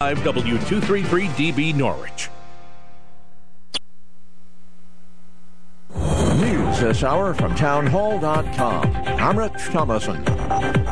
W233DB Norwich. News this hour from townhall.com. I'm Rich Thomason.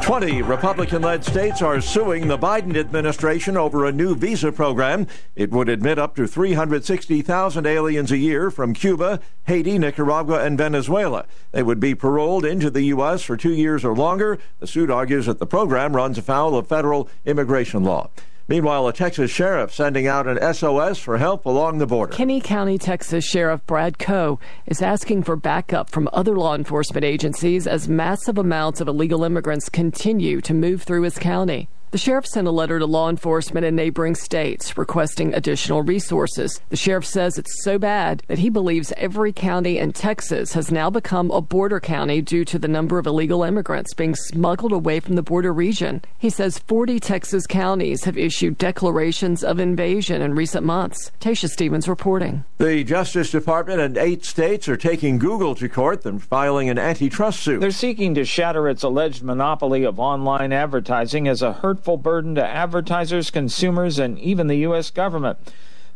20 Republican-led states are suing the Biden administration over a new visa program. It would admit up to 360,000 aliens a year from Cuba, Haiti, Nicaragua, and Venezuela. They would be paroled into the U.S. for 2 years or longer. The suit argues that the program runs afoul of federal immigration law. Meanwhile, a Texas sheriff sending out an SOS for help along the border. Kinney County, Texas Sheriff Brad Coe is asking for backup from other law enforcement agencies as massive amounts of illegal immigrants continue to move through his county. The sheriff sent a letter to law enforcement in neighboring states requesting additional resources. The sheriff says it's so bad that he believes every county in Texas has now become a border county due to the number of illegal immigrants being smuggled away from the border region. He says 40 Texas counties have issued declarations of invasion in recent months. Taysha Stevens reporting. The Justice Department and 8 states are taking Google to court and filing an antitrust suit. They're seeking to shatter its alleged monopoly of online advertising as a hurtful burden to advertisers, consumers, and even the U.S. government.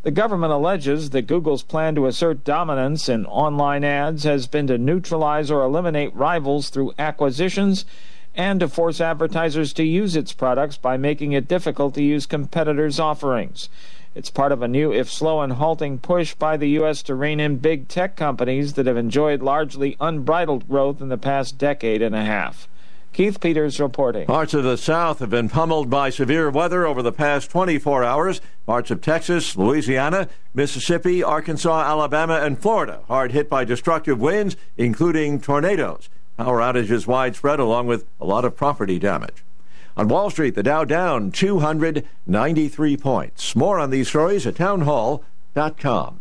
The government alleges that Google's plan to assert dominance in online ads has been to neutralize or eliminate rivals through acquisitions and to force advertisers to use its products by making it difficult to use competitors' offerings. It's part of a new, if slow and halting, push by the U.S. to rein in big tech companies that have enjoyed largely unbridled growth in the past decade and a half. Keith Peters reporting. Parts of the South have been pummeled by severe weather over the past 24 hours. Parts of Texas, Louisiana, Mississippi, Arkansas, Alabama, and Florida hard hit by destructive winds, including tornadoes. Power outages widespread, along with a lot of property damage. On Wall Street, the Dow down 293 points. More on these stories at townhall.com.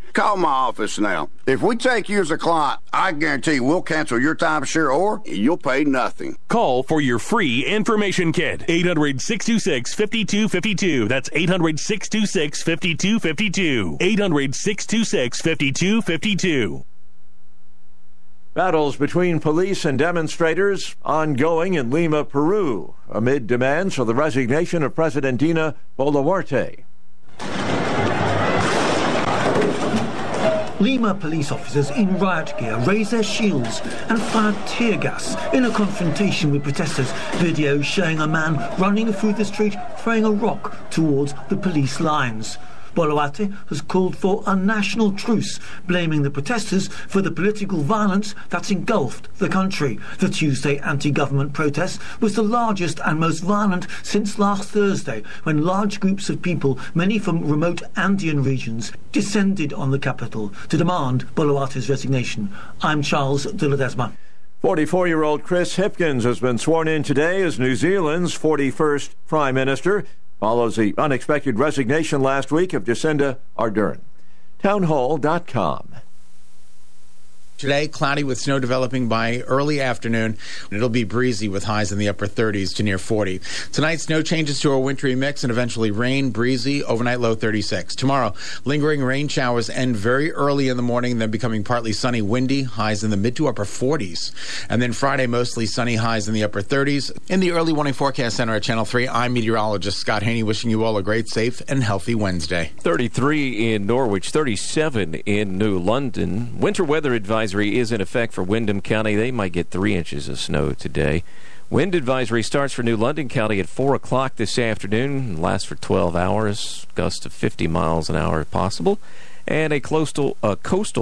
Call my office now. If we take you as a client, I guarantee we'll cancel your timeshare or you'll pay nothing. Call for your free information kit. 800-626-5252. That's 800-626-5252. 800-626-5252. Battles between police and demonstrators ongoing in Lima, Peru, amid demands for the resignation of President Dina Boluarte. Lima police officers in riot gear raised their shields and fired tear gas in a confrontation with protesters. Video showing a man running through the street throwing a rock towards the police lines. Boluarte has called for a national truce, blaming the protesters for the political violence that's engulfed the country. The Tuesday anti-government protest was the largest and most violent since last Thursday, when large groups of people, many from remote Andean regions, descended on the capital to demand Boluarte's resignation. I'm Charles de Ledesma. 44-year-old Chris Hipkins has been sworn in today as New Zealand's 41st Prime Minister. Follows the unexpected resignation last week of Jacinda Ardern. Townhall.com. Today, cloudy with snow developing by early afternoon. It'll be breezy with highs in the upper 30s to near 40. Tonight, snow changes to a wintry mix and eventually rain, breezy, overnight low 36. Tomorrow, lingering rain showers end very early in the morning, then becoming partly sunny, windy, highs in the mid to upper 40s. And then Friday, mostly sunny, highs in the upper 30s. In the Early Warning Forecast Center at Channel 3, I'm meteorologist Scott Haney, wishing you all a great, safe, and healthy Wednesday. 33 in Norwich, 37 in New London. Winter weather advisory is in effect for Windham County. They might get 3 inches of snow today. Wind advisory starts for New London County at 4 o'clock this afternoon and lasts for 12 hours. Gusts of 50 miles an hour possible. And a coastal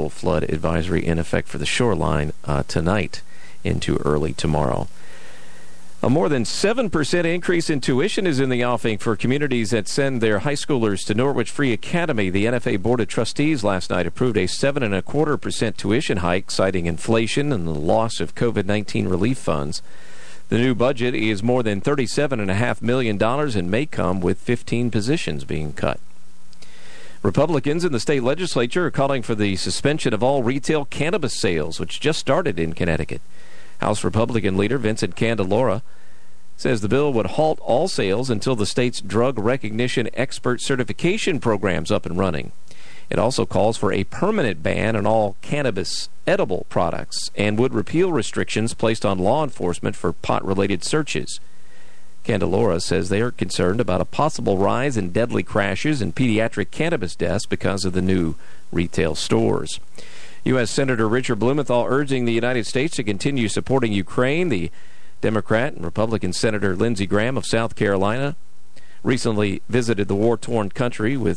flood advisory in effect for the shoreline tonight into early tomorrow. A more than 7% increase in tuition is in the offing for communities that send their high schoolers to Norwich Free Academy. The NFA Board of Trustees last night approved a 7.25% tuition hike, citing inflation and the loss of COVID-19 relief funds. The new budget is more than $37.5 million and may come with 15 positions being cut. Republicans in the state legislature are calling for the suspension of all retail cannabis sales, which just started in Connecticut. House Republican leader Vincent Candelora says the bill would halt all sales until the state's drug recognition expert certification program's up and running. It also calls for a permanent ban on all cannabis edible products and would repeal restrictions placed on law enforcement for pot-related searches. Candelora says they are concerned about a possible rise in deadly crashes and pediatric cannabis deaths because of the new retail stores. U.S. Senator Richard Blumenthal urging the United States to continue supporting Ukraine. The Democrat and Republican Senator Lindsey Graham of South Carolina recently visited the war-torn country where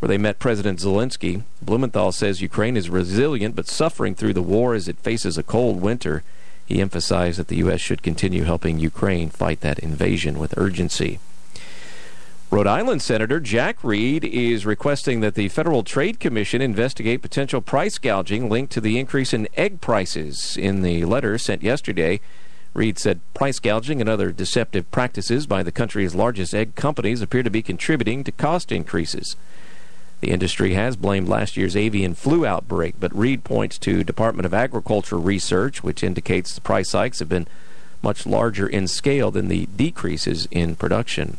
they met President Zelensky. Blumenthal says Ukraine is resilient but suffering through the war as it faces a cold winter. He emphasized that the U.S. should continue helping Ukraine fight that invasion with urgency. Rhode Island Senator Jack Reed is requesting that the Federal Trade Commission investigate potential price gouging linked to the increase in egg prices. In the letter sent yesterday, Reed said price gouging and other deceptive practices by the country's largest egg companies appear to be contributing to cost increases. The industry has blamed last year's avian flu outbreak, but Reed points to Department of Agriculture research, which indicates the price hikes have been much larger in scale than the decreases in production.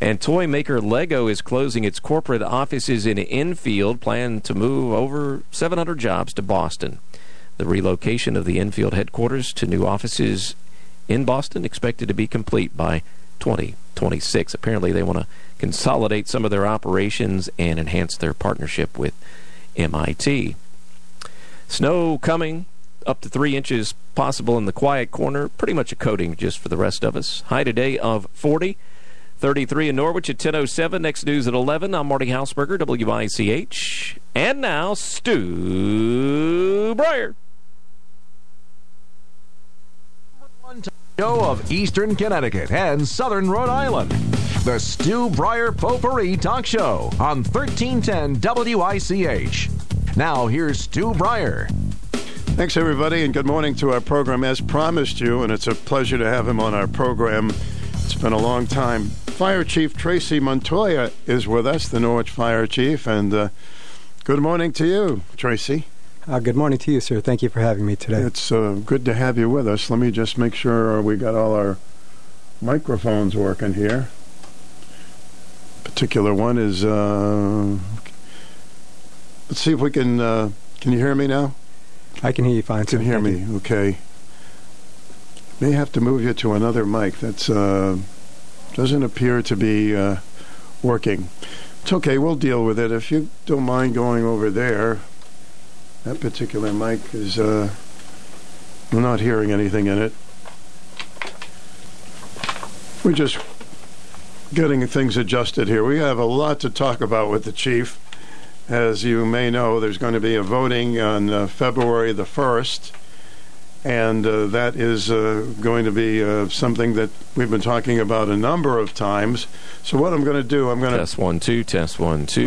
And toy maker Lego is closing its corporate offices in Enfield, planning to move over 700 jobs to Boston. The relocation of the Enfield headquarters to new offices in Boston expected to be complete by 2026. Apparently, they want to consolidate some of their operations and enhance their partnership with MIT. Snow coming, up to 3 inches possible in the quiet corner. Pretty much a coating just for the rest of us. High today of 40. 33 in Norwich at 10:07. Next news at 11. I'm Marty Hausberger, WICH. And now, Stu Breyer. Show of Eastern Connecticut and Southern Rhode Island. The Stu Breyer Potpourri Talk Show on 1310 WICH. Now, here's Stu Breyer. Thanks, everybody, and good morning to our program. As promised you, and it's a pleasure to have him on our program. It's been a long time. Fire Chief Tracy Montoya is with us, the Norwich Fire Chief, and good morning to you, Tracy. Good morning to you, sir. Thank you for having me today. It's good to have you with us. Let me just make sure we got all our microphones working here. A particular one is, let's see if we can you hear me now? I can hear you fine, sir. You can hear me, okay. May have to move you to another mic. That's doesn't appear to be working. It's okay. We'll deal with it. If you don't mind going over there, that particular mic is. I'm not hearing anything in it. We're just getting things adjusted here. We have a lot to talk about with the chief. As you may know, there's going to be a voting on February the 1st. And that is going to be something that we've been talking about a number of times. So what I'm going to do, I'm going to test one two. What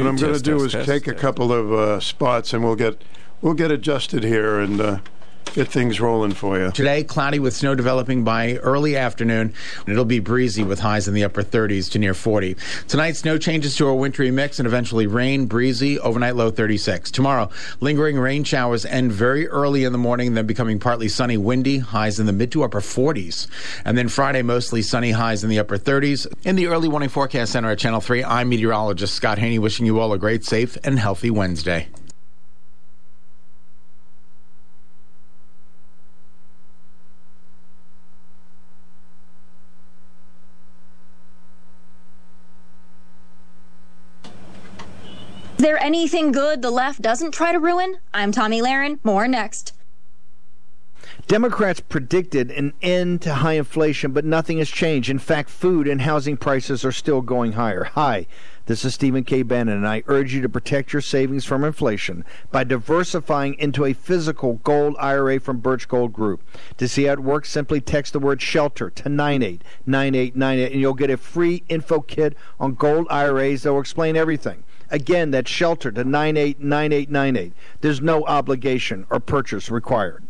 I'm going to do is take a couple of spots, and we'll get adjusted here and get things rolling for you. Today, cloudy with snow developing by early afternoon. It'll be breezy with highs in the upper 30s to near 40. Tonight, snow changes to a wintry mix and eventually rain, breezy, overnight low 36. Tomorrow, lingering rain showers end very early in the morning, then becoming partly sunny, windy, highs in the mid to upper 40s. And then Friday, mostly sunny, highs in the upper 30s. In the Early Warning Forecast Center at Channel 3, I'm meteorologist Scott Haney, wishing you all a great, safe, and healthy Wednesday. Is there anything good the left doesn't try to ruin? I'm Tommy Lahren. More next. Democrats predicted an end to high inflation, but nothing has changed. In fact, food and housing prices are still going higher. Hi, this is Stephen K. Bannon, and I urge you to protect your savings from inflation by diversifying into a physical gold IRA from Birch Gold Group. To see how it works, simply text the word SHELTER to 989898, and you'll get a free info kit on gold IRAs that will explain everything. Again, that's SHELTER to 989898. There's no obligation or purchase required.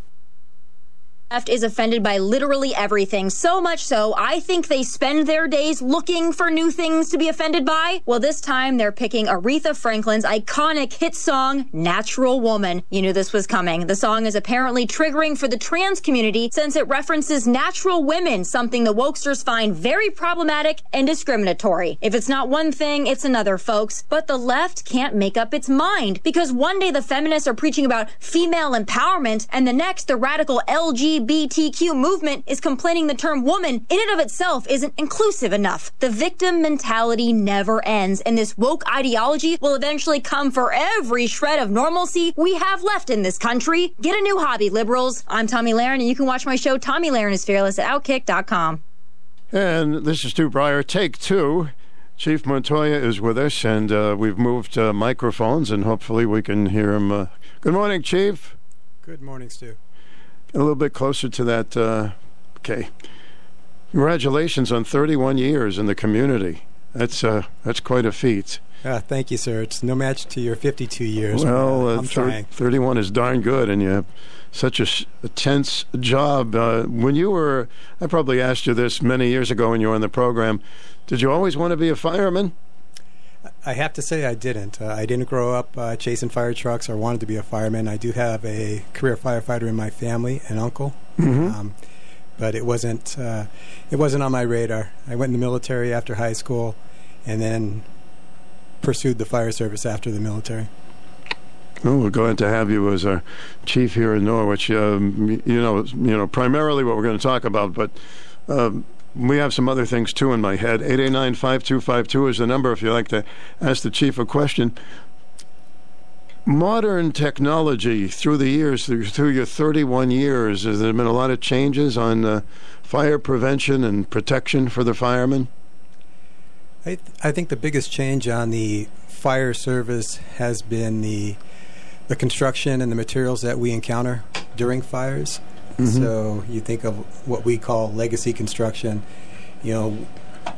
Left is offended by literally everything, so much so I think they spend their days looking for new things to be offended by. Well, this time they're picking Aretha Franklin's iconic hit song, Natural Woman. You knew this was coming. The song is apparently triggering for the trans community since it references natural women, something the wokesters find very problematic and discriminatory. If it's not one thing, it's another, folks. But the left can't make up its mind, because one day the feminists are preaching about female empowerment, and the next the radical LGBTQ movement is complaining the term woman in and of itself isn't inclusive enough. The victim mentality never ends, and this woke ideology will eventually come for every shred of normalcy we have left in this country. Get a new hobby, liberals. I'm Tommy Lahren, and you can watch my show Tommy Lahren is Fearless at Outkick.com. And this is Stu Breyer, Take Two. Chief Montoya is with us, and we've moved microphones, and hopefully we can hear him. Good morning, Chief. Good morning, Stu. A little bit closer to that. Okay. Congratulations on 31 years in the community. That's quite a feat. Thank you, sir. It's no match to your 52 years. Well, I'm trying. 31 is darn good, and you have such a tense job. When you were, I probably asked you this many years ago when you were on the program, did you always want to be a fireman? I have to say I didn't. I didn't grow up chasing fire trucks or wanted to be a fireman. I do have a career firefighter in my family, an uncle, but it wasn't on my radar. I went in the military after high school and then pursued the fire service after the military. Well, we're glad to have you as our chief here in Norwich. You know, primarily what we're going to talk about, but... we have some other things, too, in my head. 889-5252 is the number if you'd like to ask the chief a question. Modern technology through the years, through your 31 years, has there been a lot of changes on fire prevention and protection for the firemen? I think the biggest change on the fire service has been the construction and the materials that we encounter during fires. Mm-hmm. So you think of what we call legacy construction, you know,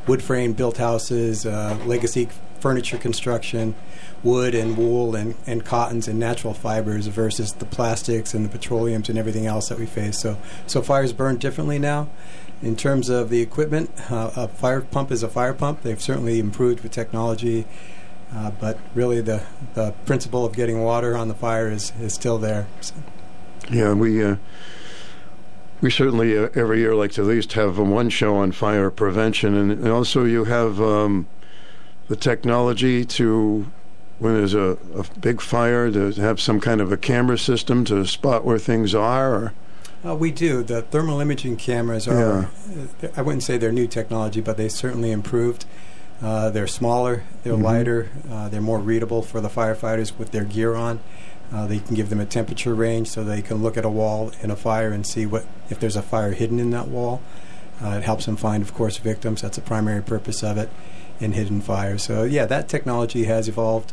wood frame built houses, legacy furniture construction, wood and wool and cottons and natural fibers versus the plastics and the petroleums and everything else that we face. So fires burn differently now. In terms of the equipment, a fire pump is a fire pump. They've certainly improved with technology, but really the principle of getting water on the fire is still there. So. Yeah, We certainly every year like to at least have one show on fire prevention, and also you have the technology to, when there's a big fire, to have some kind of a camera system to spot where things are. We do. The thermal imaging cameras are, yeah. I wouldn't say they're new technology, but they certainly improved. They're smaller, they're lighter, they're more readable for the firefighters with their gear on. They can give them a temperature range so they can look at a wall in a fire and see if there's a fire hidden in that wall. It helps them find, of course, victims. That's the primary purpose of it, in hidden fires. So, yeah, that technology has evolved.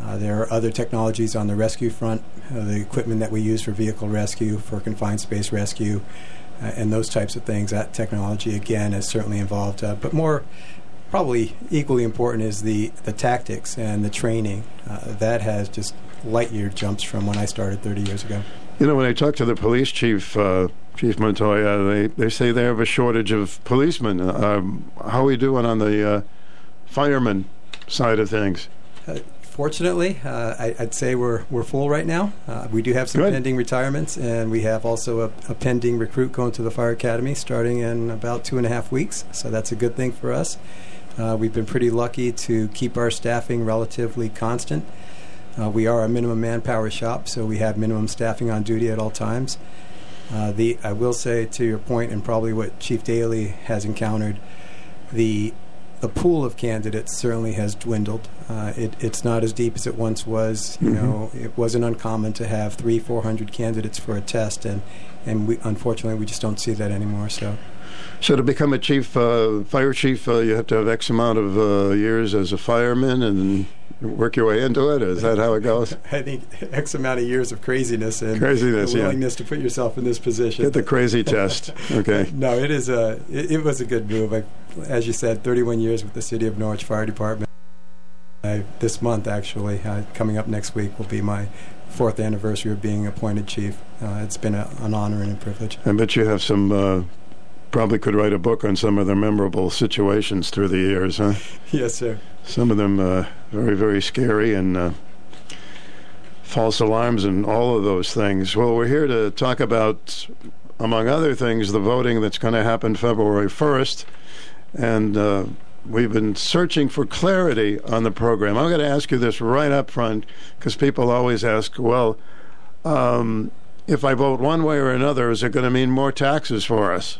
There are other technologies on the rescue front, the equipment that we use for vehicle rescue, for confined space rescue, and those types of things. That technology, again, has certainly evolved, but more... probably equally important is the tactics and the training. That has just light-year jumps from when I started 30 years ago. You know, when I talk to the police chief, Chief Montoya, they say they have a shortage of policemen. How are we doing on the fireman side of things? Fortunately, I'd say we're full right now. We do have some pending retirements, and we have also a pending recruit going to the fire academy starting in about 2.5 weeks, so that's a good thing for us. We've been pretty lucky to keep our staffing relatively constant. We are a minimum manpower shop, so we have minimum staffing on duty at all times. I will say, to your point, and probably what Chief Daley has encountered, the the pool of candidates certainly has dwindled. It's not as deep as it once was. You know, it wasn't uncommon to have 300-400 candidates for a test, and we, unfortunately, we just don't see that anymore. So to become a chief, fire chief, you have to have X amount of years as a fireman and work your way into it? Or is that how it goes? I think X amount of years of craziness and the willingness to put yourself in this position. Get the crazy test. Okay. No, it is it was a good move. As you said, 31 years with the City of Norwich Fire Department. This month, actually, coming up next week, will be my 4th anniversary of being appointed chief. It's been an honor and a privilege. I bet you have some... probably could write a book on some of the memorable situations through the years, huh? Yes, sir. Some of them very, very scary, and false alarms and all of those things. Well, we're here to talk about, among other things, the voting that's going to happen February 1st, and we've been searching for clarity on the program. I'm going to ask you this right up front, because people always ask, well, if I vote one way or another, is it going to mean more taxes for us?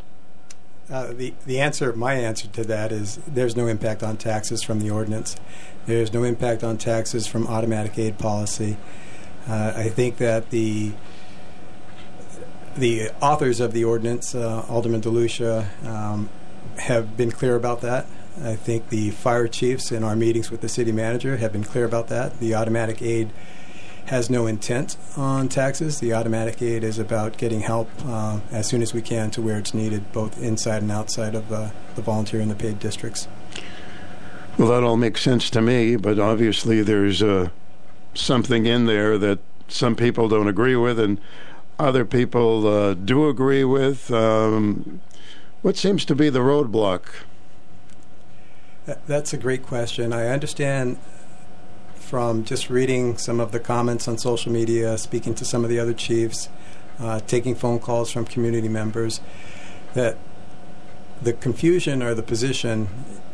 My answer to that is there's no impact on taxes from the ordinance. There's no impact on taxes from automatic aid policy. I think that the authors of the ordinance, Alderman DeLucia, have been clear about that. I think the fire chiefs in our meetings with the city manager have been clear about that. The automatic aid has no intent on taxes. The automatic aid is about getting help as soon as we can to where it's needed, both inside and outside of the volunteer and the paid districts. Well, that all makes sense to me, but obviously there's something in there that some people don't agree with and other people do agree with. What seems to be the roadblock? That's a great question. I understand from just reading some of the comments on social media, speaking to some of the other chiefs, taking phone calls from community members, that the confusion or the position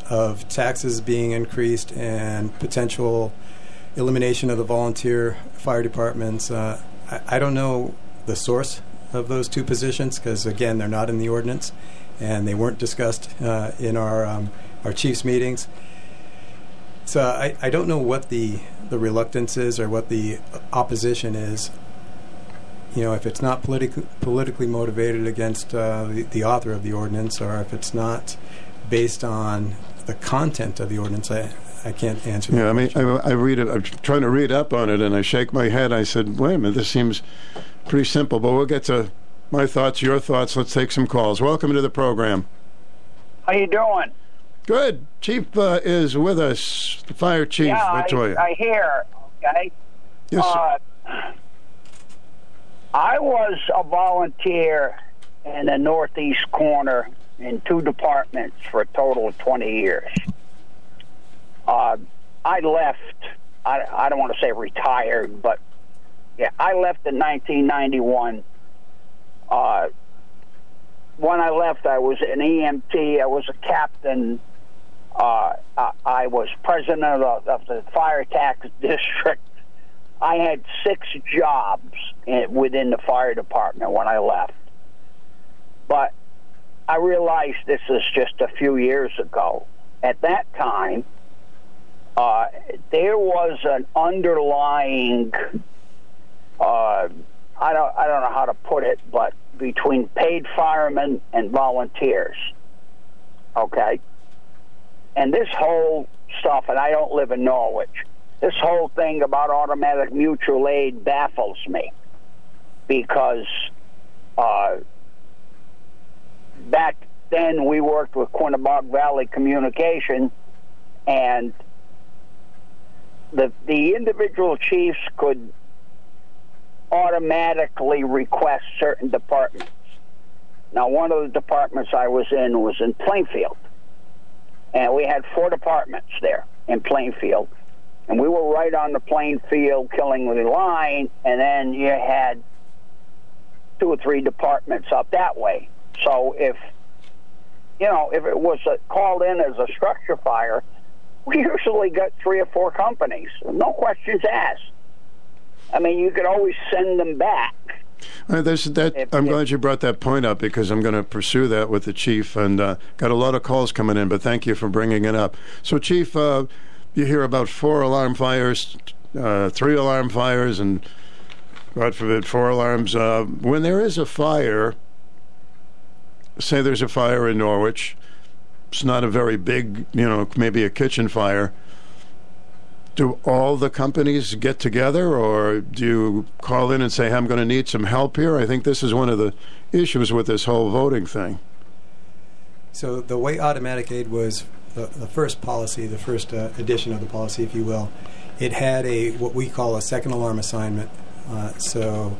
of taxes being increased and potential elimination of the volunteer fire departments, I don't know the source of those two positions because, again, they're not in the ordinance and they weren't discussed in our chiefs' meetings. So I don't know what the reluctance is or what the opposition is. You know, if it's not politically motivated against the author of the ordinance, or if it's not based on the content of the ordinance, I can't answer that. Yeah, I read it. I'm trying to read up on it, and I shake my head. I said, wait a minute, this seems pretty simple, but we'll get to my thoughts, your thoughts. Let's take some calls. Welcome to the program. How you doing? Good. Chief is with us, the fire chief, Latoya. I hear. Okay. Yes, sir. I was a volunteer in the northeast corner in 2 departments for a total of 20 years. I left. I don't want to say retired, but yeah, I left in 1991. When I left, I was an EMT. I was a captain. I was president of the fire tax district. I had 6 jobs within the fire department when I left. But I realized this is just a few years ago. At that time, there was an underlying, I don't know how to put it, but between paid firemen and volunteers. Okay? And this whole stuff, and I don't live in Norwich, this whole thing about automatic mutual aid baffles me because back then we worked with Quinnipiac Valley Communication, and the individual chiefs could automatically request certain departments. Now, one of the departments I was in Plainfield, and we had 4 departments there in Plainfield, and we were right on the Plainfield Killingly line, and then you had 2 or 3 departments up that way. So if it was called in as a structure fire, we usually got 3 or 4 companies, no questions asked. I mean, you could always send them back. I'm glad you brought that point up, because I'm going to pursue that with the chief, and got a lot of calls coming in, but thank you for bringing it up. So, Chief, you hear about 4 alarm fires, 3 alarm fires, and God forbid 4 alarms. When there is a fire, say there's a fire in Norwich, it's not a very big, maybe a kitchen fire. Do all the companies get together, or do you call in and say, hey, I'm going to need some help here? I think this is one of the issues with this whole voting thing. So the way automatic aid was the first policy, the first edition of the policy, if you will, it had a what we call a second alarm assignment. So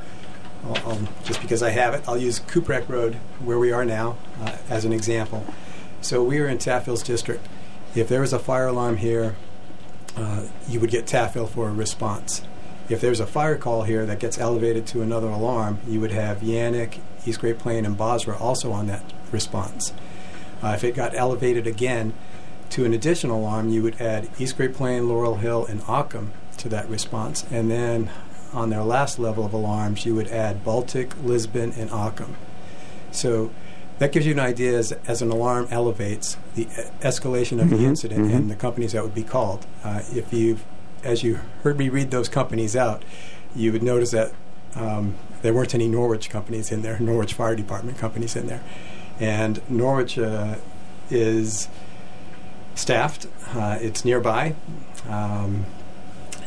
just because I have it, I'll use Cooprack Road, where we are now, as an example. So we were in Taffil's district. If there was a fire alarm here, you would get Taffil for a response. If there's a fire call here that gets elevated to another alarm, you would have Yannick, East Great Plain, and Basra also on that response. If it got elevated again to an additional alarm, you would add East Great Plain, Laurel Hill, and Ockham to that response. And then on their last level of alarms, you would add Baltic, Lisbon, and Ockham. So that gives you an idea as an alarm elevates, the escalation of the incident and the companies that would be called. As you heard me read those companies out, you would notice that there weren't any Norwich companies in there, Norwich Fire Department companies in there. And Norwich is staffed. It's nearby.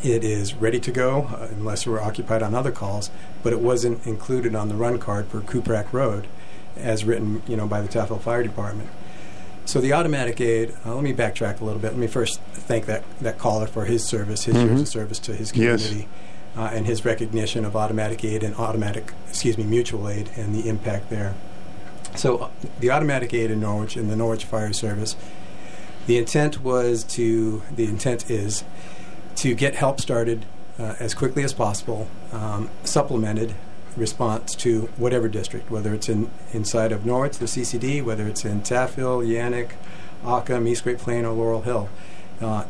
It is ready to go, unless we're occupied on other calls, but it wasn't included on the run card for Cooprack Road, as written, by the Taffil Fire Department. So the automatic aid, let me backtrack a little bit. Let me first thank that caller for his service, his years of service to his community, and his recognition of automatic aid and mutual aid and the impact there. So the automatic aid in Norwich and the Norwich Fire Service, the intent is to get help started as quickly as possible, supplemented response to whatever district, whether it's inside of Norwich, the CCD, whether it's in Taffil, Yannick, Ockham, East Great Plain, or Laurel Hill.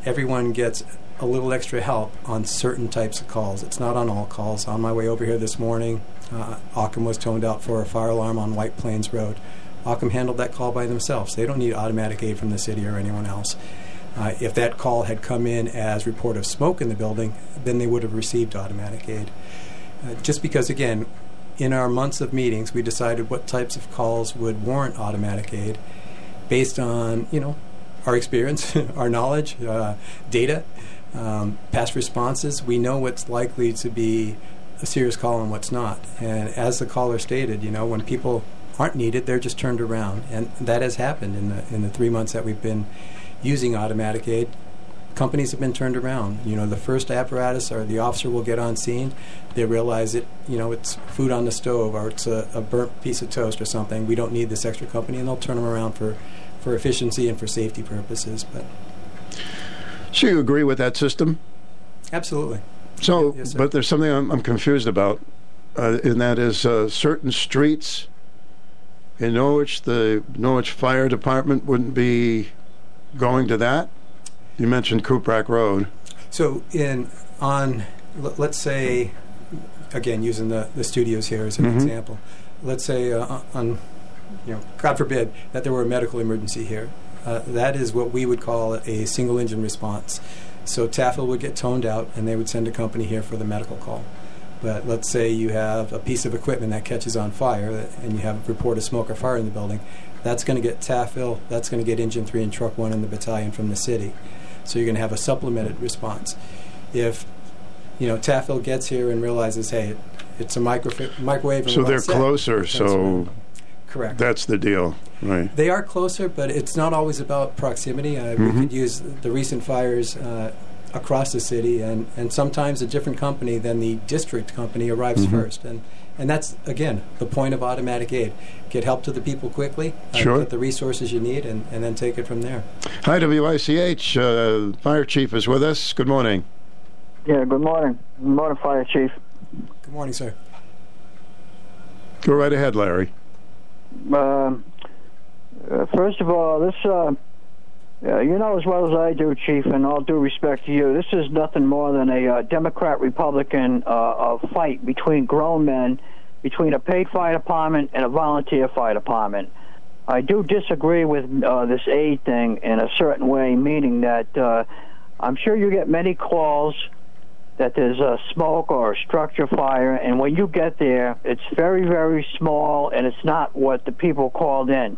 Everyone gets a little extra help on certain types of calls. It's not on all calls. On my way over here this morning, Ockham was toned out for a fire alarm on White Plains Road. Ockham handled that call by themselves. They don't need automatic aid from the city or anyone else. If that call had come in as report of smoke in the building, then they would have received automatic aid. Just because, again, in our months of meetings, we decided what types of calls would warrant automatic aid based on, our experience, our knowledge, data, past responses. We know what's likely to be a serious call and what's not. And as the caller stated, when people aren't needed, they're just turned around. And that has happened in the 3 months that we've been using automatic aid. Companies have been turned around. The first apparatus or the officer will get on scene. They realize it. It's food on the stove, or it's a burnt piece of toast or something. We don't need this extra company, and they'll turn them around for efficiency and for safety purposes. But so you agree with that system? Absolutely. So, yes, but there's something I'm confused about, and that is certain streets in Norwich. The Norwich Fire Department wouldn't be going to that. You mentioned Cooprack Road. So let's say, again, using the studios here as an example, let's say on, God forbid, that there were a medical emergency here. That is what we would call a single engine response. So Taffil would get toned out, and they would send a company here for the medical call. But let's say you have a piece of equipment that catches on fire, and you have a report of smoke or fire in the building. That's going to get Taffil. That's going to get Engine 3 and Truck 1 in the battalion from the city. So you're going to have a supplemented response. If Taffil gets here and realizes, hey, it's a microwave. So they're closer. So correct. That's the deal, right? They are closer, but it's not always about proximity. We could use the recent fires across the city, and sometimes a different company than the district company arrives first, and that's again the point of automatic aid. Get help to the people quickly, get the resources you need, and then take it from there. Hi, WICH, Fire Chief is with us. Good morning. Yeah, good morning. Good morning, Fire Chief. Good morning, sir. Go right ahead, Larry. First of all, this you know as well as I do, Chief, and all due respect to you, this is nothing more than a Democrat-Republican fight between grown men between a paid fire department and a volunteer fire department. I do disagree with this aid thing in a certain way, meaning that I'm sure you get many calls that there's a smoke or a structure fire, and when you get there, it's very, very small, and it's not what the people called in.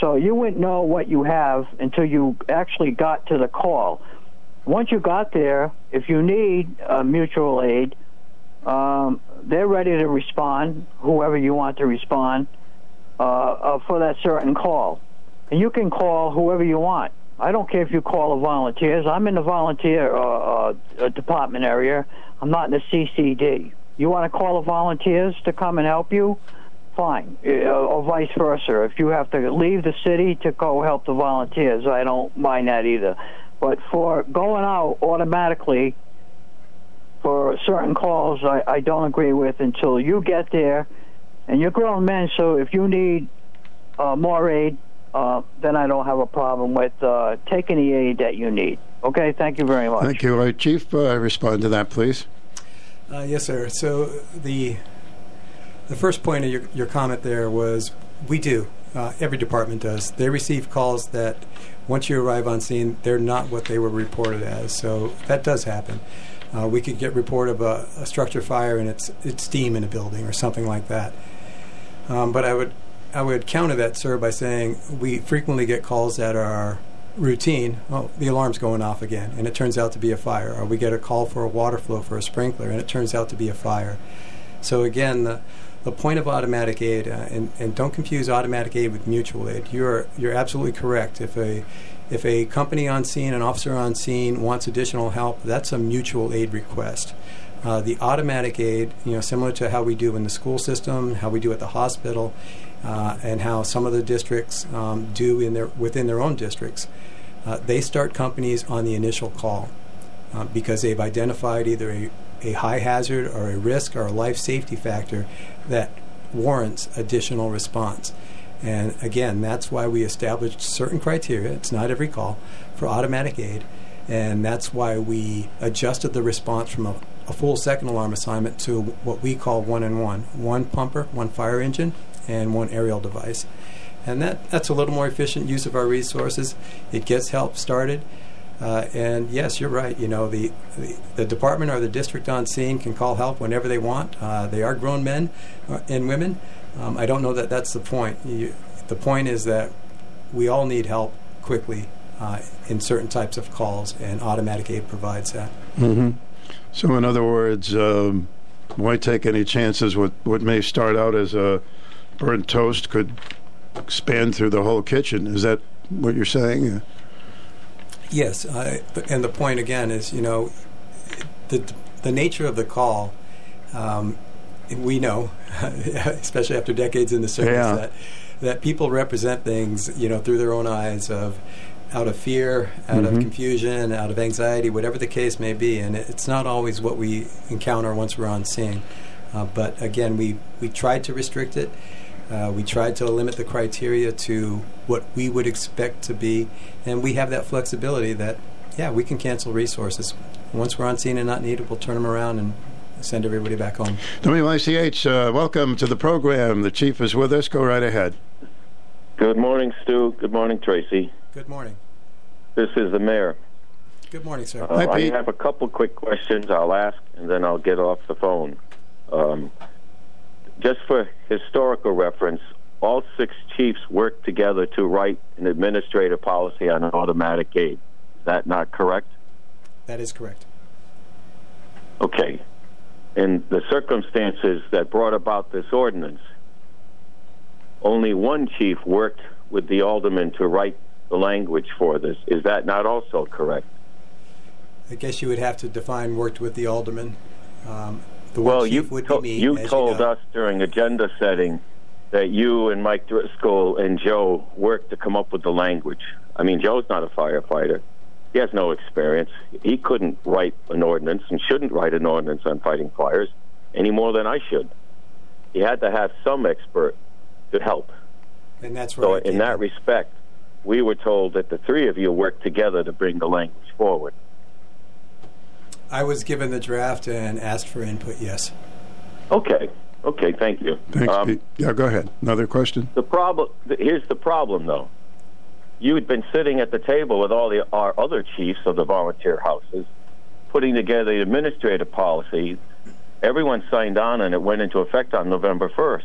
So you wouldn't know what you have until you actually got to the call. Once you got there, if you need mutual aid, they're ready to respond, whoever you want to respond, for that certain call. And you can call whoever you want. I don't care if you call the volunteers. I'm in the volunteer department area. I'm not in the CCD. You want to call the volunteers to come and help you? Fine, or vice versa. If you have to leave the city to go help the volunteers, I don't mind that either. But for going out automatically for certain calls, I don't agree with until you get there. And you're grown men, so if you need more aid, then I don't have a problem with taking the aid that you need. Okay, thank you very much. Thank you. Chief, respond to that, please. Yes, sir. So the first point of your comment there was we do. Every department does. They receive calls that once you arrive on scene, they're not what they were reported as. So that does happen. We could get report of a structure fire and it's steam in a building or something like that. But I would counter that, sir, by saying we frequently get calls that are routine. Oh, the alarm's going off again, and it turns out to be a fire. Or we get a call for a water flow for a sprinkler, and it turns out to be a fire. So again, the point of automatic aid, and don't confuse automatic aid with mutual aid. You're absolutely correct. If a company on scene, an officer on scene wants additional help, that's a mutual aid request. The automatic aid, similar to how we do in the school system, how we do at the hospital, and how some of the districts do within their own districts. They start companies on the initial call because they've identified either a high hazard or a risk or a life safety factor that warrants additional response. And again, that's why we established certain criteria. It's not every call for automatic aid, and that's why we adjusted the response from a full second alarm assignment to what we call one-in-one. One pumper, one fire engine, and one aerial device. And that's a little more efficient use of our resources. It gets help started. And yes, you're right. The department or the district on scene can call help whenever they want. They are grown men and women. I don't know that that's the point. The point is that we all need help quickly in certain types of calls, and automatic aid provides that. Mm-hmm. So in other words, why take any chances with what may start out as a burnt toast could expand through the whole kitchen? Is that what you're saying? Yes, and the point again is, the nature of the call, we know, especially after decades in the service, that people represent things, through their own eyes out of fear, out of confusion, out of anxiety, whatever the case may be, and it's not always what we encounter once we're on scene. But again, we tried to restrict it. We tried to limit the criteria to what we would expect to be, and we have that flexibility that, we can cancel resources. Once we're on scene and not needed, we'll turn them around and send everybody back home. WICH, welcome to the program. The Chief is with us. Go right ahead. Good morning, Stu. Good morning, Tracy. Good morning. This is the Mayor. Good morning, sir. I have a couple quick questions I'll ask, and then I'll get off the phone. Just for historical reference, all six chiefs worked together to write an administrative policy on automatic aid. Is that not correct? That is correct. Okay. In the circumstances that brought about this ordinance, only one chief worked with the alderman to write the language for this. Is that not also correct? I guess you would have to define worked with the alderman. Well, you told us during agenda setting that you and Mike Driscoll and Joe worked to come up with the language. I mean, Joe's not a firefighter. He has no experience. He couldn't write an ordinance and shouldn't write an ordinance on fighting fires any more than I should. He had to have some expert to help. And that's right. So in that respect, we were told that the three of you worked together to bring the language forward. I was given the draft and asked for input, yes. Okay. Okay, thank you. Thanks, Pete. Yeah, go ahead. Another question? Here's the problem, though. You had been sitting at the table with all our other chiefs of the volunteer houses, putting together the administrative policy. Everyone signed on, and it went into effect on November 1st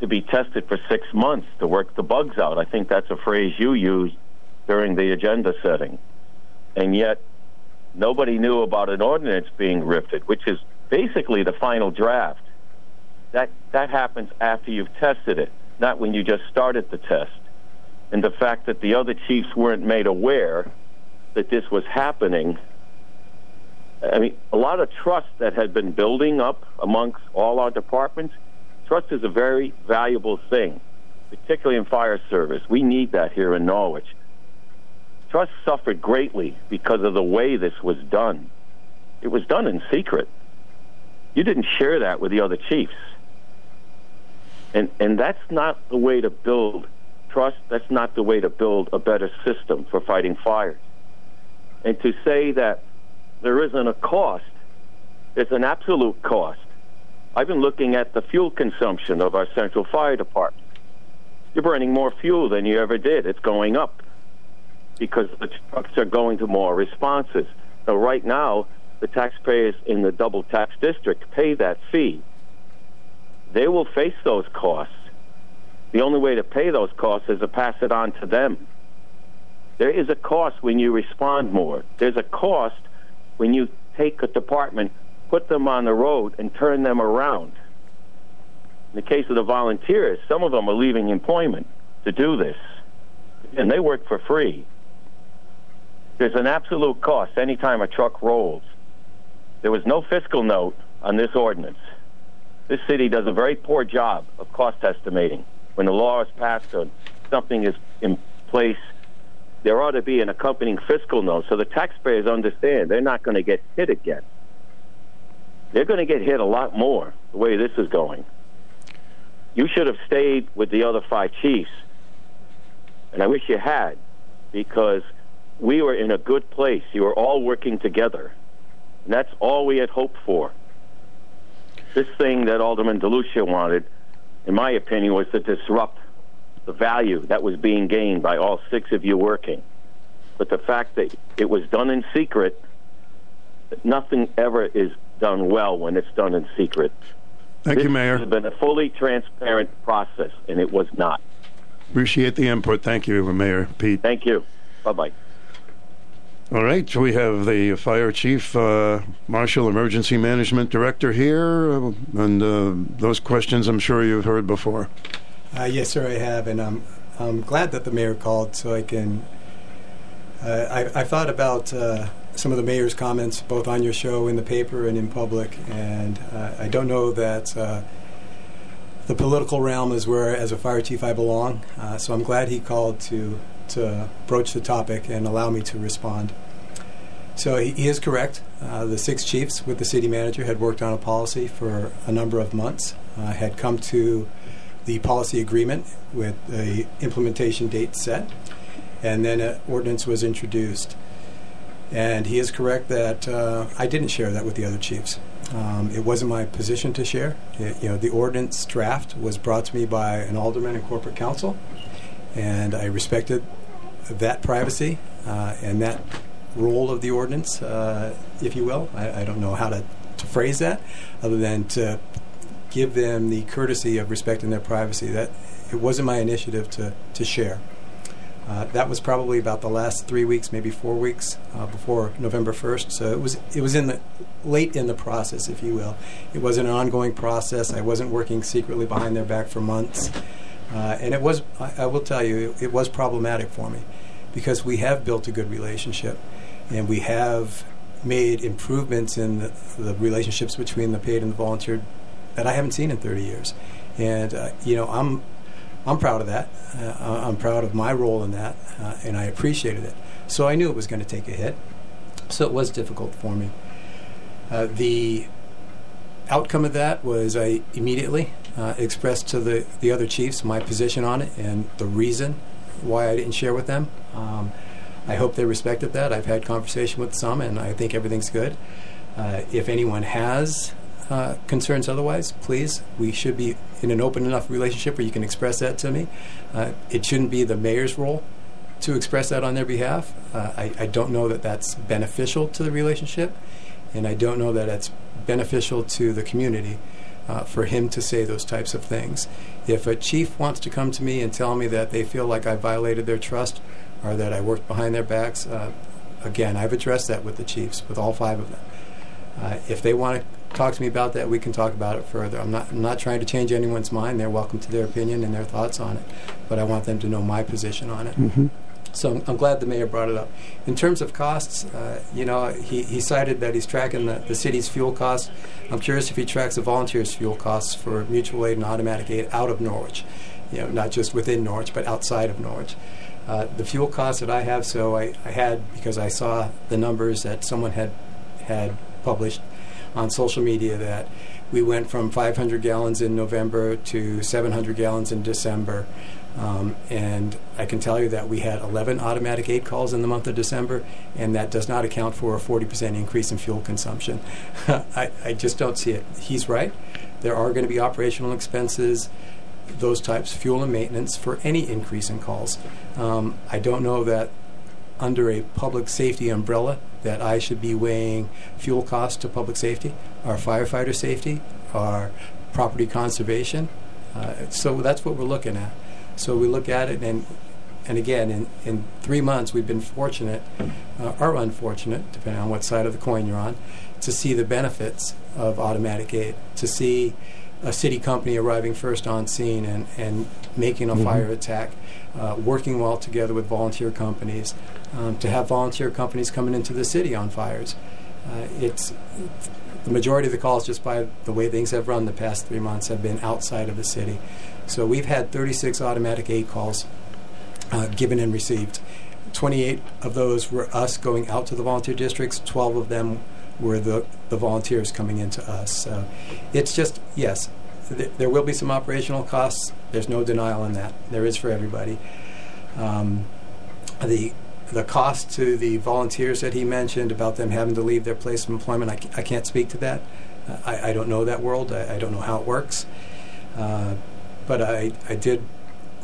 to be tested for 6 months to work the bugs out. I think that's a phrase you used during the agenda setting. And yet, nobody knew about an ordinance being rifted, which is basically the final draft. That happens after you've tested it, not when you just started the test. And the fact that the other chiefs weren't made aware that this was happening, I mean, a lot of trust that had been building up amongst all our departments. Trust is a very valuable thing, particularly in fire service. We need that here in Norwich. Trust suffered greatly because of the way this was done. It was done in secret. You didn't share that with the other chiefs. And that's not the way to build trust. That's not the way to build a better system for fighting fires. And to say that there isn't a cost, there's an absolute cost. I've been looking at the fuel consumption of our Central Fire Department. You're burning more fuel than you ever did. It's going up because the trucks are going to more responses. Now, right now, the taxpayers in the double tax district pay that fee. They will face those costs. The only way to pay those costs is to pass it on to them. There is a cost when you respond more. There's a cost when you take a department, put them on the road, and turn them around. In the case of the volunteers, some of them are leaving employment to do this, and they work for free. There's an absolute cost any time a truck rolls. There was no fiscal note on this ordinance. This city does a very poor job of cost estimating. When the law is passed or something is in place, there ought to be an accompanying fiscal note so the taxpayers understand they're not going to get hit again. They're going to get hit a lot more the way this is going. You should have stayed with the other five chiefs, and I wish you had, because we were in a good place. You were all working together, and that's all we had hoped for. This thing that Alderman DeLucia wanted, in my opinion, was to disrupt the value that was being gained by all six of you working. But the fact that it was done in secret, nothing ever is done well when it's done in secret. Thank you, Mayor. This has been a fully transparent process, and it was not. Appreciate the input. Thank you, Mayor Pete. Thank you. Bye-bye. All right, we have the fire chief, Marshall Emergency Management Director here, and those questions I'm sure you've heard before. Yes, sir, I have, and I'm glad that the mayor called so I can... I thought about some of the mayor's comments both on your show, in the paper, and in public, and I don't know that the political realm is where, as a fire chief, I belong, so I'm glad he called to broach the topic and allow me to respond. So he is correct. The six chiefs with the city manager had worked on a policy for a number of months, had come to the policy agreement with the implementation date set, and then an ordinance was introduced. And he is correct that I didn't share that with the other chiefs. It wasn't my position to share. The ordinance draft was brought to me by an alderman and corporate council, and I respected that privacy and that role of the ordinance, if you will. I don't know how to phrase that other than to give them the courtesy of respecting their privacy. That it wasn't my initiative to share. That was probably about the last 3 weeks, maybe 4 weeks before November 1st. So it was late in the process, if you will. It wasn't an ongoing process. I wasn't working secretly behind their back for months. And it was, I will tell you, it was problematic for me because we have built a good relationship and we have made improvements in the relationships between the paid and the volunteer that I haven't seen in 30 years. And, I'm proud of that. I'm proud of my role in that, and I appreciated it. So I knew it was going to take a hit, so it was difficult for me. The outcome of that was I immediately expressed to the other chiefs my position on it and the reason why I didn't share with them. I hope they respected that. I've had conversation with some, and I think everything's good. If anyone has concerns otherwise, please, we should be in an open enough relationship where you can express that to me. It shouldn't be the mayor's role to express that on their behalf. I don't know that that's beneficial to the relationship, and I don't know that it's beneficial to the community for him to say those types of things. If a chief wants to come to me and tell me that they feel like I violated their trust or that I worked behind their backs, again, I've addressed that with the chiefs, with all five of them. If they want to talk to me about that, we can talk about it further. I'm not trying to change anyone's mind. They're welcome to their opinion and their thoughts on it, but I want them to know my position on it. Mm-hmm. So I'm glad the mayor brought it up. In terms of costs, he cited that he's tracking the city's fuel costs. I'm curious if he tracks the volunteers' fuel costs for mutual aid and automatic aid out of Norwich, not just within Norwich, but outside of Norwich. The fuel costs that I have, because I saw the numbers that someone had published on social media, that we went from 500 gallons in November to 700 gallons in December. And I can tell you that we had 11 automatic aid calls in the month of December, and that does not account for a 40% increase in fuel consumption. I just don't see it. He's right. There are going to be operational expenses, those types, fuel and maintenance, for any increase in calls. I don't know that under a public safety umbrella that I should be weighing fuel costs to public safety, our firefighter safety, our property conservation. So that's what we're looking at. So we look at it, and again, in 3 months, we've been fortunate, or unfortunate, depending on what side of the coin you're on, to see the benefits of automatic aid, to see a city company arriving first on scene and making a mm-hmm. fire attack, working well together with volunteer companies, to have volunteer companies coming into the city on fires. It's the majority of the calls, just by the way things have run the past 3 months, have been outside of the city. So we've had 36 automatic aid calls given and received. 28 of those were us going out to the volunteer districts. 12 of them were the volunteers coming into us. So it's just, yes, there will be some operational costs. There's no denial in that. There is for everybody. The cost to the volunteers that he mentioned about them having to leave their place of employment, I can't speak to that. I don't know that world. I don't know how it works. But I did,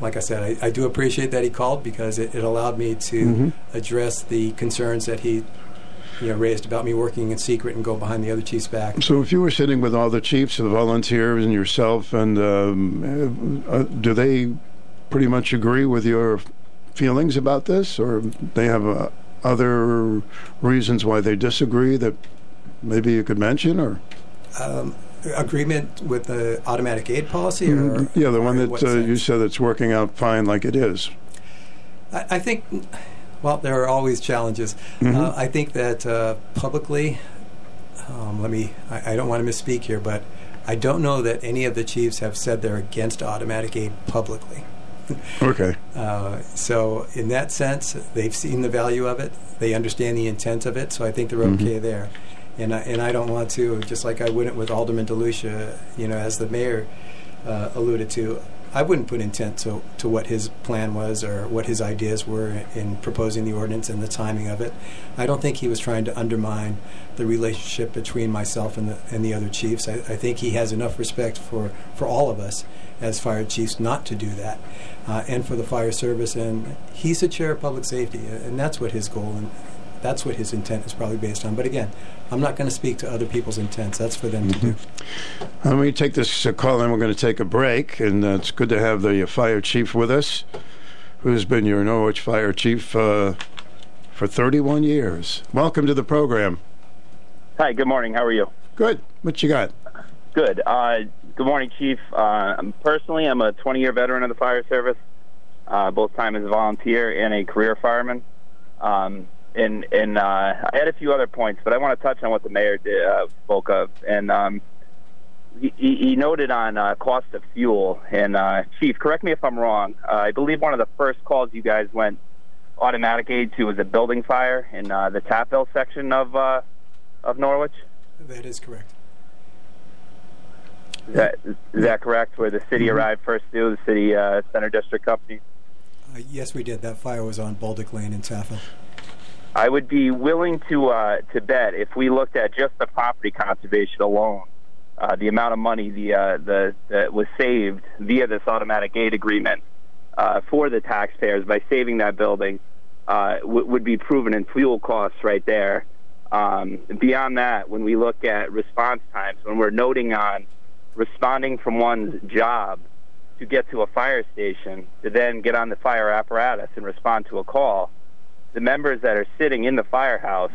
like I said, I do appreciate that he called, because it allowed me to mm-hmm. address the concerns that he raised about me working in secret and go behind the other chief's back. So if you were sitting with all the chiefs and the volunteers and yourself, and do they pretty much agree with your feelings about this, or they have other reasons why they disagree that maybe you could mention, or agreement with the automatic aid policy, or the one that you said that's working out fine like it is? I think, well, there are always challenges. Mm-hmm. I think that publicly, I don't want to misspeak here, but I don't know that any of the chiefs have said they're against automatic aid publicly. Okay. So in that sense, they've seen the value of it. They understand the intent of it, so I think they're mm-hmm. okay there. And I don't want to, just like I wouldn't with Alderman DeLucia, as the mayor alluded to, I wouldn't put intent to what his plan was or what his ideas were in proposing the ordinance and the timing of it. I don't think he was trying to undermine the relationship between myself and the other chiefs. I think he has enough respect for all of us as fire chiefs not to do that, and for the fire service. And he's the chair of public safety, and that's what his goal and that's what his intent is probably based on. But again, I'm not going to speak to other people's intents. That's for them mm-hmm. to do. I'm going to take this call, and we're going to take a break. And it's good to have the fire chief with us, who's been your Norwich fire chief for 31 years. Welcome to the program. Hi, good morning. How are you? Good. What you got? Good. Good morning, Chief. Personally, I'm a 20-year veteran of the fire service, both time as a volunteer and a career fireman. And I had a few other points, but I want to touch on what the mayor did, spoke of. And he noted on cost of fuel. And, Chief, correct me if I'm wrong. I believe one of the first calls you guys went automatic aid to was a building fire in the Tapville section of Norwich? That is correct. Is that correct, where the city mm-hmm. arrived first due, the city center district company? Yes, we did. That fire was on Baldock Lane in Tapville. I would be willing to bet if we looked at just the property conservation alone, the amount of money that was saved via this automatic aid agreement for the taxpayers by saving that building would be proven in fuel costs right there. Beyond that, when we look at response times, when we're noting on responding from one's job to get to a fire station to then get on the fire apparatus and respond to a call, the members that are sitting in the firehouse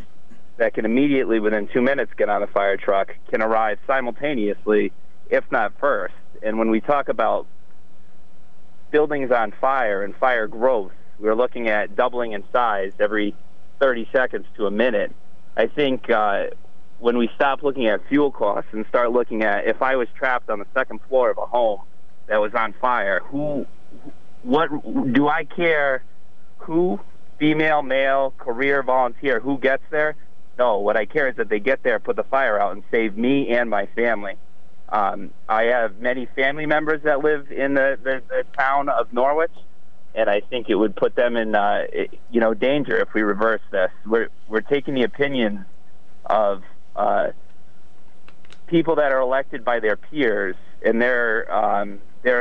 that can immediately, within 2 minutes, get on a fire truck can arrive simultaneously, if not first. And when we talk about buildings on fire and fire growth, we're looking at doubling in size every 30 seconds to a minute. I think when we stop looking at fuel costs and start looking at, if I was trapped on the second floor of a home that was on fire, what do I care who, female, male, career, volunteer, who gets there? No, what I care is that they get there, put the fire out, and save me and my family. I have many family members that live in the town of Norwich, and I think it would put them in danger if we reverse this. We're taking the opinions of people that are elected by their peers and their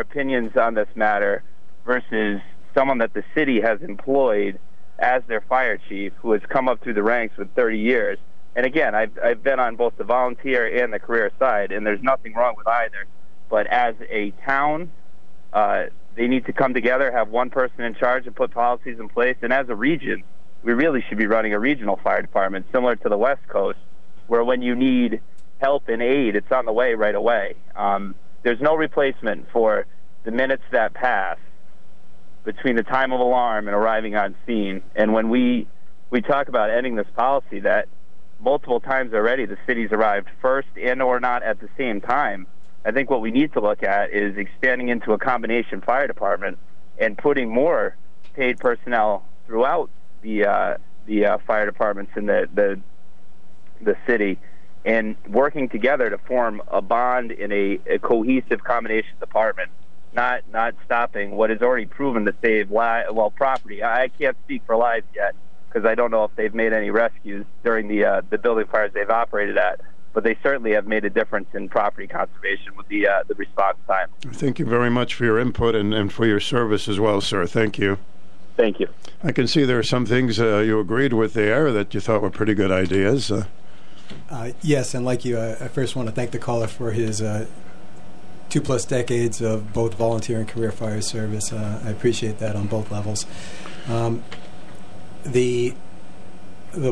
opinions on this matter versus someone that the city has employed as their fire chief, who has come up through the ranks with 30 years. And again, I've been on both the volunteer and the career side, and there's nothing wrong with either. But as a town, they need to come together, have one person in charge, and put policies in place. And as a region, we really should be running a regional fire department, similar to the West Coast, where when you need help and aid, it's on the way right away. There's no replacement for the minutes that pass between the time of alarm and arriving on scene. And when we talk about ending this policy that multiple times already the city's arrived first and or not at the same time, I think what we need to look at is expanding into a combination fire department and putting more paid personnel throughout the fire departments in the city and working together to form a bond in a cohesive combination department. Not stopping what is already proven to save property. I can't speak for lives yet because I don't know if they've made any rescues during the building fires they've operated at, but they certainly have made a difference in property conservation with the response time. Thank you very much for your input and for your service as well, sir. Thank you. Thank you. I can see there are some things you agreed with there that you thought were pretty good ideas. Yes, and like you, I first want to thank the caller for his 2+ decades of both volunteer and career fire service. I appreciate that on both levels. The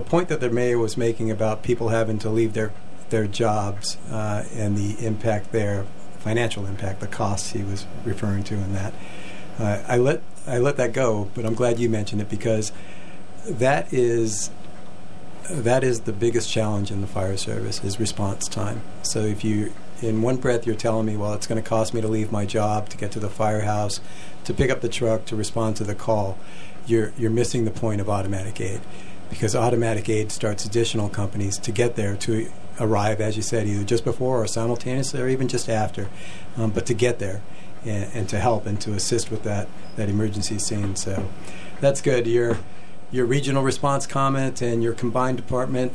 point that the mayor was making about people having to leave their jobs and the impact there, financial impact, the costs he was referring to in that. I let that go, but I'm glad you mentioned it because that is the biggest challenge in the fire service is response time. So if you in one breath, you're telling me, well, it's going to cost me to leave my job, to get to the firehouse, to pick up the truck, to respond to the call. You're missing the point of automatic aid because automatic aid starts additional companies to get there, to arrive, as you said, either just before or simultaneously or even just after, but to get there and to help and to assist with that emergency scene. So that's good. Your regional response comment and your combined department,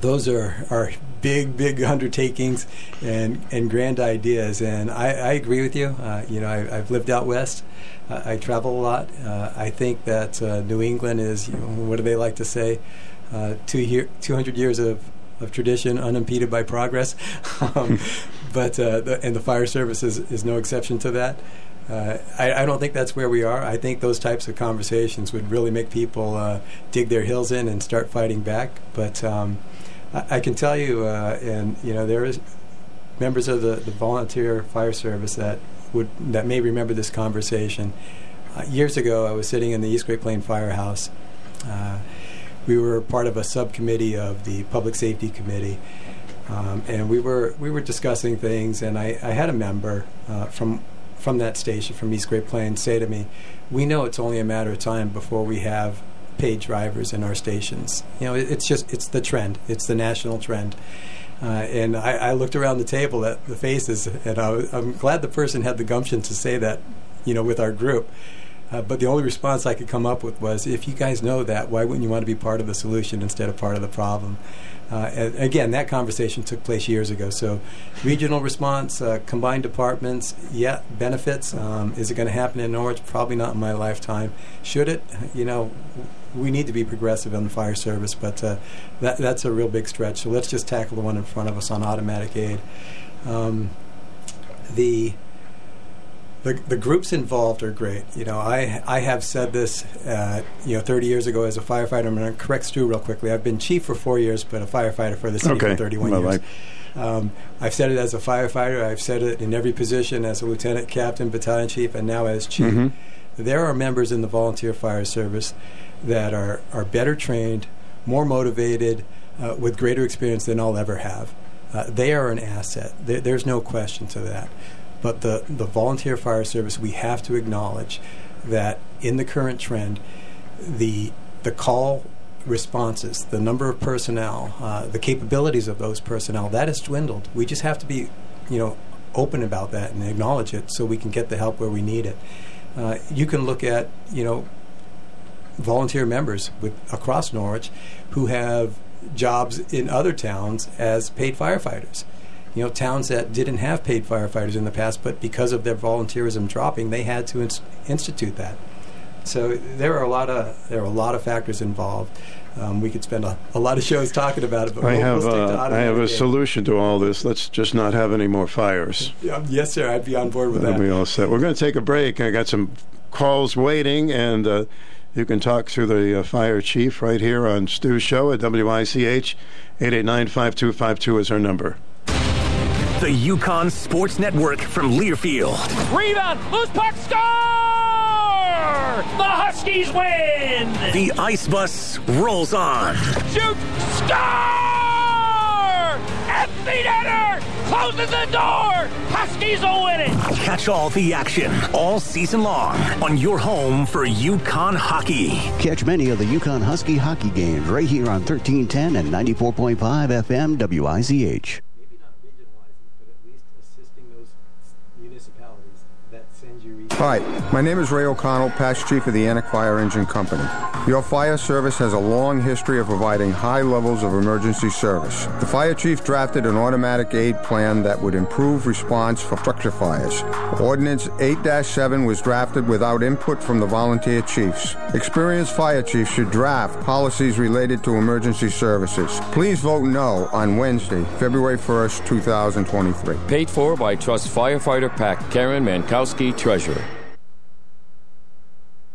those are big undertakings and grand ideas, and I agree with you. I've lived out west. I travel a lot. I think that New England is, what do they like to say, 200 years of tradition unimpeded by progress. But and the fire service is no exception to that. I don't think that's where we are. I think those types of conversations would really make people dig their heels in and start fighting back. But I can tell you, there is members of the volunteer fire service that may remember this conversation. Years ago, I was sitting in the East Great Plain Firehouse. We were part of a subcommittee of the Public Safety Committee. And we were discussing things, and I had a member from that station, from East Great Plains, say to me, we know it's only a matter of time before we have paid drivers in our stations. It's the trend. It's the national trend. And I looked around the table at the faces, and I'm glad the person had the gumption to say that, with our group. But the only response I could come up with was, if you guys know that, why wouldn't you want to be part of the solution instead of part of the problem? Again, that conversation took place years ago. So regional response, combined departments, yeah, benefits. Is it going to happen in Norwich? Probably not in my lifetime. Should it? You know, we need to be progressive on the fire service, but that's a real big stretch. So let's just tackle the one in front of us on automatic aid. The groups involved are great. You know, I have said this, 30 years ago as a firefighter. I'm going to correct Stu real quickly. I've been chief for 4 years, but a firefighter for the city for 31 years. I've said it as a firefighter. I've said it in every position as a lieutenant, captain, battalion chief, and now as chief. Mm-hmm. There are members in the volunteer fire service that are better trained, more motivated, with greater experience than I'll ever have. They are an asset. There's no question to that. But the volunteer fire service, we have to acknowledge that in the current trend, the call responses, the number of personnel, the capabilities of those personnel, that has dwindled. We just have to be, open about that and acknowledge it so we can get the help where we need it. You can look at, volunteer members across Norwich who have jobs in other towns as paid firefighters. Towns that didn't have paid firefighters in the past, but because of their volunteerism dropping, they had to institute that. So there are a lot of factors involved. We could spend a lot of shows talking about it, but I have a solution to all this. Let's just not have any more fires. Yes, sir. I'd be on board with that. We're all set. We're going to take a break. I got some calls waiting, and you can talk to the fire chief right here on Stu's show at WICH. 889-5252 is our number. The Yukon Sports Network from Learfield. Rebound! Loose puck! Score! The Huskies win! The Ice Bus rolls on. Shoot! Score! Anthony Netter closes the door! Huskies will win it! Catch all the action all season long on your home for Yukon hockey. Catch many of the Yukon Husky hockey games right here on 1310 and 94.5 FM WICH. Hi, my name is Ray O'Connell, past chief of the Annick Fire Engine Company. Your fire service has a long history of providing high levels of emergency service. The fire chief drafted an automatic aid plan that would improve response for structure fires. Ordinance 8-7 was drafted without input from the volunteer chiefs. Experienced fire chiefs should draft policies related to emergency services. Please vote no on Wednesday, February 1st, 2023. Paid for by Trust Firefighter PAC, Karen Mankowski, Treasurer.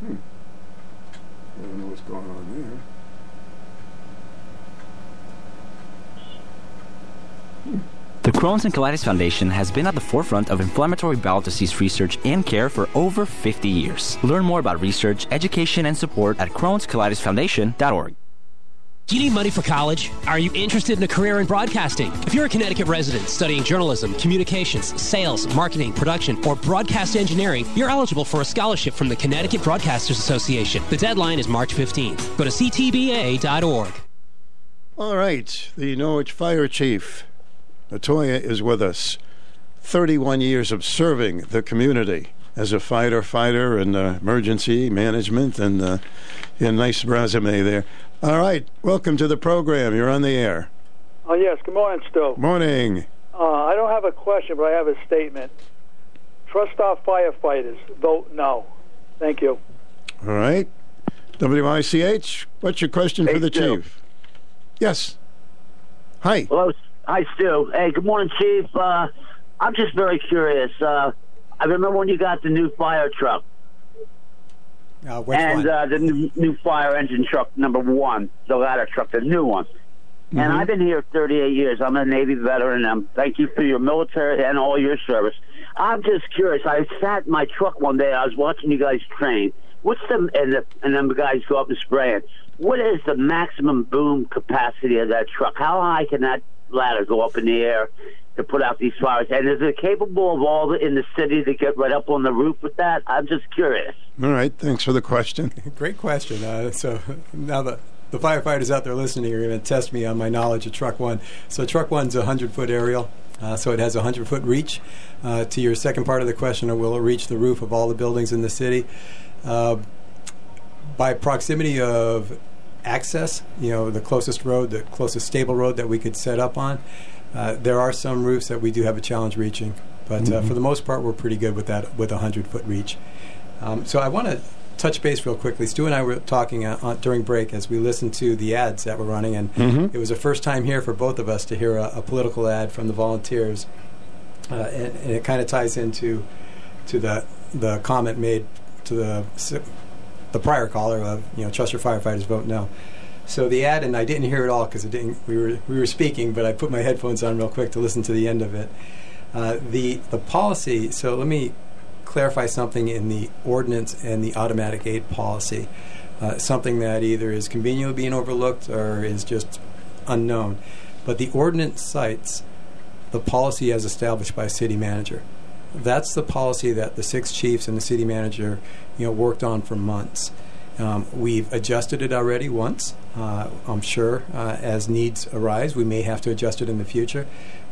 I don't know what's going on there. The Crohn's and Colitis Foundation has been at the forefront of inflammatory bowel disease research and care for over 50 years. Learn more about research, education, and support at Crohn'sColitisFoundation.org. Do you need money for college? Are you interested in a career in broadcasting? If you're a Connecticut resident studying journalism, communications, sales, marketing, production, or broadcast engineering, you're eligible for a scholarship from the Connecticut Broadcasters Association. The deadline is March 15th. Go to ctba.org. All right, the Norwich Fire Chief, Latoya, is with us. 31 years of serving the community as a firefighter and emergency management, and a nice resume there. All right, welcome to the program. You're on the air. Oh, yes. Good morning, Stu. Morning. I don't have a question, but I have a statement. Trust our firefighters. Vote no. Thank you. All right. WICH, what's your question for the Stu. Chief? Yes. Hi. Hello. Hi, Stu. Hey, good morning, Chief. I'm just very curious. I remember when you got the new fire truck. Which one? The new fire engine truck, number one, the ladder truck, the new one. Mm-hmm. And I've been here 38 years. I'm a Navy veteran. Thank you for your military and all your service. I'm just curious. I sat in my truck one day. I was watching you guys train. What's the and them guys go up and spray it. What is the maximum boom capacity of that truck? How high can that ladder go up in the air to put out these fires? And is it capable of all in the city to get right up on the roof with that? I'm just curious. All right. Thanks for the question. Great question. So now the firefighters out there listening are going to test me on my knowledge of Truck 1. So Truck 1's a 100-foot aerial. So it has a 100-foot reach. To your second part of the question, will it reach the roof of all the buildings in the city? By proximity of access, you know, the closest road, the closest stable road that we could set up on, there are some roofs that we do have a challenge reaching. But for the most part, we're pretty good with that, with a 100-foot reach. So I want to touch base real quickly. Stu and I were talking during break as we listened to the ads that were running, and it was a first time here for both of us to hear a political ad from the volunteers. And it kind of ties into the comment made to the prior caller of, you know, trust your firefighters, vote no. So the ad, and I didn't hear it all because we were speaking, but I put my headphones on real quick to listen to the end of it. The policy, so let me clarify something in the ordinance and the automatic aid policy, something that either is conveniently being overlooked or is just unknown. But the ordinance cites the policy as established by city manager. That's the policy that the six chiefs and the city manager, you know, worked on for months. We've adjusted it already once. I'm sure as needs arise, we may have to adjust it in the future.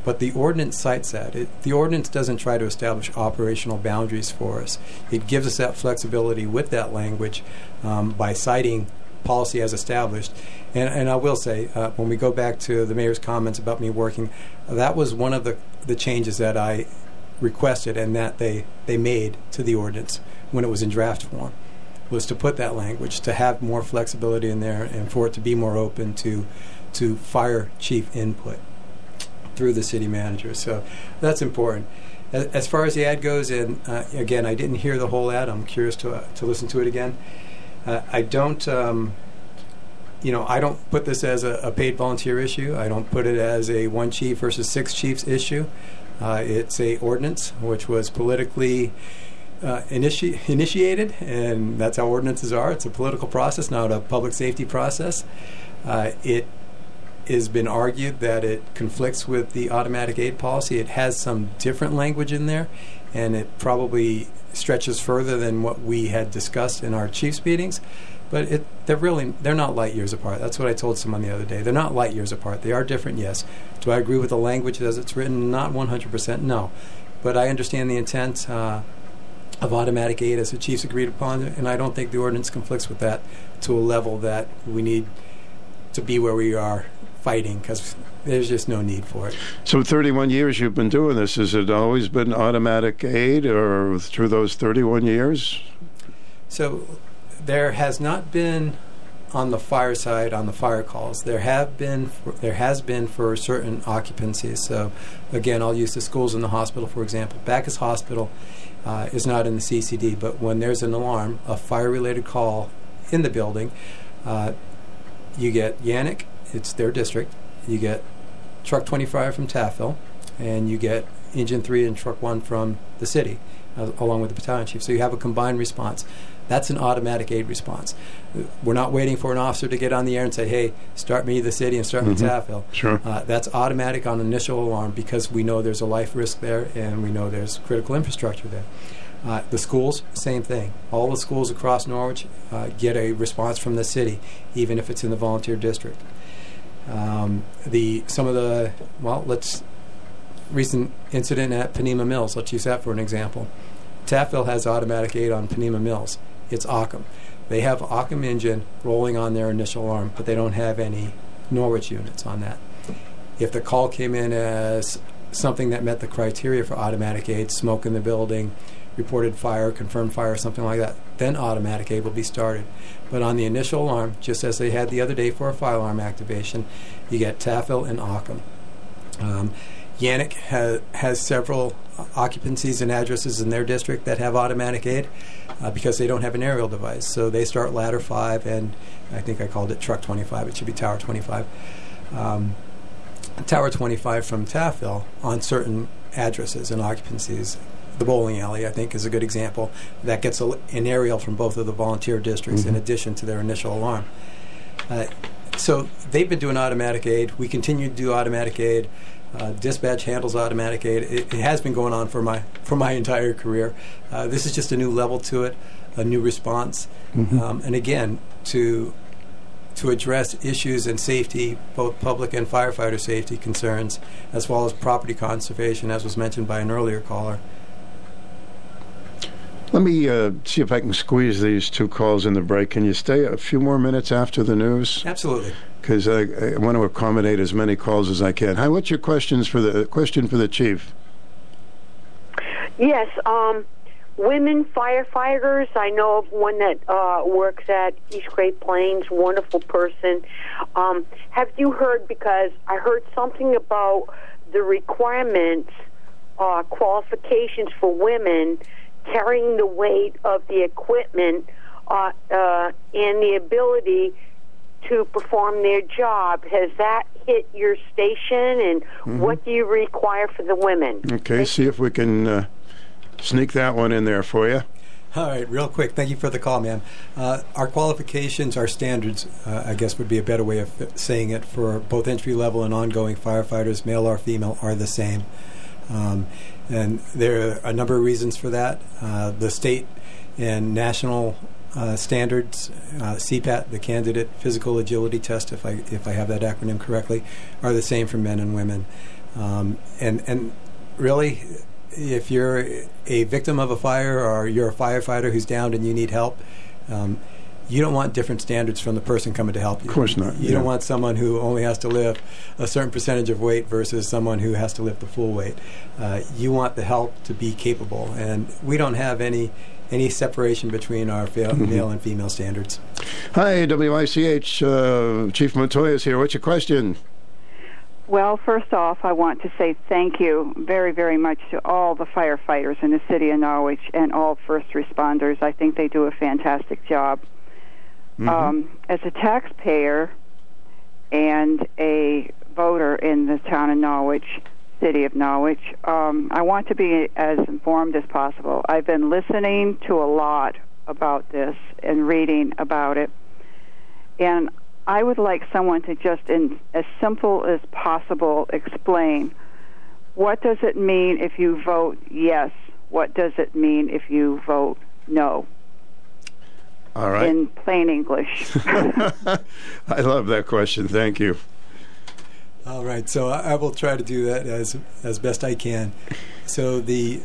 But the ordinance cites that. The ordinance doesn't try to establish operational boundaries for us. It gives us that flexibility with that language by citing policy as established. And I will say, when we go back to the mayor's comments about me working, that was one of the changes that I requested and that they made to the ordinance when it was in draft form, was to put that language, to have more flexibility in there and for it to be more open to fire chief input through the city manager. So that's important. As far as the ad goes, and again, I didn't hear the whole ad. I'm curious to listen to it again. I don't, I don't put this as a paid volunteer issue. I don't put it as a one chief versus six chiefs issue. It's a ordinance which was politically initiated, and that's how ordinances are. It's a political process, not a public safety process. It has been argued that it conflicts with the automatic aid policy. It has some different language in there, and it probably stretches further than what we had discussed in our chiefs meetings. But they're not light years apart. That's what I told someone the other day. They're not light years apart. They are different, yes. Do I agree with the language as it's written? Not 100%, no. But I understand the intent of automatic aid as the chiefs agreed upon, and I don't think the ordinance conflicts with that to a level that we need to be where we are fighting, because there's just no need for it. So 31 years you've been doing this. Has it always been automatic aid, or through those 31 years? So there has not been on the fire side, on the fire calls. There has been for certain occupancies. So again, I'll use the schools and the hospital, for example. Bacchus Hospital is not in the CCD, but when there's an alarm, a fire-related call in the building, you get Yannick, it's their district, you get Truck 25 from Taffel, and you get Engine 3 and Truck 1 from the city, along with the battalion chief. So you have a combined response. That's an automatic aid response. We're not waiting for an officer to get on the air and say, hey, start me, the city, and start me, Taffel. Sure. That's automatic on initial alarm because we know there's a life risk there and we know there's critical infrastructure there. The schools, same thing. All the schools across Norwich get a response from the city, even if it's in the volunteer district. Recent incident at Panema Mills, let's use that for an example. Taffel has automatic aid on Panema Mills. It's Ockham. They have Ockham engine rolling on their initial alarm, but they don't have any Norwich units on that. If the call came in as something that met the criteria for automatic aid, smoke in the building, reported fire, confirmed fire, something like that, then automatic aid will be started. But on the initial alarm, just as they had the other day for a fire alarm activation, you get Taffel and Ockham. Yannick has several occupancies and addresses in their district that have automatic aid because they don't have an aerial device. So they start Ladder 5, and I think I called it Truck 25. It should be Tower 25. Tower 25 from Taffel on certain addresses and occupancies the bowling alley, I think, is a good example. That gets an aerial from both of the volunteer districts in addition to their initial alarm. So they've been doing automatic aid. We continue to do automatic aid. Dispatch handles automatic aid. It has been going on for my entire career. This is just a new level to it, a new response. And again, to address issues and safety, both public and firefighter safety concerns, as well as property conservation, as was mentioned by an earlier caller. Let me see if I can squeeze these two calls in the break. Can you stay a few more minutes after the news? Absolutely. Because I want to accommodate as many calls as I can. Hi, what's your question for the chief? Yes, women firefighters. I know of one that works at East Great Plains, wonderful person. Have you heard, because I heard something about the requirements, qualifications for women carrying the weight of the equipment and the ability to perform their job. Has that hit your station, and what do you require for the women? Okay, see if we can sneak that one in there for you. All right, real quick. Thank you for the call, ma'am. Our qualifications, our standards, I guess would be a better way of saying it, for both entry-level and ongoing firefighters, male or female, are the same. And there are a number of reasons for that. The state and national standards, CPAT, the Candidate Physical Agility Test, if I have that acronym correctly, are the same for men and women. And really, if you're a victim of a fire or you're a firefighter who's downed and you need help, you don't want different standards from the person coming to help you. Of course not. You don't want someone who only has to lift a certain percentage of weight versus someone who has to lift the full weight. You want the help to be capable, and we don't have any separation between our male and female standards. Hi, WICH. Chief Montoya is here. What's your question? Well, first off, I want to say thank you very, very much to all the firefighters in the city of Norwich and all first responders. I think they do a fantastic job. As a taxpayer and a voter in the town of Norwich, city of Norwich, I want to be as informed as possible. I've been listening to a lot about this and reading about it, and I would like someone to just, in as simple as possible, explain what does it mean if you vote yes, what does it mean if you vote no. All right. In plain English. I love that question. Thank you. All right. So I will try to do that as best I can. So the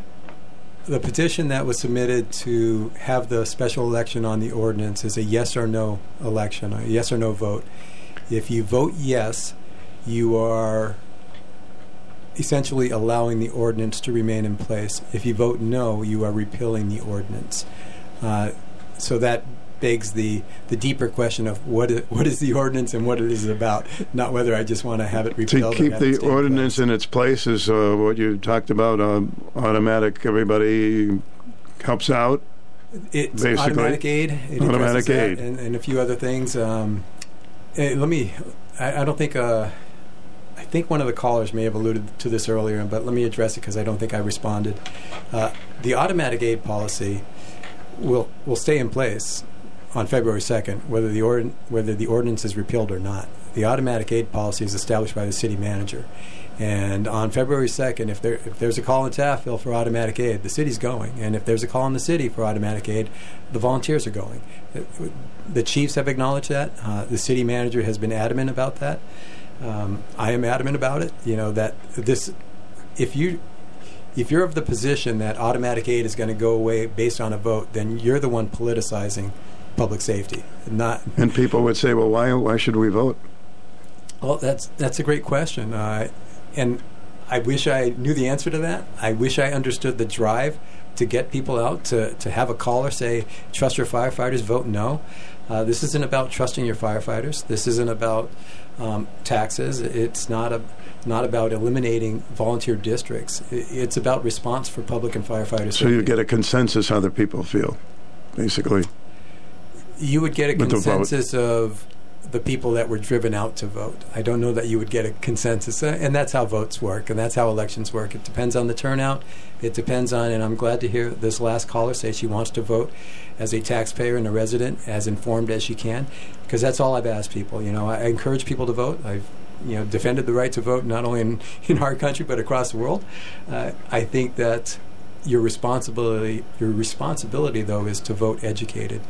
petition that was submitted to have the special election on the ordinance is a yes or no election, a yes or no vote. If you vote yes, you are essentially allowing the ordinance to remain in place. If you vote no, you are repealing the ordinance. So that begs the deeper question of what is the ordinance and what it is about, not whether I just want to have it repealed. To keep the ordinance in its place is what you talked about, automatic, everybody helps out. It's basically automatic aid. It automatic aid. And a few other things. I think one of the callers may have alluded to this earlier, but let me address it because I don't think I responded. The automatic aid policy will stay in place on February 2nd, whether the ordinance is repealed or not. The automatic aid policy is established by the city manager, and on February 2nd, if there's a call in Taffville for automatic aid, the city's going, and if there's a call in the city for automatic aid, the volunteers are going. The chiefs have acknowledged that. The city manager has been adamant about that. I am adamant about it. You know that this, if you're of the position that automatic aid is going to go away based on a vote, then you're the one politicizing public safety. And people would say, well, why should we vote? Well, that's a great question. And I wish I knew the answer to that. I wish I understood the drive to get people out, to have a caller say, trust your firefighters, vote no. This isn't about trusting your firefighters. This isn't about taxes. It's not about eliminating volunteer districts. It's about response for public and firefighters. So you get a consensus how the people feel, basically. You would get a consensus of the people that were driven out to vote. I don't know that you would get a consensus, and that's how votes work, and that's how elections work. It depends on the turnout. It depends on, and I'm glad to hear this last caller say she wants to vote as a taxpayer and a resident, as informed as she can, because that's all I've asked people. You know, I encourage people to vote. I've defended the right to vote not only in our country but across the world. I think that your responsibility, though, is to vote educated.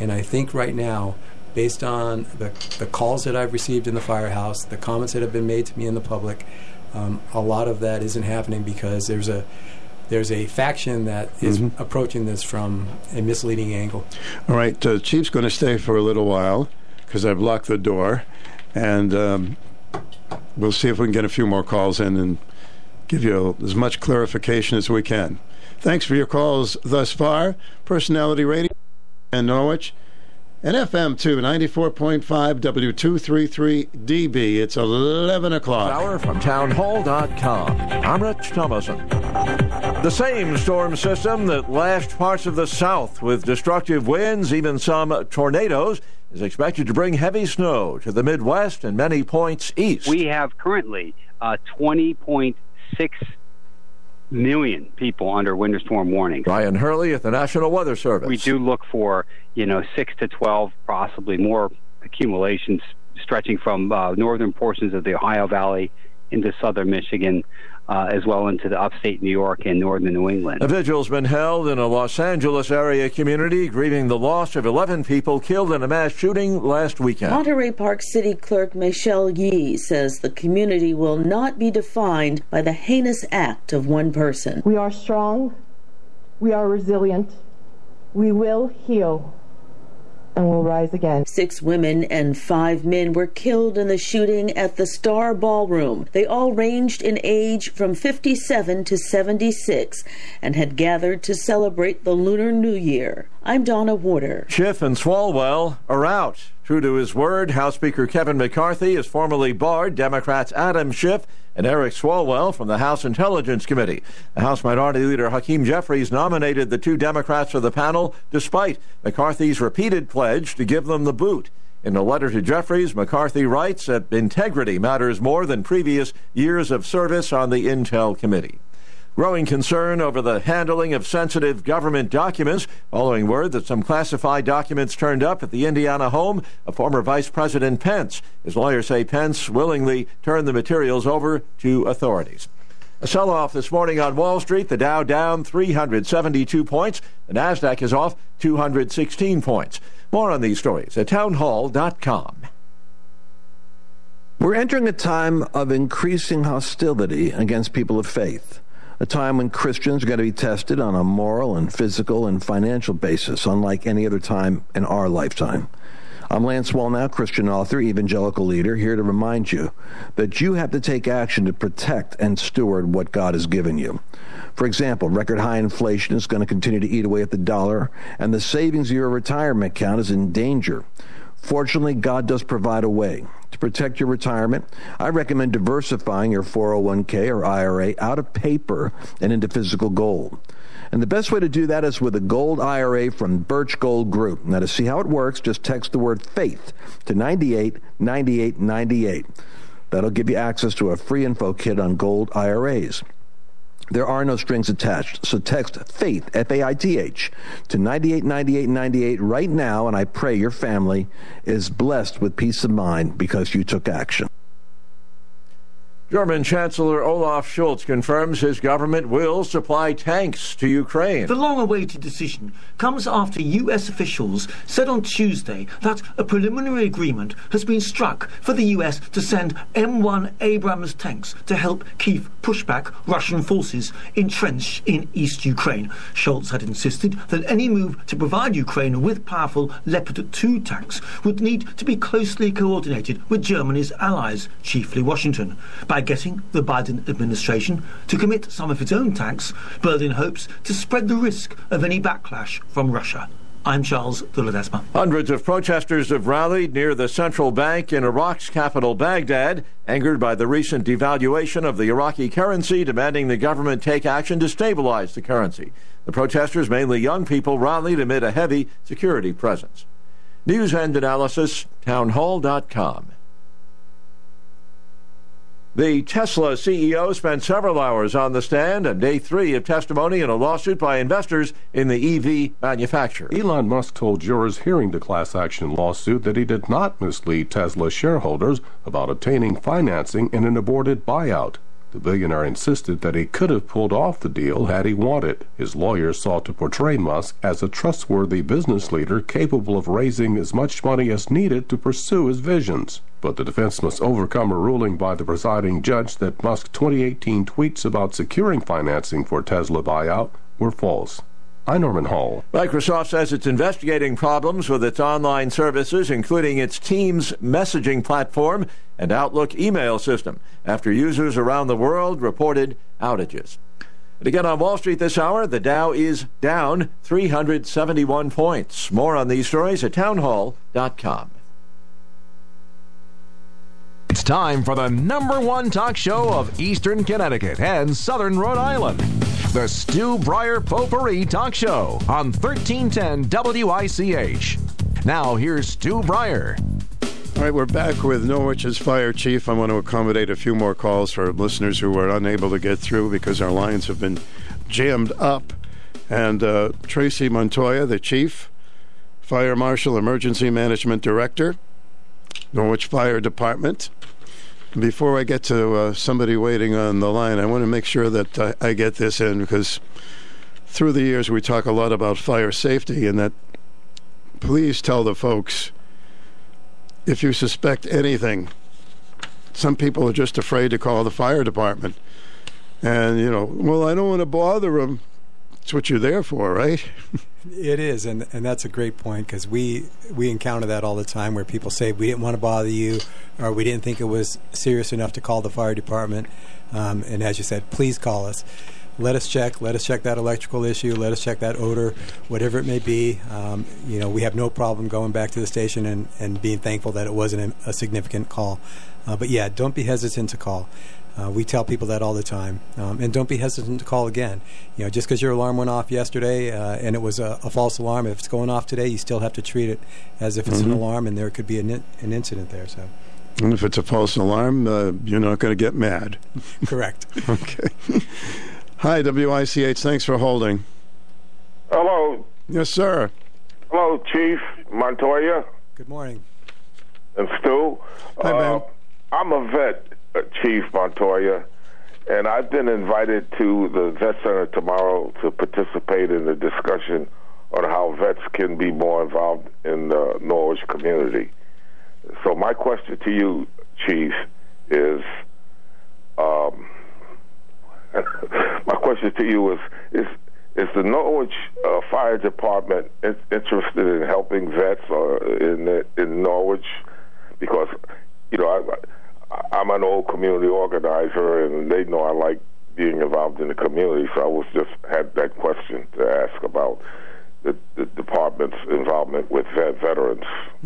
And I think right now, based on the calls that I've received in the firehouse, the comments that have been made to me in the public, a lot of that isn't happening because there's a faction that is approaching this from a misleading angle. All right, Chief's going to stay for a little while because I've locked the door, and we'll see if we can get a few more calls in and give you as much clarification as we can. Thanks for your calls thus far. Personality Radio in Norwich. And FM 2, 94.5 W233DB. It's 11 o'clock. Hour from townhall.com. I'm Rich Thomason. The same storm system that lashed parts of the South with destructive winds, even some tornadoes, is expected to bring heavy snow to the Midwest and many points east. We have currently 20.6 million people under winter storm warnings. Ryan Hurley at the National Weather Service. We do look for, 6 to 12, possibly more accumulations stretching from northern portions of the Ohio Valley into southern Michigan, as well into the upstate New York and northern New England. A vigil's been held in a Los Angeles area community grieving the loss of 11 people killed in a mass shooting last weekend. Monterey Park City Clerk Michelle Yee says the community will not be defined by the heinous act of one person. We are strong, we are resilient, we will heal, and will rise again. 6 women and 5 men were killed in the shooting at the Star Ballroom. They all ranged in age from 57 to 76 and had gathered to celebrate the Lunar New Year. I'm Donna Warder. Schiff and Swalwell are out. True to his word, House Speaker Kevin McCarthy has formally barred Democrats Adam Schiff and Eric Swalwell from the House Intelligence Committee. The House Minority Leader Hakeem Jeffries nominated the 2 Democrats for the panel despite McCarthy's repeated pledge to give them the boot. In a letter to Jeffries, McCarthy writes that integrity matters more than previous years of service on the Intel Committee. Growing concern over the handling of sensitive government documents following word that some classified documents turned up at the Indiana home of former Vice President Pence. His lawyers say Pence willingly turned the materials over to authorities. A sell-off this morning on Wall Street. The Dow down 372 points. The Nasdaq is off 216 points. More on these stories at townhall.com. We're entering a time of increasing hostility against people of faith. A time when Christians are going to be tested on a moral and physical and financial basis, unlike any other time in our lifetime. I'm Lance Wallnow, Christian author, evangelical leader, here to remind you that you have to take action to protect and steward what God has given you. For example, record high inflation is going to continue to eat away at the dollar, and the savings of your retirement account is in danger. Fortunately, God does provide a way. To protect your retirement, I recommend diversifying your 401k or IRA out of paper and into physical gold. And the best way to do that is with a gold IRA from Birch Gold Group. Now, to see how it works, just text the word FAITH to 989898. That'll give you access to a free info kit on gold IRAs. There are no strings attached, so text FAITH, F-A-I-T-H, to 989898 right now, and I pray your family is blessed with peace of mind because you took action. German Chancellor Olaf Scholz confirms his government will supply tanks to Ukraine. The long-awaited decision comes after U.S. officials said on Tuesday that a preliminary agreement has been struck for the U.S. to send M1 Abrams tanks to help Kyiv push back Russian forces entrenched in East Ukraine. Scholz had insisted that any move to provide Ukraine with powerful Leopard 2 tanks would need to be closely coordinated with Germany's allies, chiefly Washington. By getting the Biden administration to commit some of its own tanks, Berlin hopes to spread the risk of any backlash from Russia. I'm Charles de Ledesma. Hundreds of protesters have rallied near the central bank in Iraq's capital, Baghdad, angered by the recent devaluation of the Iraqi currency, demanding the government take action to stabilize the currency. The protesters, mainly young people, rallied amid a heavy security presence. News and analysis, townhall.com. The Tesla CEO spent several hours on the stand on day three of testimony in a lawsuit by investors in the EV manufacturer. Elon Musk told jurors hearing the class action lawsuit that he did not mislead Tesla shareholders about obtaining financing in an aborted buyout. The billionaire insisted that he could have pulled off the deal had he wanted. His lawyers sought to portray Musk as a trustworthy business leader capable of raising as much money as needed to pursue his visions. But the defense must overcome a ruling by the presiding judge that Musk's 2018 tweets about securing financing for Tesla buyout were false. I'm Norman Hall. Microsoft says it's investigating problems with its online services, including its Teams messaging platform and Outlook email system, after users around the world reported outages. And again, on Wall Street this hour, the Dow is down 371 points. More on these stories at townhall.com. It's time for the #1 talk show of Eastern Connecticut and Southern Rhode Island. The Stu Breyer Potpourri Talk Show on 1310 WICH. Now here's Stu Breyer. All right, we're back with Norwich's Fire Chief. I want to accommodate a few more calls for listeners who were unable to get through because our lines have been jammed up. And Tracy Montoya, the Chief, Fire Marshal, Emergency Management Director, Norwich Fire Department. Before I get to somebody waiting on the line, I want to make sure that I get this in, because through the years we talk a lot about fire safety, and that please tell the folks if you suspect anything. Some people are just afraid to call the fire department. And, you know, well, I don't want to bother them. That's what you're there for, right? It is, and that's a great point, because we encounter that all the time, where people say, we didn't want to bother you, or we didn't think it was serious enough to call the fire department. And as you said, please call us. Let us check. Let us check that electrical issue. Let us check that odor, whatever it may be. You know, we have no problem going back to the station and being thankful that it wasn't a significant call. But, yeah, don't be hesitant to call. We tell people that all the time. And don't be hesitant to call again. You know, just because your alarm went off yesterday and it was a false alarm, if it's going off today, you still have to treat it as if it's an alarm, and there could be an incident there. So, and if it's a false alarm, you're not going to get mad. Correct. Okay. Hi, WICH. Thanks for holding. Hello. Yes, sir. Hello, Chief Montoya. Good morning. And Stu. Hi, man. I'm a vet, Chief Montoya, and I've been invited to the Vet Center tomorrow to participate in the discussion on how vets can be more involved in the Norwich community. So my question to you, Chief, is my question to you is the Norwich Fire Department interested in helping vets in Norwich? Because, you know, I'm an old community organizer, and they know I like being involved in the community, so I had that question to ask about the department's involvement with veterans.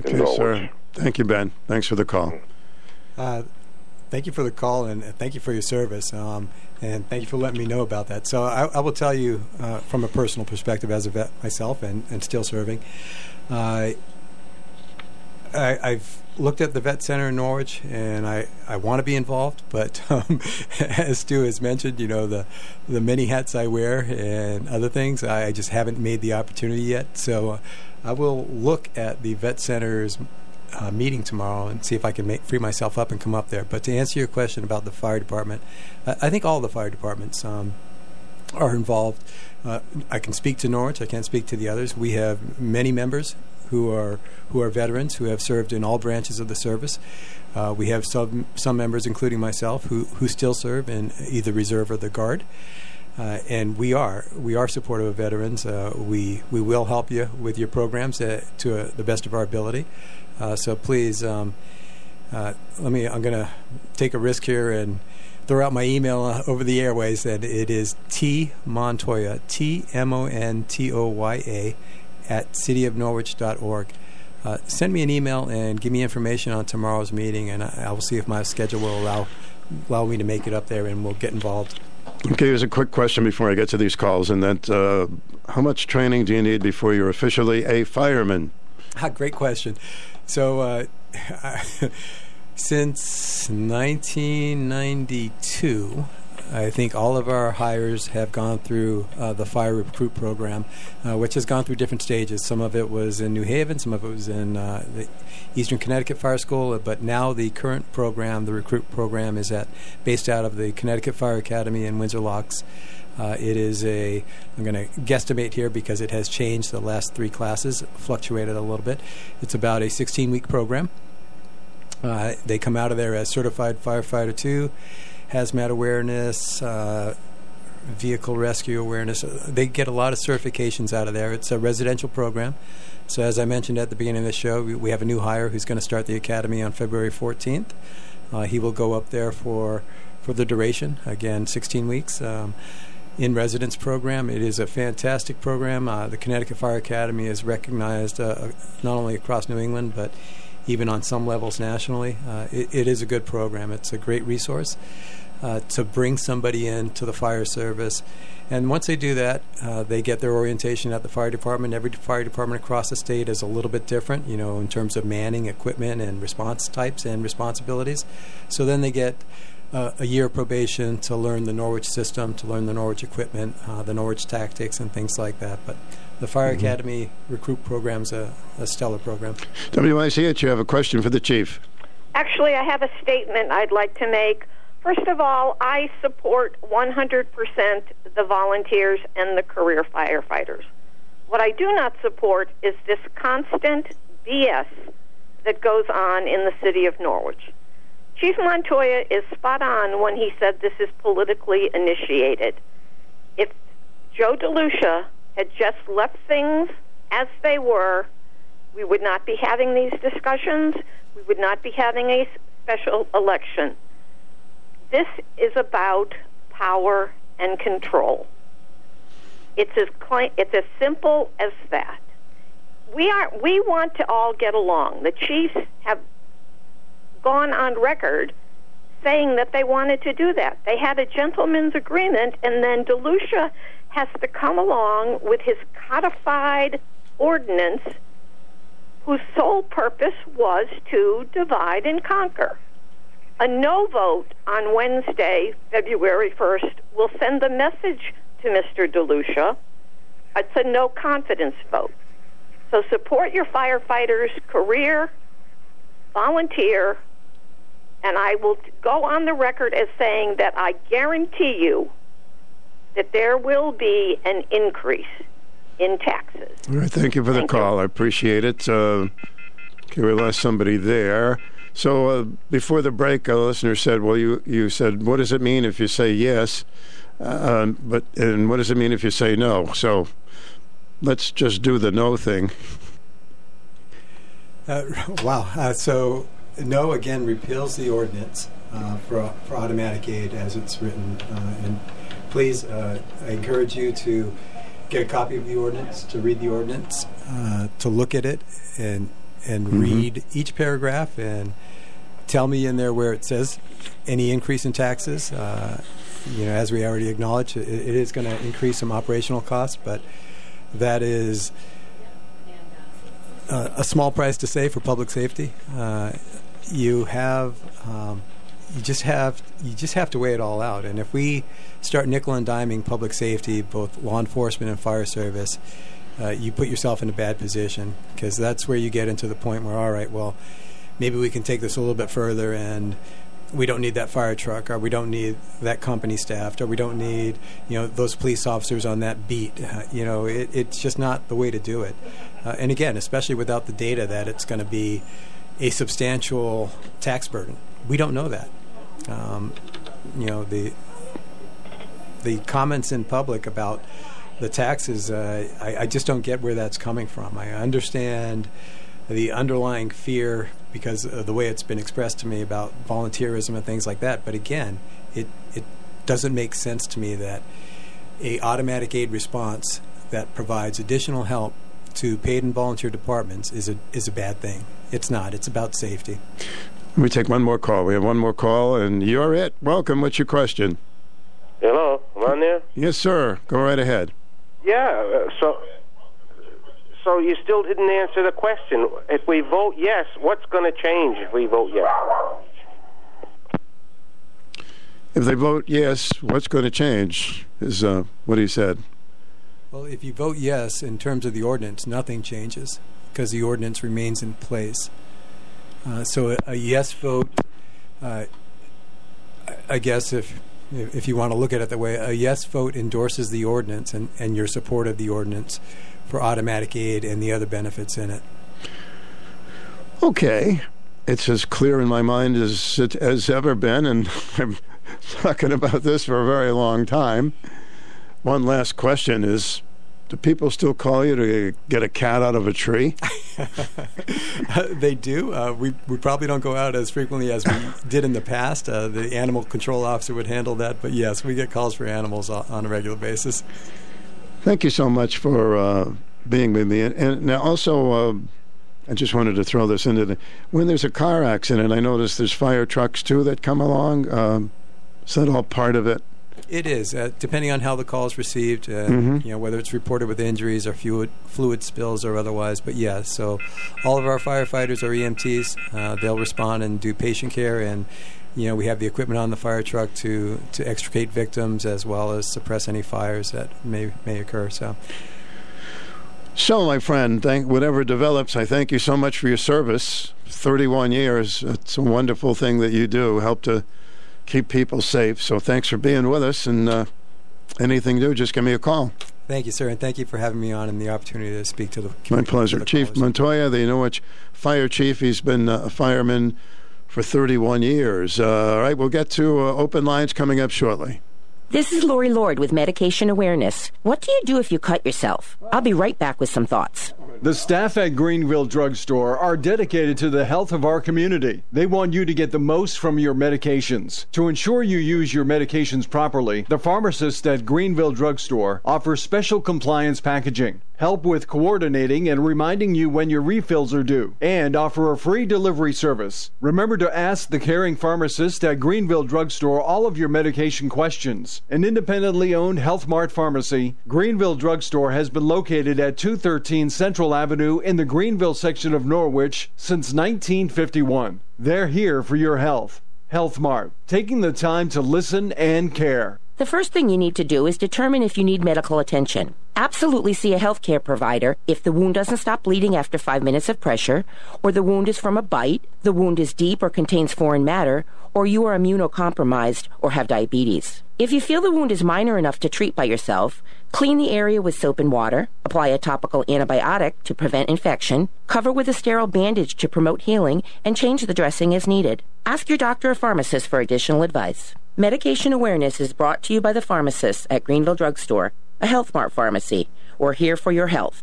Okay, sir. Thank you, Ben. Thanks for the call. Thank you for the call, and thank you for your service, and thank you for letting me know about that. So I will tell you from a personal perspective as a vet myself and still serving, I've looked at the Vet Center in Norwich, and I want to be involved, but as Stu has mentioned, you know, the many hats I wear and other things, I just haven't made the opportunity yet. So I will look at the Vet Center's meeting tomorrow and see if I can free myself up and come up there. But to answer your question about the fire department, I think all the fire departments are involved. I can speak to Norwich. I can't speak to the others. We have many members who are veterans, who have served in all branches of the service. We have some members, including myself, who still serve in either reserve or the guard. And we are supportive of veterans. We will help you with your programs to the best of our ability. So please, I'm going to take a risk here and throw out my email over the airways, and it is tmontoya, tmontoya, @cityofnorwich.org. Send me an email and give me information on tomorrow's meeting, and I will see if my schedule will allow me to make it up there, and we'll get involved. Okay, here's a quick question before I get to these calls, and that how much training do you need before you're officially a fireman? Great question. So since 1992, I think all of our hires have gone through the fire recruit program, which has gone through different stages. Some of it was in New Haven, some of it was in the Eastern Connecticut Fire School, but now the current program, the recruit program, is based out of the Connecticut Fire Academy in Windsor Locks. It is I'm going to guesstimate here because it has changed the last three classes, fluctuated a little bit. It's about a 16-week program. They come out of there as Certified Firefighter 2, hazmat awareness, vehicle rescue awareness. They get a lot of certifications out of there. It's a residential program. So as I mentioned at the beginning of the show, we have a new hire who's going to start the academy on February 14th. He will go up there for the duration, again, 16 weeks. In-residence program. It is a fantastic program. The Connecticut Fire Academy is recognized not only across New England, but even on some levels nationally. It is a good program. It's a great resource to bring somebody in to the fire service. And once they do that, they get their orientation at the fire department. Every fire department across the state is a little bit different, you know, in terms of manning, equipment, and response types and responsibilities. So then they get a year of probation to learn the Norwich system, to learn the Norwich equipment, the Norwich tactics, and things like that. But the Fire Academy recruit program is a stellar program. WICH, you have a question for the chief. Actually, I have a statement I'd like to make. First of all, I support 100% the volunteers and the career firefighters. What I do not support is this constant BS that goes on in the city of Norwich. Chief Montoya is spot on when he said this is politically initiated. If Joe DeLucia had just left things as they were, we would not be having these discussions. We would not be having a special election. This is about power and control. It's as simple as that. We want to all get along. The chiefs have gone on record saying that they wanted to do that. They had a gentleman's agreement, and then DeLucia has to come along with his codified ordinance whose sole purpose was to divide and conquer. A no vote on Wednesday, February 1st, will send a message to Mr. DeLucia. It's a no confidence vote. So support your firefighters' career, volunteer, and I will go on the record as saying that I guarantee you that there will be an increase in taxes. All right, thank you for the call. I appreciate it. Okay, we lost somebody there. So before the break, a listener said, well, you said, what does it mean if you say yes? And what does it mean if you say no? So let's just do the no thing. Wow. So no, again, repeals the ordinance for automatic aid as it's written. And please, I encourage you to get a copy of the ordinance, to read the ordinance, to look at it and read each paragraph and tell me in there where it says any increase in taxes. You know, as we already acknowledged, it is going to increase some operational costs, but that is a small price to save for public safety. You just have to weigh it all out. And if we start nickel and diming public safety, both law enforcement and fire service, you put yourself in a bad position, because that's where you get into the point where, all right, well, maybe we can take this a little bit further, and we don't need that fire truck, or we don't need that company staffed, or we don't need, you know, those police officers on that beat. You know, it's just not the way to do it. And again, especially without the data that it's going to be a substantial tax burden. We don't know that. You know, the comments in public about the taxes, I just don't get where that's coming from. I understand the underlying fear because of the way it's been expressed to me about volunteerism and things like that. But again, it doesn't make sense to me that a automatic aid response that provides additional help to paid and volunteer departments is a bad thing. It's not. It's about safety. Let me take one more call. We have one more call, and you're it. Welcome. What's your question? Hello. Am I on there? Yes, sir. Go right ahead. Yeah. So So you still didn't answer the question. If we vote yes, what's going to change if we vote yes? If they vote yes, what's going to change is what he said. Well, if you vote yes in terms of the ordinance, nothing changes because the ordinance remains in place. So a yes vote, I guess if you want to look at it that way, a yes vote endorses the ordinance and your support of the ordinance for automatic aid and the other benefits in it. Okay. It's as clear in my mind as it has ever been, and I'm talking about this for a very long time. One last question is, do people still call you to get a cat out of a tree? They do. We probably don't go out as frequently as we did in the past. The animal control officer would handle that, but yes, we get calls for animals on a regular basis. Thank you so much for being with me. And now also, I just wanted to throw this into when there's a car accident, I notice there's fire trucks, too, that come along. Is that all part of it? It is, depending on how the call is received, you know, whether it's reported with injuries or fluid spills or otherwise. But, yeah, so all of our firefighters are EMTs. They'll respond and do patient care. And, you know, we have the equipment on the fire truck to extricate victims as well as suppress any fires that may occur. So, my friend, whatever develops, I thank you so much for your service. 31 years, it's a wonderful thing that you do, help to keep people safe. So thanks for being with us, and anything new, just give me a call. Thank you, sir, and thank you for having me on and the opportunity to speak to the community. My pleasure. Chief Montoya, the Inuwich Fire Chief, he's been a fireman for 31 years. All right, we'll get to open lines coming up shortly. This is Lori Lord with Medication Awareness. What do you do if you cut yourself? I'll be right back with some thoughts. The staff at Greenville Drugstore are dedicated to the health of our community. They want you to get the most from your medications. To ensure you use your medications properly, the pharmacists at Greenville Drugstore offer special compliance packaging, help with coordinating and reminding you when your refills are due, and offer a free delivery service. Remember to ask the caring pharmacist at Greenville Drugstore all of your medication questions. An independently owned Health Mart pharmacy, Greenville Drugstore has been located at 213 Central Avenue in the Greenville section of Norwich since 1951. They're here for your health. Health Mart, taking the time to listen and care. The first thing you need to do is determine if you need medical attention. Absolutely see a healthcare provider if the wound doesn't stop bleeding after 5 minutes of pressure, or the wound is from a bite, the wound is deep or contains foreign matter, or you are immunocompromised or have diabetes. If you feel the wound is minor enough to treat by yourself, clean the area with soap and water, apply a topical antibiotic to prevent infection, cover with a sterile bandage to promote healing, and change the dressing as needed. Ask your doctor or pharmacist for additional advice. Medication Awareness is brought to you by the pharmacists at Greenville Drugstore, a Health Mart pharmacy. We're here for your health.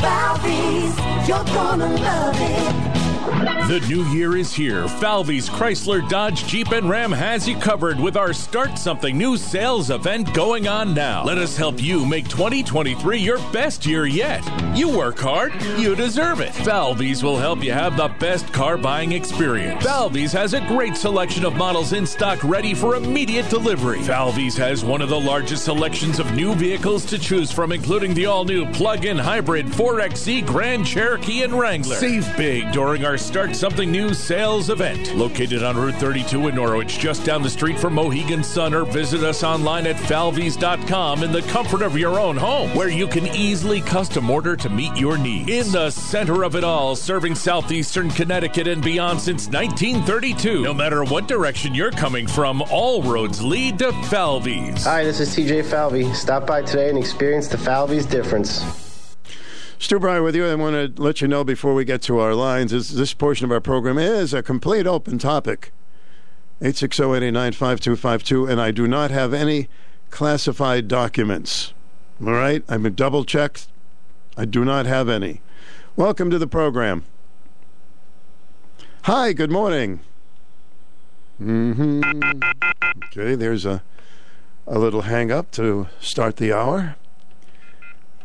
Falvey's, you're gonna love it. The new year is here. Falvey's Chrysler, Dodge, Jeep, and Ram has you covered with our Start Something New sales event going on now. Let us help you make 2023 your best year yet. You work hard, you deserve it. Falvey's will help you have the best car buying experience. Falvey's has a great selection of models in stock ready for immediate delivery. Falvey's has one of the largest selections of new vehicles to choose from, including the all-new plug-in hybrid 4XE Grand Cherokee and Wrangler. Save big during our Start Something New sales event. Located on Route 32 in Norwich, just down the street from Mohegan Sun, or visit us online at falveys.com in the comfort of your own home, where you can easily custom order to meet your needs. In the center of it all, serving southeastern Connecticut and beyond since 1932. No matter what direction you're coming from, all roads lead to Falvey's. Hi, this is TJ Falvey. Stop by today and experience the Falvey's difference. Stu Breyer with you. I want to let you know before we get to our lines, this portion of our program is a complete open topic. 860-889-5252, and I do not have any classified documents. All right? I've been double-checked. I do not have any. Welcome to the program. Hi, good morning. Okay, there's a little hang-up to start the hour.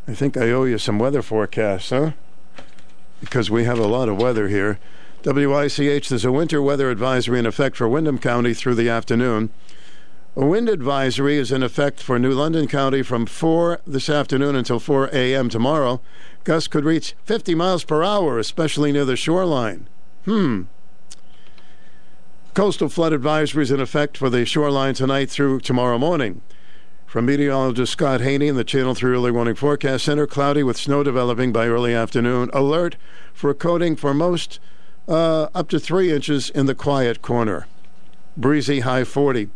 I think I owe you some weather forecasts, huh? Because we have a lot of weather here. WICH, there's a winter weather advisory in effect for Windham County through the afternoon. A wind advisory is in effect for New London County from 4 this afternoon until 4 a.m. tomorrow. Gusts could reach 50 miles per hour, especially near the shoreline. Coastal flood advisory is in effect for the shoreline tonight through tomorrow morning. From meteorologist Scott Haney in the Channel 3 Early Warning Forecast Center, cloudy with snow developing by early afternoon. Alert for coating for most up to 3 inches in the quiet corner. Breezy, high 40.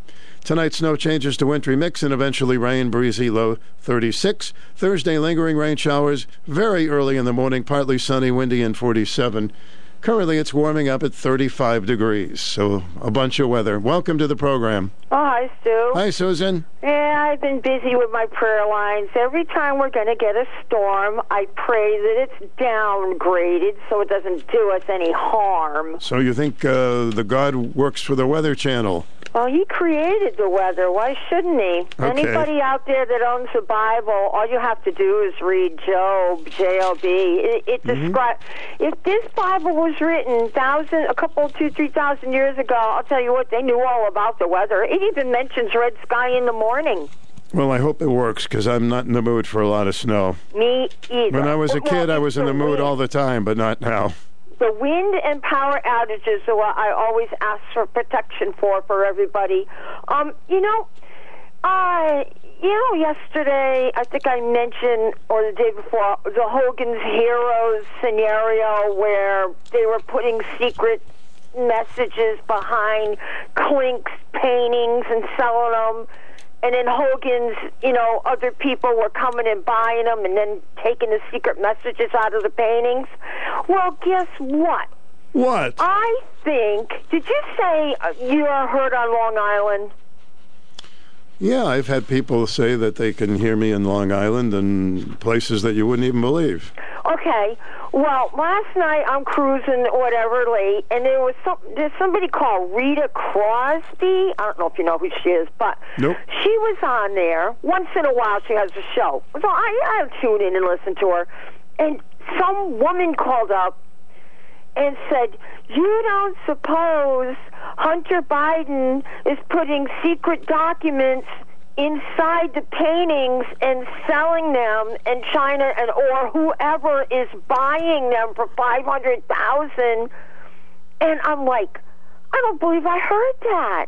Tonight, snow changes to wintry mix and eventually rain, breezy, low 36. Thursday, lingering rain showers very early in the morning, partly sunny, windy, and 47. Currently, it's warming up at 35 degrees, so a bunch of weather. Welcome to the program. Oh, hi, Stu. Hi, Susan. Yeah, I've been busy with my prayer lines. Every time we're going to get a storm, I pray that it's downgraded so it doesn't do us any harm. So you think the God works for the Weather Channel? Well, he created the weather. Why shouldn't he? Okay. Anybody out there that owns a Bible, all you have to do is read Job, J-O-B. It describes... If this Bible was written 2,000 years ago, I'll tell you what, they knew all about the weather. It even mentions red sky in the morning. Well, I hope it works, because I'm not in the mood for a lot of snow. Me either. When I was a kid, I was in the mood all the time, but not now. The wind and power outages are what I always ask for protection for everybody. Yesterday, I think I mentioned, or the day before, the Hogan's Heroes scenario where they were putting secret messages behind Klink's paintings and selling them. And then Hogan's, other people were coming and buying them and then taking the secret messages out of the paintings. Well, guess what? What? I think... Did you say you are heard on Long Island? Yeah, I've had people say that they can hear me in Long Island and places that you wouldn't even believe. Okay. Well, last night I'm cruising, whatever, late, and there's somebody called Rita Crosby. I don't know if you know who she is, but nope. She was on there. Once in a while she has a show. So I tune in and listen to her. And some woman called up and said, you don't suppose Hunter Biden is putting secret documents inside the paintings and selling them in China or whoever is buying them for $500,000. And I'm like, I don't believe I heard that.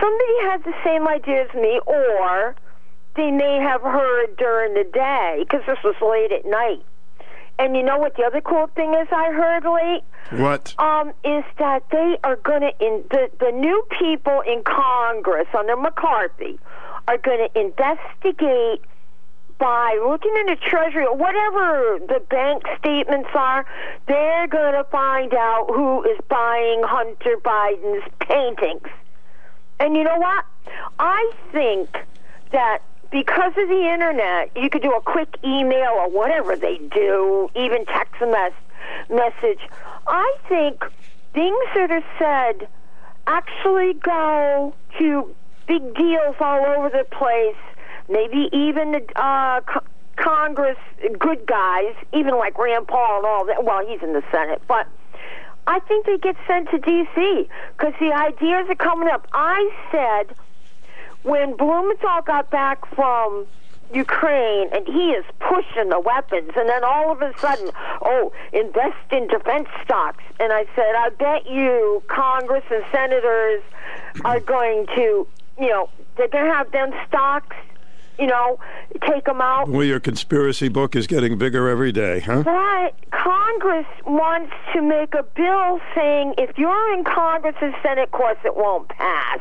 Somebody had the same idea as me, or they may have heard during the day, because this was late at night. And you know what the other cool thing is I heard late? What? Is that they are going to, the new people in Congress under McCarthy are going to investigate by looking in the Treasury or whatever the bank statements are, they're going to find out who is buying Hunter Biden's paintings. And you know what? I think that because of the internet, you could do a quick email or whatever they do, even text a message. I think things that are said actually go to big deals all over the place. Maybe even the Congress good guys, even like Rand Paul and all that. Well, he's in the Senate, but I think they get sent to D.C. because the ideas are coming up. I said... When Blumenthal got back from Ukraine, and he is pushing the weapons, and then all of a sudden, invest in defense stocks. And I said, I bet you Congress and senators are going to, they're going to have them stocks, take them out. Well, your conspiracy book is getting bigger every day, huh? But Congress wants to make a bill saying if you're in Congress and Senate, of course it won't pass.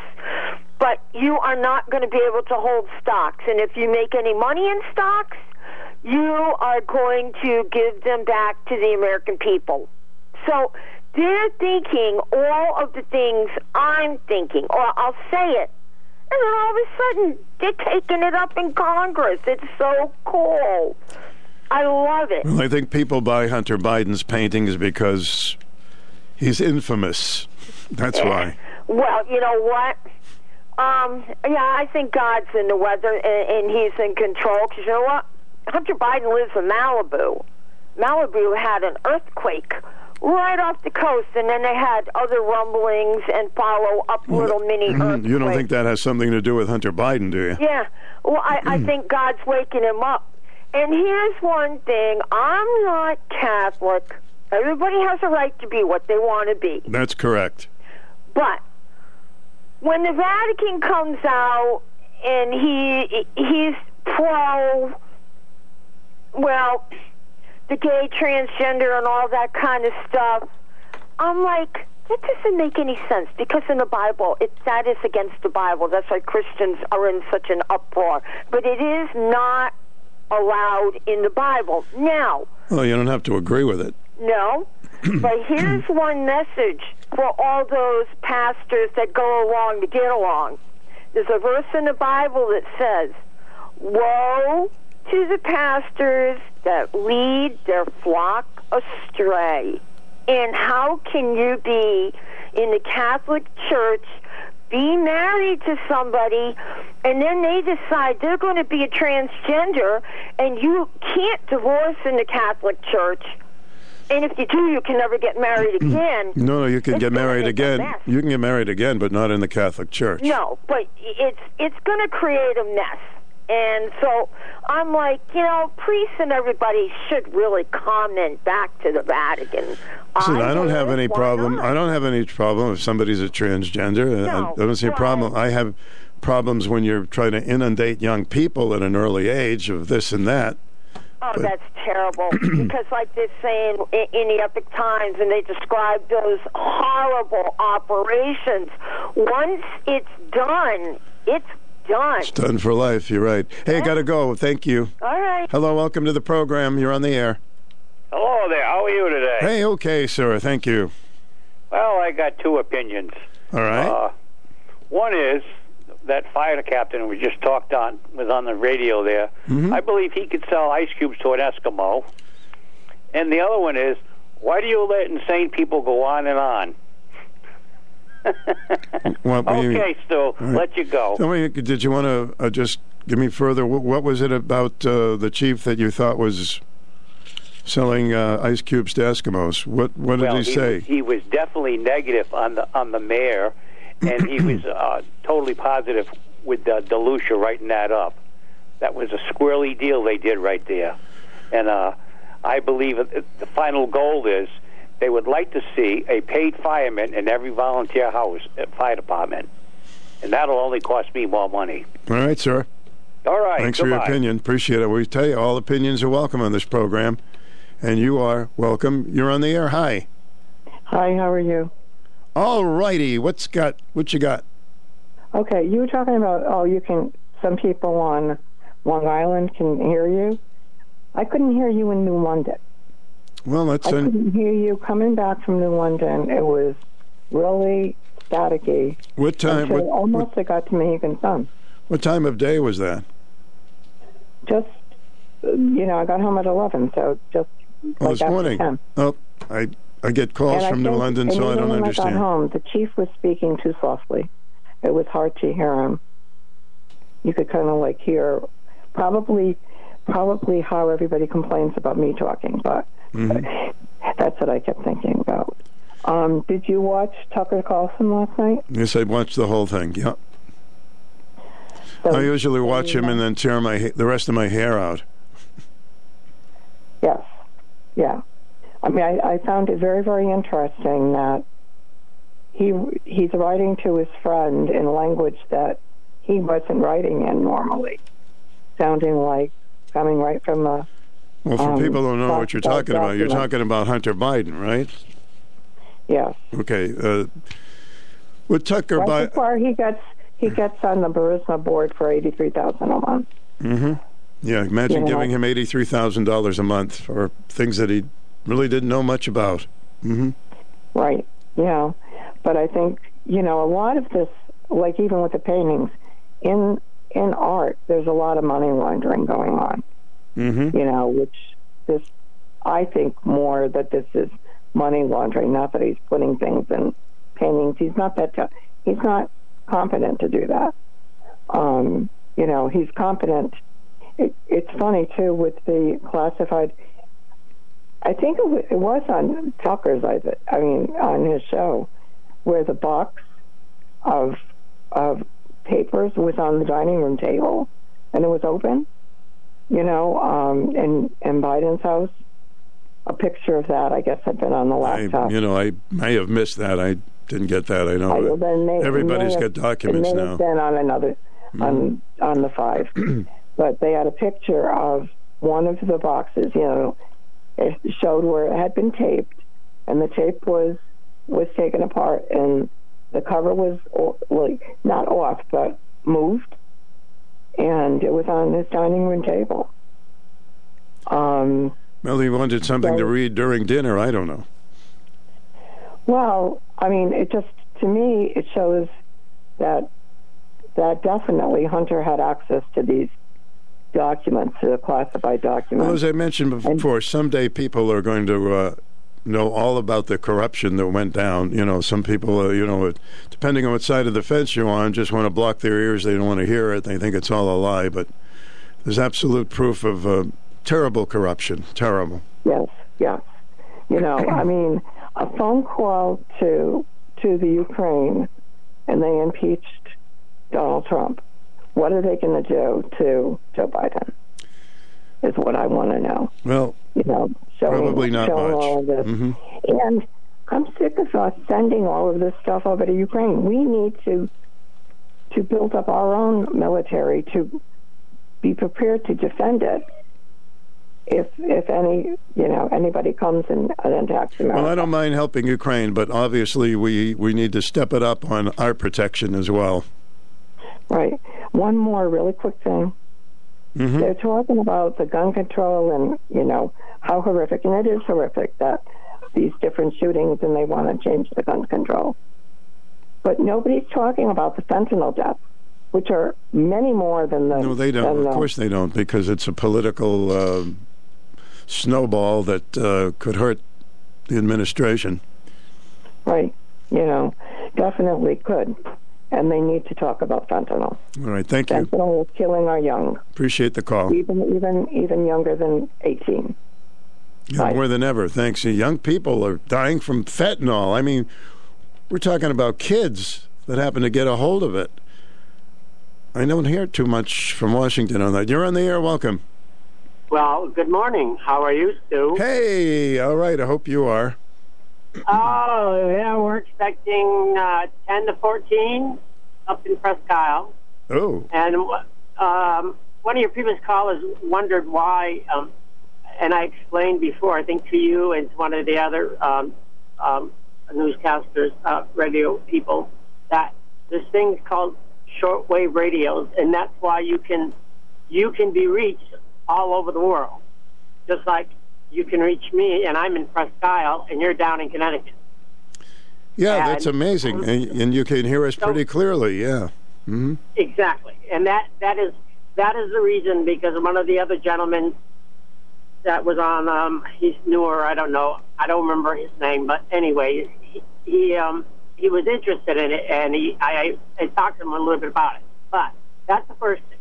But you are not going to be able to hold stocks. And if you make any money in stocks, you are going to give them back to the American people. So they're thinking all of the things I'm thinking, or I'll say it, and then all of a sudden they're taking it up in Congress. It's so cool. I love it. Well, I think people buy Hunter Biden's paintings because he's infamous. That's why. Well, you know what? I think God's in the weather, and he's in control. Because you know what? Hunter Biden lives in Malibu. Malibu had an earthquake right off the coast, and then they had other rumblings and follow-up little mini earthquakes. You don't think that has something to do with Hunter Biden, do you? Yeah. Well, I think God's waking him up. And here's one thing. I'm not Catholic. Everybody has a right to be what they want to be. That's correct. But when the Vatican comes out and he's pro, well, the gay, transgender, and all that kind of stuff, I'm like, that doesn't make any sense, because in the Bible, that is against the Bible. That's why Christians are in such an uproar. But it is not allowed in the Bible. Now... Well, you don't have to agree with it. No, but here's one message for all those pastors that go along to get along. There's a verse in the Bible that says, woe to the pastors that lead their flock astray. And how can you be in the Catholic Church, be married to somebody, and then they decide they're going to be a transgender, and you can't divorce in the Catholic Church? And if you do, you can never get married again. No, you can get married again. You can get married again, but not in the Catholic Church. No, but it's going to create a mess. And so I'm like, you know, priests and everybody should really comment back to the Vatican. Listen, I don't have any problem. Not? I don't have any problem if somebody's a transgender. No, I don't see a problem. I have problems when you're trying to inundate young people at an early age of this and that. Oh, but that's terrible, because like they're saying in the Epic Times, and they describe those horrible operations, once it's done, it's done. It's done for life, you're right. Hey, I got to go. Thank you. All right. Hello, welcome to the program. You're on the air. Hello there. How are you today? Hey, okay, sir. Thank you. Well, I got two opinions. All right. One is... that fire captain we just talked on was on the radio there. Mm-hmm. I believe he could sell ice cubes to an Eskimo. And the other one is, why do you let insane people go on and on? Okay, Stu, right. Let you go. Tell me, did you want to just give me further? What was it about the chief that you thought was selling ice cubes to Eskimos? What did he say? He was definitely negative on the mayor. And he was totally positive with DeLucia writing that up. That was a squirrely deal they did right there. And I believe the final goal is they would like to see a paid fireman in every volunteer house fire department. And that'll only cost me more money. All right, sir. All right. Thanks for your opinion. Appreciate it. We tell you, all opinions are welcome on this program. And you are welcome. You're on the air. Hi. Hi, how are you? All righty, what you got? Okay, you were talking about, some people on Long Island can hear you. I couldn't hear you in New London. Well, I couldn't hear you coming back from New London. It was really staticky. What time? It got to Mohegan Sun. What time of day was that? Just, I got home at 11, so just... Oh, this morning? 10. Oh, I get calls from New London, so I don't understand. I got home, the chief was speaking too softly. It was hard to hear him. You could kind of hear probably how everybody complains about me talking, but that's what I kept thinking about. Did you watch Tucker Carlson last night? Yes, I watched the whole thing. Yep. So I usually watch him and then tear the rest of my hair out. Yes. Yeah. I mean, I found it very, very interesting that he's writing to his friend in language that he wasn't writing in normally, sounding like coming right from a... Well, for people who don't know what you're talking about, you're talking about Hunter Biden, right? Yes. Okay. With Tucker Biden... Right before he gets on the Burisma board for $83,000 a month. Mm-hmm. Yeah, imagine giving him $83,000 a month for things that he... really didn't know much about. Mm-hmm. Right, yeah. But I think, you know, a lot of this, like even with the paintings, in art, there's a lot of money laundering going on. Mm-hmm. You know, which this, I think more that this is money laundering, not that he's putting things in paintings. He's not that, he's not competent to do that. You know, he's competent. It's funny, too, with the classified, I think it was on Tucker's, I mean, on his show, where the box of papers was on the dining room table, and it was open, you know, in Biden's house. A picture of that, I guess, had been on the laptop. I may have missed that. I didn't get that. I know. Everybody's got documents now. It may have been on another, on the 5. But they had a picture of one of the boxes, you know, it showed where it had been taped, and the tape was taken apart, and the cover was, like, not off, but moved, and it was on his dining room table. Well, he wanted something to read during dinner, I don't know. Well, I mean, it just, to me, it shows that definitely Hunter had access to these documents, to the classified documents. Well, as I mentioned before, someday people are going to know all about the corruption that went down. You know, some people, depending on what side of the fence you're on, just want to block their ears. They don't want to hear it. They think it's all a lie. But there's absolute proof of terrible corruption. Terrible. Yes, yes. You know, I mean, a phone call to the Ukraine, and they impeached Donald Trump. What are they going to do to Joe Biden? Is what I want to know. Well, you know, probably not much. All of this. Mm-hmm. And I'm sick of us sending all of this stuff over to Ukraine. We need to build up our own military to be prepared to defend it. If anybody comes and attacks America. Well, I don't mind helping Ukraine, but obviously we need to step it up on our protection as well. Right. One more really quick thing. Mm-hmm. They're talking about the gun control and, you know, how horrific, and it is horrific that these different shootings, and they want to change the gun control. But nobody's talking about the fentanyl deaths, which are many more than the... No, they don't. Of course they don't, because it's a political snowball that could hurt the administration. Right. You know, definitely could. And they need to talk about fentanyl. All right, thank you. Fentanyl is killing our young. Appreciate the call. Even younger than 18. Yeah, right. More than ever, thanks. Young people are dying from fentanyl. I mean, we're talking about kids that happen to get a hold of it. I don't hear too much from Washington on that. You're on the air. Welcome. Well, good morning. How are you, Stu? Hey, all right. I hope you are. Oh, yeah, we're expecting 10 to 14 up in Presque Isle. Oh. And one of your previous callers wondered why, and I explained before, I think to you and to one of the other newscasters, radio people, that this thing's called shortwave radios, and that's why you can be reached all over the world, just like you can reach me, and I'm in Presque Isle, and you're down in Connecticut. Yeah, that's amazing, and you can hear us pretty clearly. Yeah, mm-hmm. Exactly, and that is the reason, because one of the other gentlemen that was on, he's newer, I don't know, I don't remember his name, but anyway, he was interested in it, and I talked to him a little bit about it. But that's the first thing,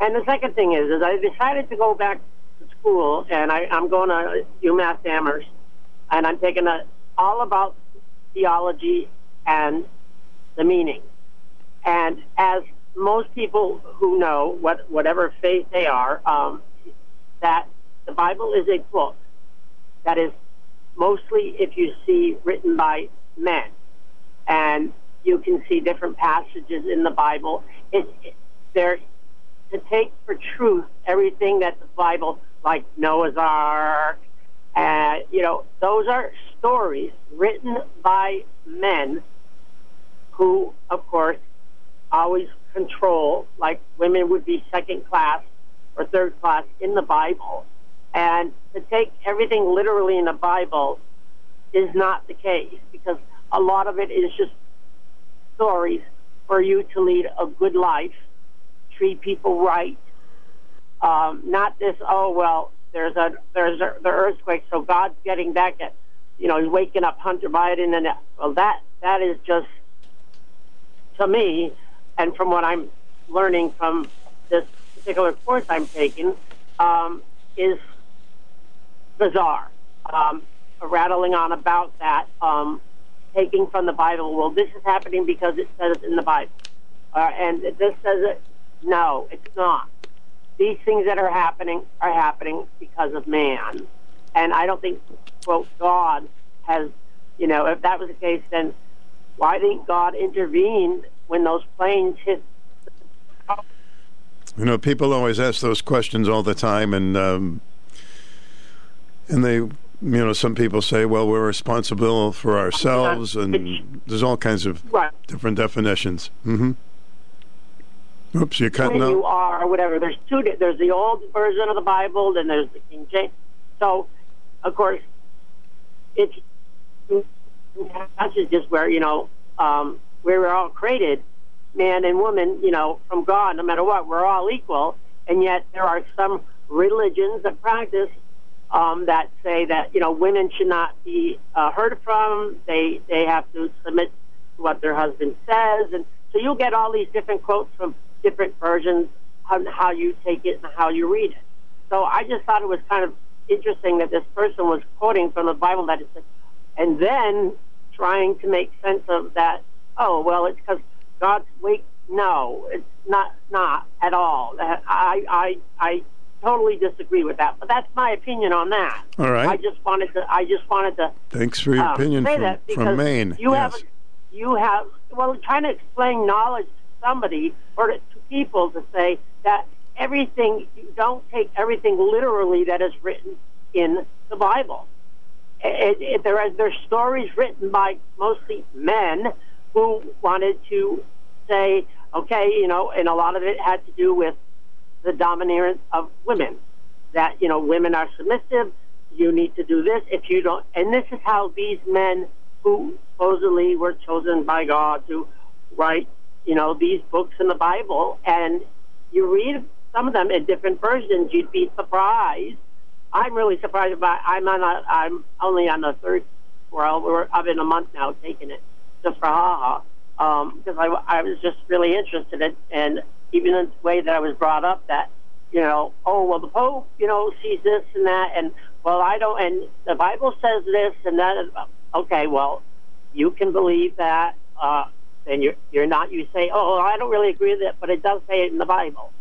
and the second thing is I decided to go back to school, and I'm going to UMass Amherst, and I'm taking all about theology and the meaning. And as most people who know whatever faith they are, that the Bible is a book that is mostly, if you see, written by men, and you can see different passages in the Bible. It's there to take for truth everything that the Bible, like Noah's Ark, and those are stories written by men who, of course, always control, like women would be second class or third class in the Bible. And to take everything literally in the Bible is not the case, because a lot of it is just stories for you to lead a good life, treat people right, not this, oh, well, there's the earthquake, so God's getting back at, you know, he's waking up Hunter Biden, and well, that is just, to me, and from what I'm learning from this particular course I'm taking, is bizarre. Rattling on about that, taking from the Bible, well, this is happening because it says it in the Bible. And this says it, no, it's not. These things that are happening because of man. And I don't think, quote, God has, you know, if that was the case, then why didn't God intervene when those planes hit? You know, people always ask those questions all the time, and they, you know, some people say, well, we're responsible for ourselves, and there's all kinds of different definitions. Mm-hmm. Oops, you're cutting out. You are, or whatever. There's two. There's the old version of the Bible, then there's the King James. So, of course, it's just where, you know, we were all created, man and woman, you know, from God. No matter what, we're all equal. And yet, there are some religions that practice that say that, you know, women should not be heard from. They have to submit to what their husband says, and so you'll get all these different quotes from different versions on how you take it and how you read it. So I just thought it was kind of interesting that this person was quoting from the Bible that it said, and then trying to make sense of that, oh, well, it's because God's weak. No, it's not at all. I totally disagree with that, but that's my opinion on that. All right. I just wanted to thanks for your opinion from Maine. You have, well, trying to explain knowledge to somebody or to people, to say that everything, you don't take everything literally that is written in the Bible. There are stories written by mostly men who wanted to say, okay, you know, and a lot of it had to do with the domineering of women, that, you know, women are submissive, you need to do this, if you don't, and this is how these men who supposedly were chosen by God to write, you know, these books in the Bible, and you read some of them in different versions, you'd be surprised. I'm really surprised about. I'm only on the third. Well, I've been a month now taking it just for because I was just really interested in, and even in the way that I was brought up, that, you know, oh, well, the Pope, you know, sees this and that, and well, I don't, and the Bible says this and that. Okay, well, you can believe that, and you're not. You say, oh, well, I don't really agree with it, but it does say it in the Bible.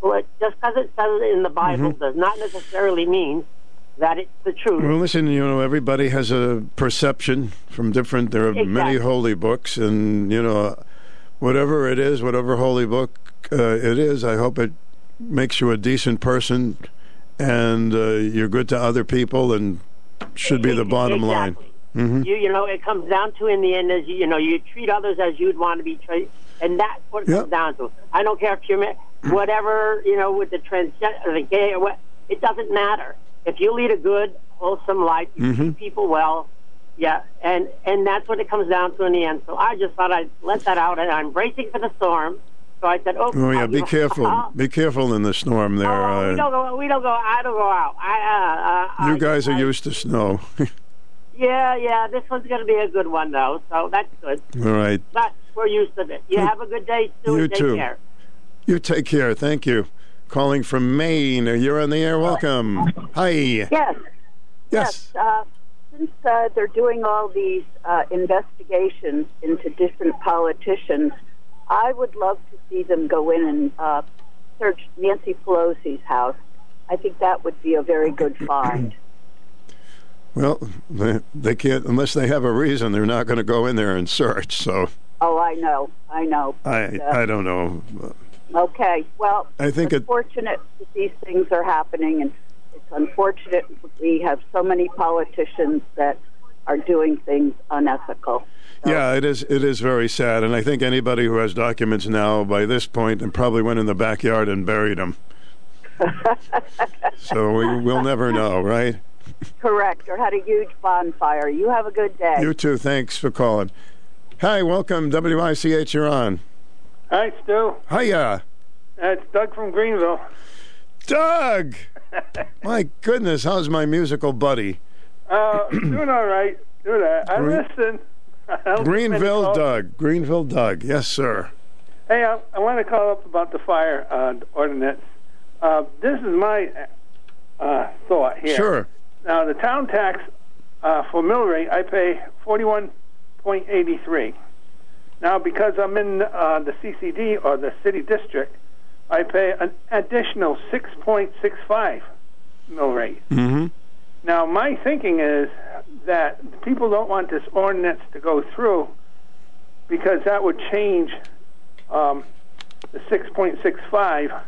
Well, just because it says it in the Bible mm-hmm. does not necessarily mean that it's the truth. Well, listen, you know, everybody has a perception from different. There are many holy books, and you know, whatever it is, whatever holy book it is, I hope it makes you a decent person, and you're good to other people, and should be the bottom line. Mm-hmm. You know, it comes down to, in the end, is, you know, you treat others as you'd want to be treated, and that's what it comes down to. I don't care if you're whatever, you know, with the transgender or the gay or what, it doesn't matter. If you lead a good, wholesome life, you mm-hmm. treat people well, and that's what it comes down to in the end. So I just thought I'd let that out, and I'm bracing for the storm. So I said, careful. Be careful in the storm there. Oh, we don't go. I don't go out. You guys are used to snow. Yeah, this one's going to be a good one, though, so that's good. All right. But we're used to it. You have a good day, Stu. You too. Take care. You take care. Thank you. Calling from Maine. You're on the air. Welcome. Hi. Yes. Since they're doing all these investigations into different politicians, I would love to see them go in and search Nancy Pelosi's house. I think that would be a very good find. Well, they can't, unless they have a reason, they're not going to go in there and search, so... Oh, I know. I don't know. Okay, well, I think it's unfortunate that these things are happening, and it's unfortunate we have so many politicians that are doing things unethical. So. Yeah, it is very sad, and I think anybody who has documents now, by this point, and probably went in the backyard and buried them. So we'll never know, right? Correct, or had a huge bonfire. You have a good day. You too. Thanks for calling. Hi, welcome, WICH, you're on. Hi, Stu. Hiya. It's Doug from Greenville. Doug! My goodness, how's my musical buddy? Doing all right. Doing that. I listen. Greenville Doug. Greenville Doug. Yes, sir. Hey, I want to call up about the fire ordinance. This is my thought here. Sure. Now, the town tax for Millbury, I pay $41.83. Now, because I'm in the CCD, or the city district, I pay an additional 6.65 mill rate. Mm-hmm. Now, my thinking is that people don't want this ordinance to go through because that would change the 6.65.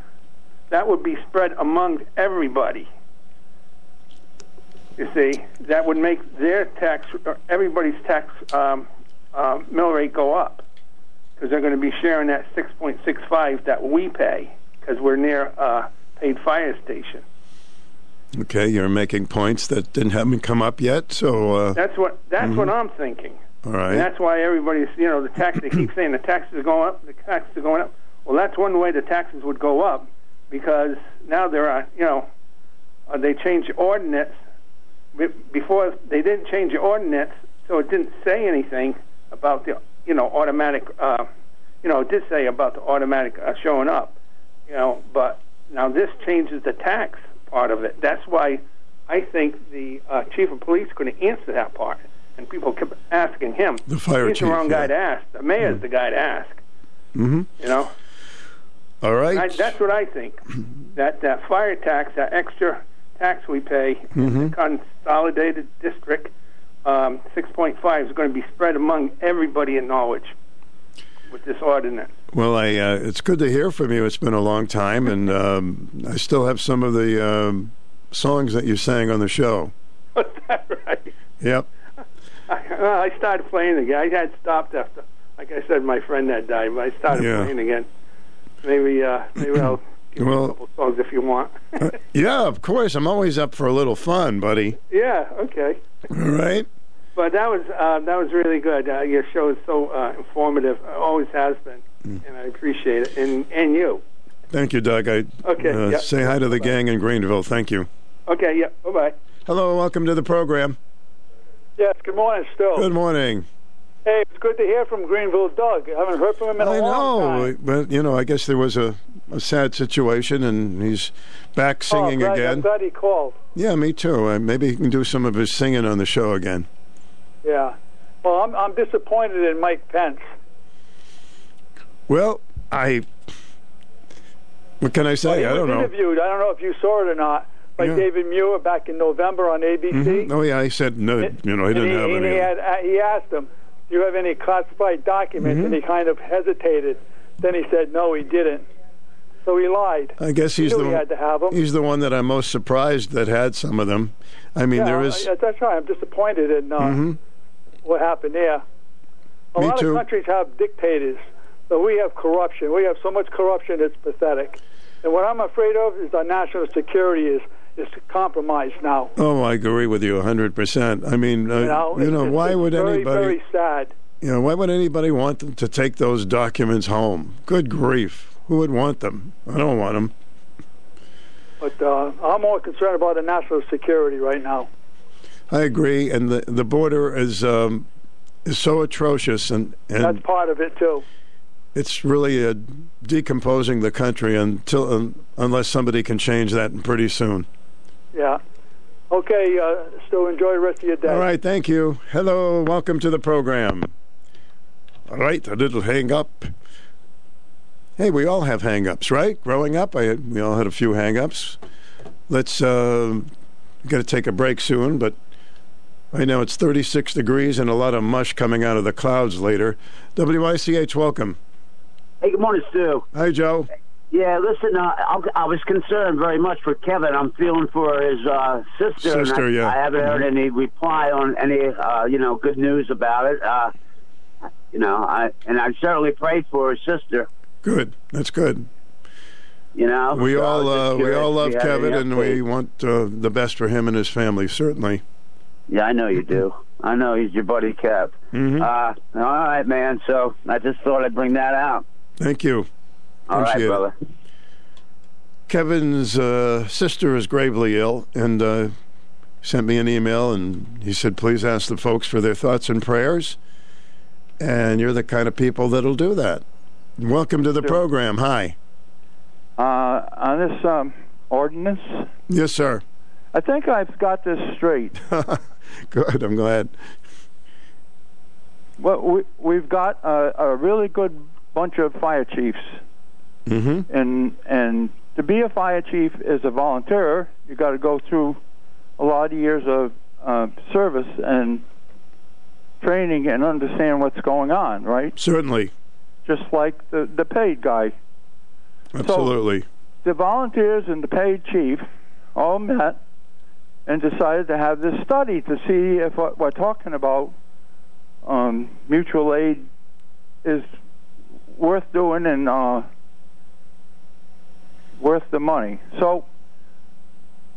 That would be spread among everybody. You see, that would make their tax, or everybody's tax mill rate go up, because they're going to be sharing that 6.65 that we pay because we're near a paid fire station. Okay, you're making points that didn't haven't come up yet, so... That's what I'm thinking. All right. And that's why everybody's, the tax, they keep saying the taxes are going up, the taxes are going up. Well, that's one way the taxes would go up, because now there are, they changed the ordinance. Before, they didn't change the ordinance, so it didn't say anything about the, automatic, it did say about the automatic showing up, but now this changes the tax part of it. That's why I think the chief of police couldn't answer that part, and people kept asking him. The fire chief, he's the wrong guy to ask. The mayor's the guy to ask. Mm-hmm. All right. That's what I think. That fire tax, that extra tax we pay in the consolidated district, 6.5 is going to be spread among everybody in Norwich with this ordinance. Well, it's good to hear from you. It's been a long time, and I still have some of the songs that you sang on the show. Was that right? Yep. I started playing again. I had stopped after, like I said, my friend had died, but I started playing again. Maybe I'll give you a couple songs if you want. Yeah, of course. I'm always up for a little fun, buddy. Yeah, okay. All right. But that was really good. Your show is so informative. It always has been, and I appreciate it. And you. Thank you, Doug. Say hi to the gang in Greenville. Thank you. Okay, yeah. Bye-bye. Hello, welcome to the program. Yes, good morning, Stu. Good morning. Hey, it's good to hear from Greenville Doug. I haven't heard from him in a long time. I know, but, I guess there was a sad situation, and he's back singing again. I'm glad he called. Yeah, me too. Maybe he can do some of his singing on the show again. Yeah. Well, I'm disappointed in Mike Pence. Well, what can I say? I don't know. He was interviewed, I don't know if you saw it or not, by David Muir back in November on ABC. Mm-hmm. Oh, yeah, he said, no, he didn't have any. He asked him, do you have any classified documents? Mm-hmm. And he kind of hesitated. Then he said, no, he didn't. So he lied. I guess he's the one that I'm most surprised that had some of them. I mean, there is... That's right. I'm disappointed in what happened there. A lot of countries have dictators, but we have corruption. We have so much corruption, it's pathetic. And what I'm afraid of is our national security is compromised now. Oh, I agree with you 100%. I mean, why would anybody... Very, very sad. Why would anybody want them to take those documents home? Good grief. Who would want them? I don't want them. But I'm more concerned about the national security right now. I agree, and the border is so atrocious, and that's part of it too. It's really decomposing the country unless somebody can change that pretty soon. Yeah. Okay, Stu, enjoy the rest of your day. All right, thank you. Hello, welcome to the program. All right, a little hang-up. Hey, we all have hang-ups, right? Growing up, we all had a few hang-ups. Let's got to take a break soon, but right now it's 36 degrees and a lot of mush coming out of the clouds later. WICH, welcome. Hey, good morning, Stu. Hi, Joe. Yeah, listen, I was concerned very much for Kevin. I'm feeling for his sister. I haven't heard any reply on any, good news about it. I certainly prayed for his sister. Good. That's good. You know, we all love Kevin, and we want the best for him and his family, certainly. Yeah, I know you do. I know he's your buddy, Kev. Mm-hmm. All right, man. So I just thought I'd bring that out. Thank you. Appreciate all right, brother. It. Kevin's sister is gravely ill, and sent me an email, and he said, please ask the folks for their thoughts and prayers. And you're the kind of people that'll do that. Welcome to the program. Hi. On this ordinance? Yes, sir. I think I've got this straight. Good, I'm glad. Well, we've got a really good bunch of fire chiefs. Mm-hmm. And to be a fire chief is a volunteer. You got to go through a lot of years of service and training and understand what's going on, right? Certainly. Just like the paid guy. Absolutely. So the volunteers and the paid chief all met and decided to have this study to see if what we're talking about, mutual aid, is worth doing and worth the money. So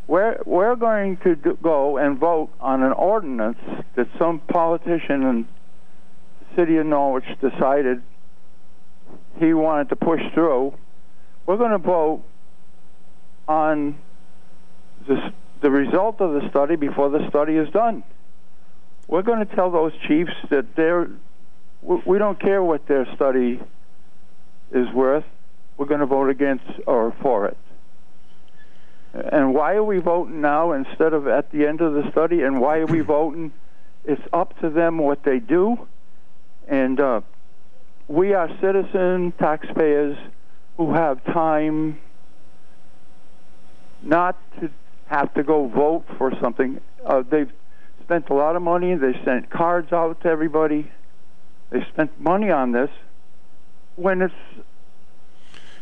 we're going to go and vote on an ordinance that some politician in the city of Norwich decided he wanted to push through. We're going to vote on the result of the study before the study is done. We're going to tell those chiefs that we don't care what their study is worth. We're going to vote against or for it. And why are we voting now instead of at the end of the study? And why are we voting? It's up to them what they do. And we are citizen taxpayers who have time not to have to go vote for something. They've spent a lot of money. They sent cards out to everybody. They spent money on this when it's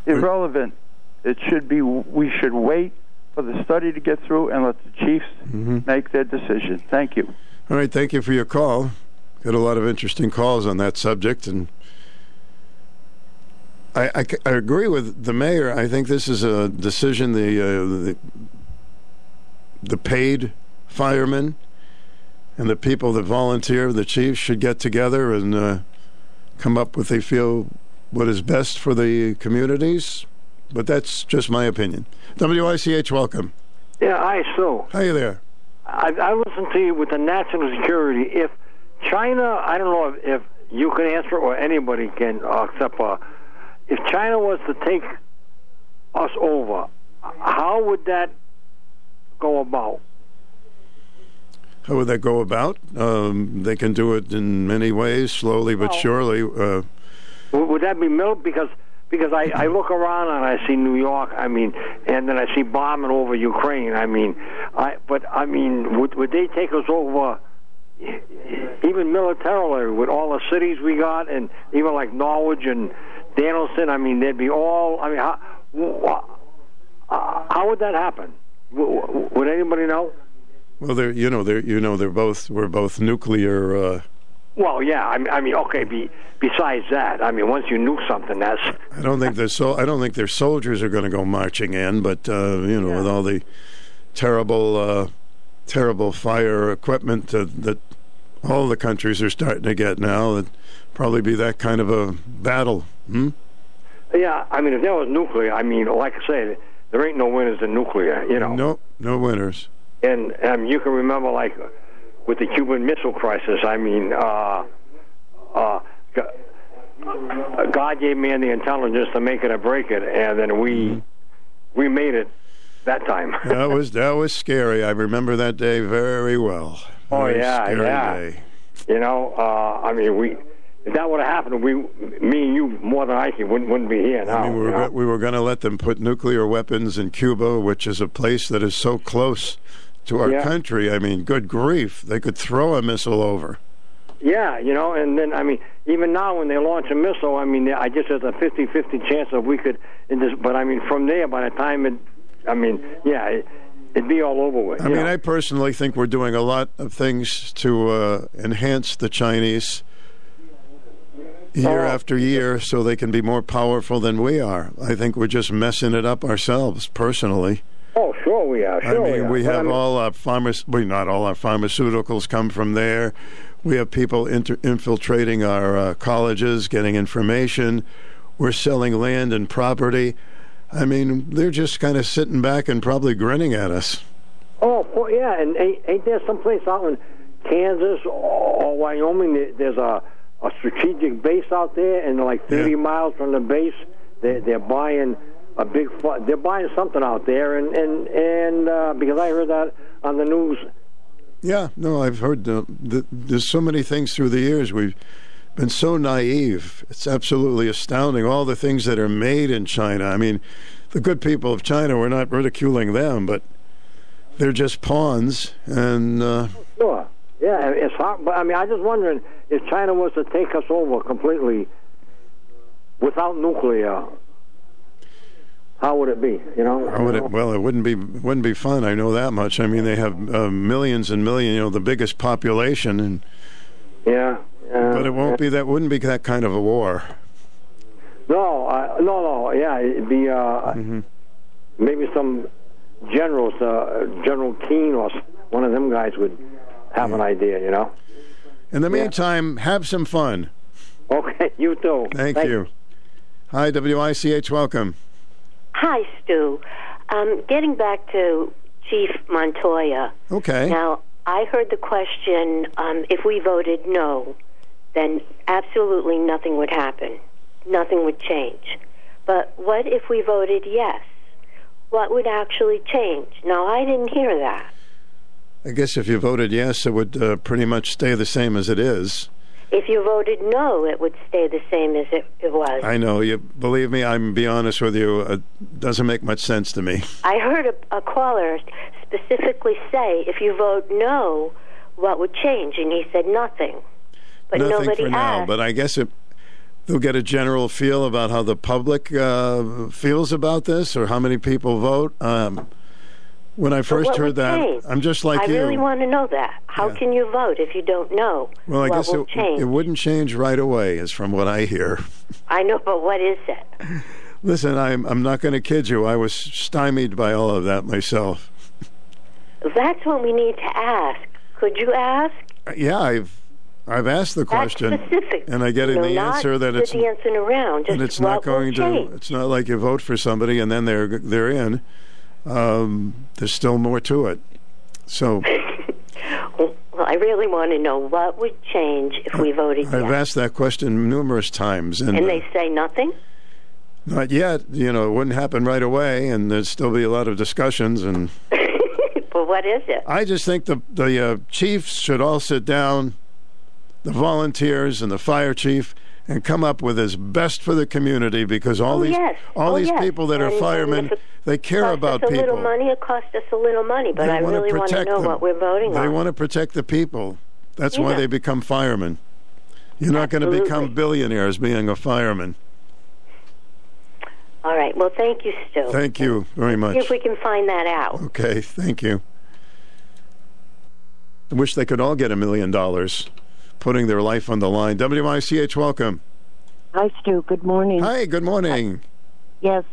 irrelevant. It should be. We should wait for the study to get through and let the chiefs make their decision. Thank you. All right. Thank you for your call. Got a lot of interesting calls on that subject, and I agree with the mayor. I think this is a decision the paid firemen and the people that volunteer, the chiefs, should get together and come up with they feel what is best for the communities. But that's just my opinion. WICH, welcome. Yeah, hi, Sue. How are you there? I listened to you with the national security. If China, I don't know if you can answer or anybody can except if China was to take us over, how would that go about? How would that go about? They can do it in many ways, slowly but surely. Would that be milk? Because I look around and I see New York. I mean, and then I see bombing over Ukraine. I mean, would they take us over? Even militarily, with all the cities we got, and even like Norwich and Danielson. I mean, they'd be all. I mean, how would that happen? Would anybody know? Well, we're both nuclear. Well, yeah. I mean, okay. Besides that, I mean, once you nuke something, that's. I don't think their soldiers are going to go marching in, but with all the terrible fire equipment that all the countries are starting to get now, it'd probably be that kind of a battle. Yeah, I mean, if there was nuclear, I mean, like I say, there ain't no winners in nuclear. You know. No winners. And you can remember like. With the Cuban Missile Crisis, I mean, God gave man the intelligence to make it or break it, and then we made it that time. that was scary. I remember that day very well. Very scary day. You know, if that would have happened, me and you, more than I can, wouldn't be here now. I mean, we were going to let them put nuclear weapons in Cuba, which is a place that is so close to our country. I mean, good grief. They could throw a missile over. Yeah, you know, and then, I mean, even now when they launch a missile, I mean, I guess there's a 50-50 chance that we could, but I mean, from there, by the time it'd be all over with. I mean, I personally think we're doing a lot of things to enhance the Chinese year after year so they can be more powerful than we are. I think we're just messing it up ourselves, personally. Oh, sure we are. Sure I mean, we have all our pharmaceuticals come from there. We have people infiltrating our colleges, getting information. We're selling land and property. I mean, they're just kind of sitting back and probably grinning at us. Oh, well, yeah, and ain't there someplace out in Kansas or Wyoming, there's a strategic base out there, and like 30 miles from the base, they're buying a big. They're buying something out there, and because I heard that on the news. Yeah, no, I've heard there's so many things through the years we've been so naive. It's absolutely astounding, all the things that are made in China. I mean, the good people of China, we're not ridiculing them, but they're just pawns. And sure, yeah, it's hard. But I mean, I'm just wondering if China was to take us over completely without nuclear, how would it be? You know, how would it? Well, it wouldn't be fun. I know that much. I mean, they have millions and millions. You know, the biggest population, and but it won't be that. Wouldn't be that kind of a war. No, no. Yeah, it'd be maybe some generals, General Keene or one of them guys would have an idea. You know. In the meantime, have some fun. Okay, you too. Thank you. Hi, WICH. Welcome. Hi, Stu. Getting back to Chief Montoya. Okay. Now, I heard the question, if we voted no, then absolutely nothing would happen. Nothing would change. But what if we voted yes? What would actually change? Now, I didn't hear that. I guess if you voted yes, it would pretty much stay the same as it is. If you voted no, it would stay the same as it was. I know. Believe me, I'm be honest with you, it doesn't make much sense to me. I heard a caller specifically say, if you vote no, what would change? And he said nothing. But nothing nobody for now, asked. But I guess they'll get a general feel about how the public feels about this or how many people vote. When I first heard that, change? I'm just like you. I really want to know that. How can you vote if you don't know? Well, I guess it wouldn't change right away, is from what I hear. I know, but what is it? Listen, I'm not going to kid you. I was stymied by all of that myself. That's what we need to ask. Could you ask? Yeah, I've asked the question, and I get the answer that it's dancing around. Just and it's not going to. It's not like you vote for somebody and then they're in. There's still more to it. So, well, I really want to know what would change if we voted yes. I've asked that question numerous times. And they say nothing? Not yet. You know, it wouldn't happen right away, and there'd still be a lot of discussions. And But what is it? I just think the chiefs should all sit down, the volunteers and the fire chief, and come up with as best for the community, because all these people that are firemen, they care about people. It cost us a little money, but I really want to know what we're voting on. They want to protect the people. That's why they become firemen. You're not going to become billionaires being a fireman. All right. Well, thank you, Stu. Thank you very much. See if we can find that out. Okay. Thank you. I wish they could all get $1 million. Putting their life on the line. WICH, welcome. Hi, Stu. Good morning. Hi, good morning. Yes.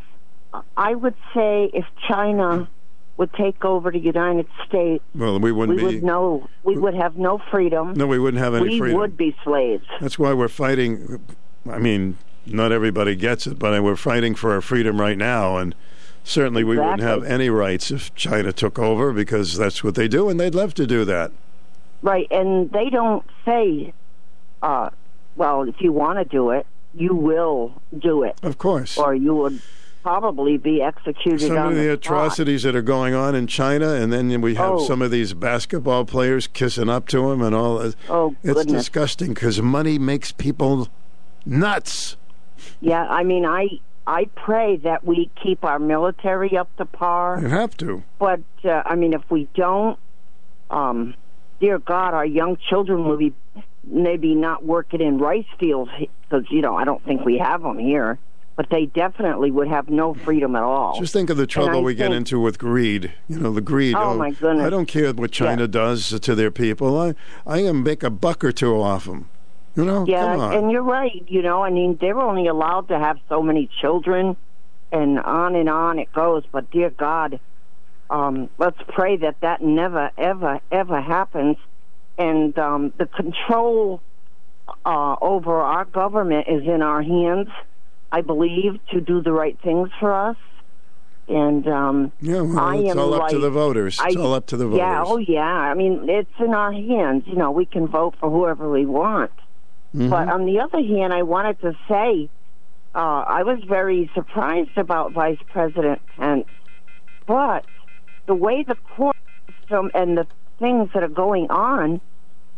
I would say if China would take over the United States, well, we would have no freedom. No, we wouldn't have any freedom. We would be slaves. That's why we're fighting. I mean, not everybody gets it, but we're fighting for our freedom right now, and certainly we wouldn't have any rights if China took over, because that's what they do, and they'd love to do that. Right, and they don't say, well, if you want to do it, you will do it. Of course. Or you would probably be executed on the spot. Some of the atrocities that are going on in China, and then we have some of these basketball players kissing up to them and all. Oh, goodness. It's disgusting, because money makes people nuts. Yeah, I mean, I pray that we keep our military up to par. You have to. But, I mean, if we don't... Dear God, our young children will be maybe not working in rice fields, because, you know, I don't think we have them here. But they definitely would have no freedom at all. Just think of the trouble we get into with greed. You know, the greed. Oh, my goodness. I don't care what China does to their people. I can make a buck or two off them. You know, yeah, come on. And you're right. You know, I mean, they were only allowed to have so many children, and on it goes. But dear God, let's pray that that never, ever, ever happens. And the control over our government is in our hands, I believe, to do the right things for us. And yeah, well, it's all up to the voters. It's all up to the voters. Yeah, oh yeah. I mean, it's in our hands. You know, we can vote for whoever we want. Mm-hmm. But on the other hand, I wanted to say I was very surprised about Vice President Pence. But the way the court system and the things that are going on,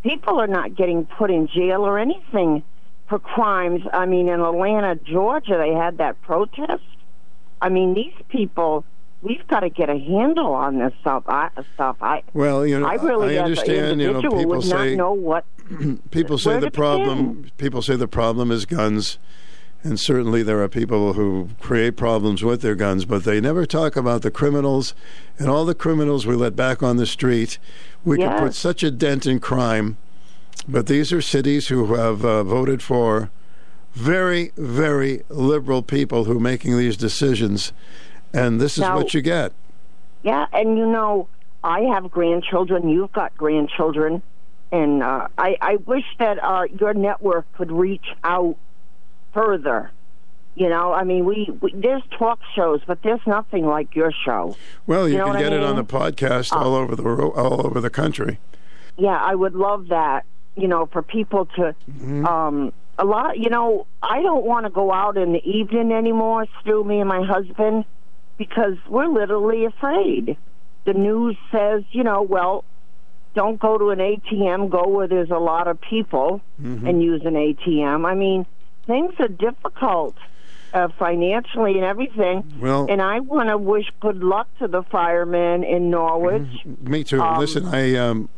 people are not getting put in jail or anything for crimes. I mean, in Atlanta, Georgia, they had that protest. I mean, these people, we've got to get a handle on this stuff. Well, you know, I really understand, you know, people say, people say the problem is guns, and certainly there are people who create problems with their guns, but they never talk about the criminals, and all the criminals we let back on the street. We can put such a dent in crime, but these are cities who have voted for very, very liberal people who are making these decisions, and this is what you get. Yeah, and you know, I have grandchildren, you've got grandchildren, and I wish that your network could reach out further. You know, I mean, we there's talk shows, but there's nothing like your show. Well, you can get it on the podcast all over the country. Yeah, I would love that, you know, for people to... Mm-hmm. A lot, you know, I don't want to go out in the evening anymore, Stu, me and my husband, because we're literally afraid. The news says, you know, well, don't go to an ATM, go where there's a lot of people and use an ATM. I mean, things are difficult financially and everything. Well, and I want to wish good luck to the firemen in Norwich. Me too. Listen, I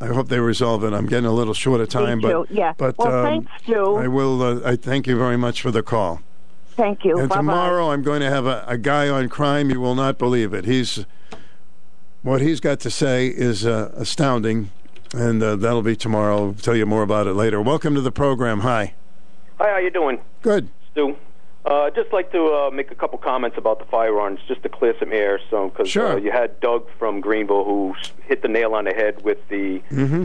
hope they resolve it. I'm getting a little short of time, thanks, Stu. I will. I thank you very much for the call. Thank you. And bye-bye. Tomorrow I'm going to have a guy on crime. You will not believe it. What he's got to say is astounding, and that'll be tomorrow. I'll tell you more about it later. Welcome to the program. Hi. Hi. How you doing? Good, Stu. I'd just like to make a couple comments about the firearms, just to clear some air. You had Doug from Greenville who hit the nail on the head with the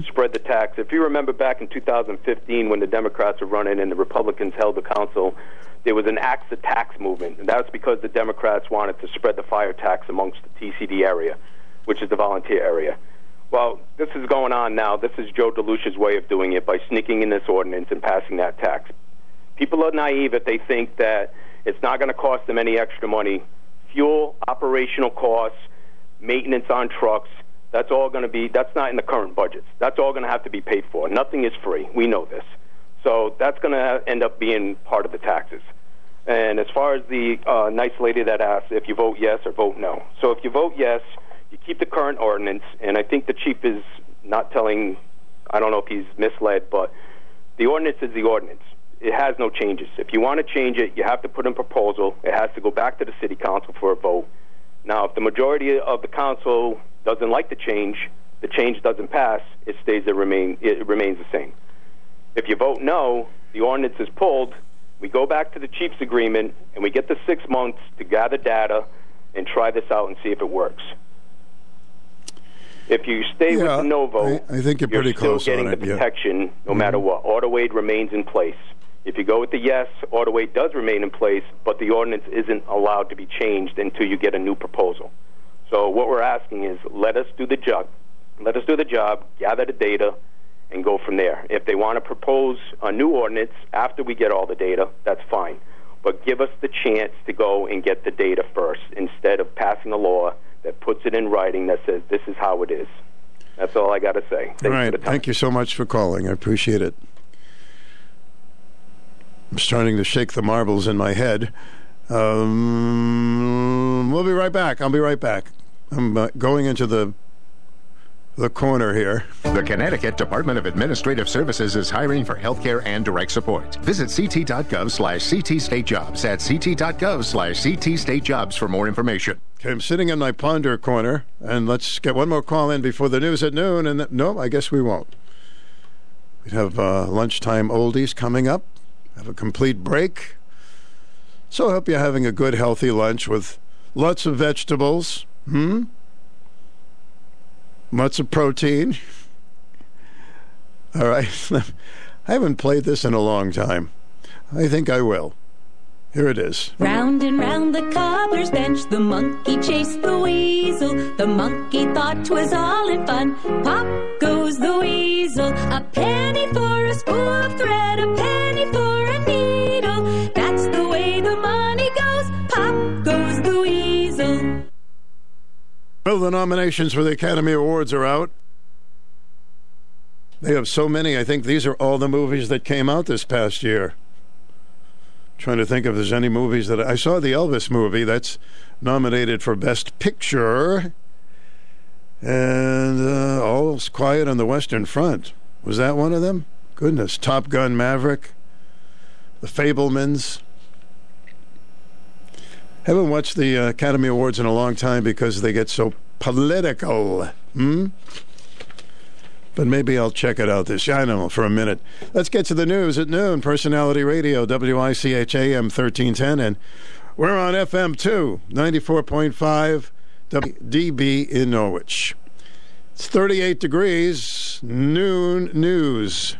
spread the tax. If you remember back in 2015 when the Democrats were running and the Republicans held the council, there was an axe to tax movement, and that's because the Democrats wanted to spread the fire tax amongst the TCD area, which is the volunteer area. Well, this is going on now. This is Joe DeLucia's way of doing it by sneaking in this ordinance and passing that tax. People are naive if they think that it's not going to cost them any extra money. Fuel, operational costs, maintenance on trucks, that's not in the current budgets. That's all going to have to be paid for. Nothing is free. We know this. So that's going to end up being part of the taxes. And as far as the nice lady that asked if you vote yes or vote no. So if you vote yes, you keep the current ordinance. And I think the chief is not telling, I don't know if he's misled, but the ordinance is the ordinance. It has no changes. If you want to change it, you have to put in a proposal. It has to go back to the city council for a vote. Now, if the majority of the council doesn't like the change doesn't pass, it stays. It remains the same. If you vote no, the ordinance is pulled. We go back to the chief's agreement, and we get the 6 months to gather data and try this out and see if it works. If you stay with the no vote, I think you're pretty still close getting on the protection no matter what. Auto aid remains in place. If you go with the yes, auto aid does remain in place, but the ordinance isn't allowed to be changed until you get a new proposal. So what we're asking is let us do the job, gather the data, and go from there. If they want to propose a new ordinance after we get all the data, that's fine. But give us the chance to go and get the data first instead of passing a law that puts it in writing that says this is how it is. That's all I got to say. Thanks for the time. Thank you so much for calling. I appreciate it. I'm starting to shake the marbles in my head. We'll be right back. I'll be right back. I'm going into the corner here. The Connecticut Department of Administrative Services is hiring for healthcare and direct support. Visit ct.gov/ctstatejobs. That's ct.gov/ctstatejobs for more information. Okay, I'm sitting in my Ponder corner, and let's get one more call in before the news at noon, I guess we won't. We have lunchtime oldies coming up. Have a complete break. So I hope you're having a good, healthy lunch with lots of vegetables. Lots of protein. All right. I haven't played this in a long time. I think I will. Here it is. Round and round the cobbler's bench, the monkey chased the weasel. The monkey thought 'twas all in fun. Pop goes the weasel. A penny for a spool of thread, a penny for a needle. That's the way the money goes. Pop goes the weasel. Well, the nominations for the Academy Awards are out. They have so many. I think these are all the movies that came out this past year. Trying to think if there's any movies that I saw the Elvis movie that's nominated for Best Picture, and All's Quiet on the Western Front. Was that one of them? Goodness. Top Gun Maverick, The Fabelmans. Haven't watched the Academy Awards in a long time because they get so political. But maybe I'll check it out this year. I know, for a minute. Let's get to the news at noon. Personality Radio, WICHAM 1310. And we're on FM, too, 94.5 WDB in Norwich. It's 38 degrees, noon news.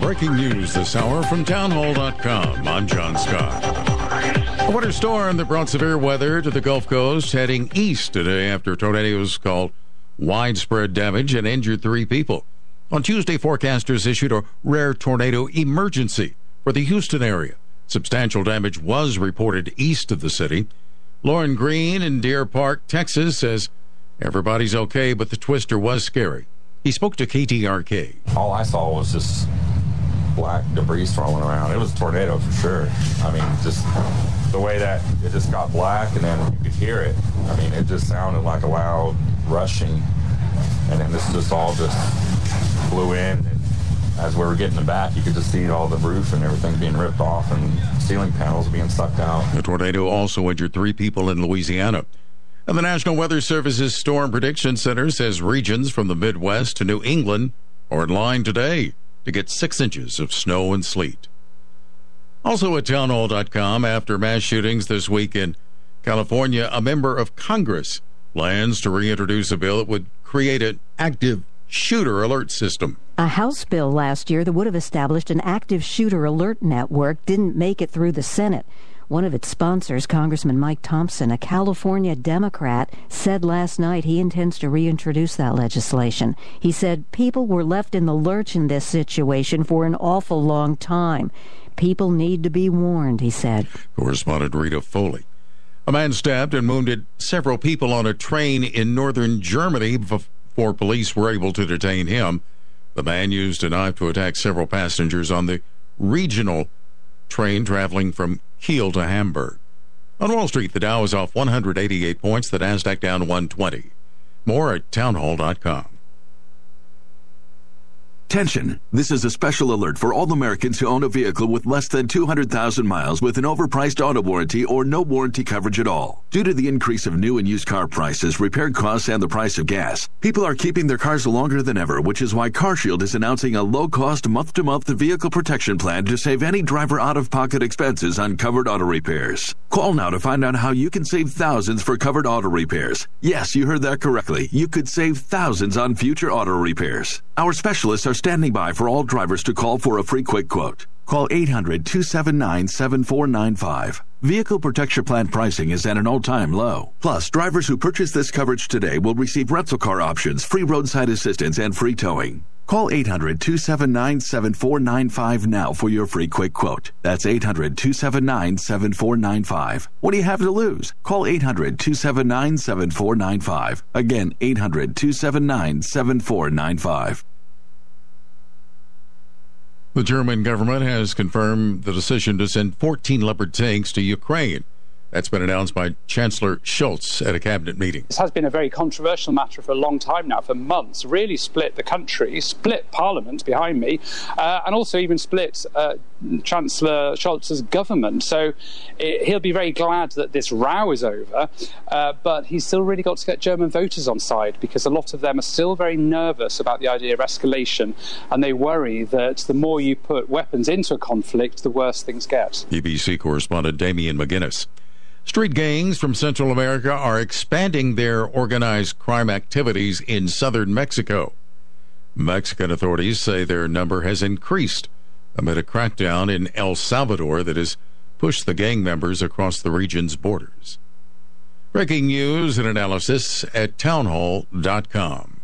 Breaking news this hour from townhall.com. I'm John Scott. A winter storm that brought severe weather to the Gulf Coast heading east today after tornadoes called widespread damage and injured three people. On Tuesday, forecasters issued a rare tornado emergency for the Houston area. Substantial damage was reported east of the city. Lauren Green in Deer Park, Texas, says everybody's okay, but the twister was scary. He spoke to KTRK. All I saw was just black debris falling around. It was a tornado for sure. I mean, just the way that it just got black, and then you could hear it. I mean, it just sounded like a loud rushing, and then this just all just blew in, and as we were getting it back, you could just see all the roof and everything being ripped off and ceiling panels being sucked out. The tornado also injured three people in Louisiana. And the National Weather Service's Storm Prediction Center says regions from the Midwest to New England are in line today to get 6 inches of snow and sleet. Also at townhall.com, after mass shootings this week in California, a member of Congress plans to reintroduce a bill that would create an active shooter alert system. A House bill last year that would have established an active shooter alert network didn't make it through the Senate. One of its sponsors, Congressman Mike Thompson, a California Democrat, said last night he intends to reintroduce that legislation. He said people were left in the lurch in this situation for an awful long time. People need to be warned, he said. Correspondent Rita Foley. A man stabbed and wounded several people on a train in northern Germany before police were able to detain him. The man used a knife to attack several passengers on the regional train traveling from Kiel to Hamburg. On Wall Street, the Dow is off 188 points, the Nasdaq down 120. More at townhall.com. Attention! This is a special alert for all Americans who own a vehicle with less than 200,000 miles with an overpriced auto warranty or no warranty coverage at all. Due to the increase of new and used car prices, repair costs, and the price of gas, people are keeping their cars longer than ever, which is why CarShield is announcing a low-cost, month-to-month vehicle protection plan to save any driver out-of-pocket expenses on covered auto repairs. Call now to find out how you can save thousands for covered auto repairs. Yes, you heard that correctly. You could save thousands on future auto repairs. Our specialists are standing by for all drivers to call for a free quick quote. Call 800-279-7495. Vehicle Protection Plan pricing is at an all-time low. Plus, drivers who purchase this coverage today will receive rental car options, free roadside assistance, and free towing. Call 800-279-7495 now for your free quick quote. That's 800-279-7495. What do you have to lose? Call 800-279-7495. Again, 800-279-7495. The German government has confirmed the decision to send 14 Leopard tanks to Ukraine That's been announced by Chancellor Scholz at a cabinet meeting. This has been a very controversial matter for a long time now, for months, really split the country, split Parliament behind me, and also even split Chancellor Scholz's government. So he'll be very glad that this row is over, but he's still really got to get German voters on side, because a lot of them are still very nervous about the idea of escalation, and they worry that the more you put weapons into a conflict, the worse things get. BBC correspondent Damian McGuinness. Street gangs from Central America are expanding their organized crime activities in southern Mexico. Mexican authorities say their number has increased amid a crackdown in El Salvador that has pushed the gang members across the region's borders. Breaking news and analysis at townhall.com.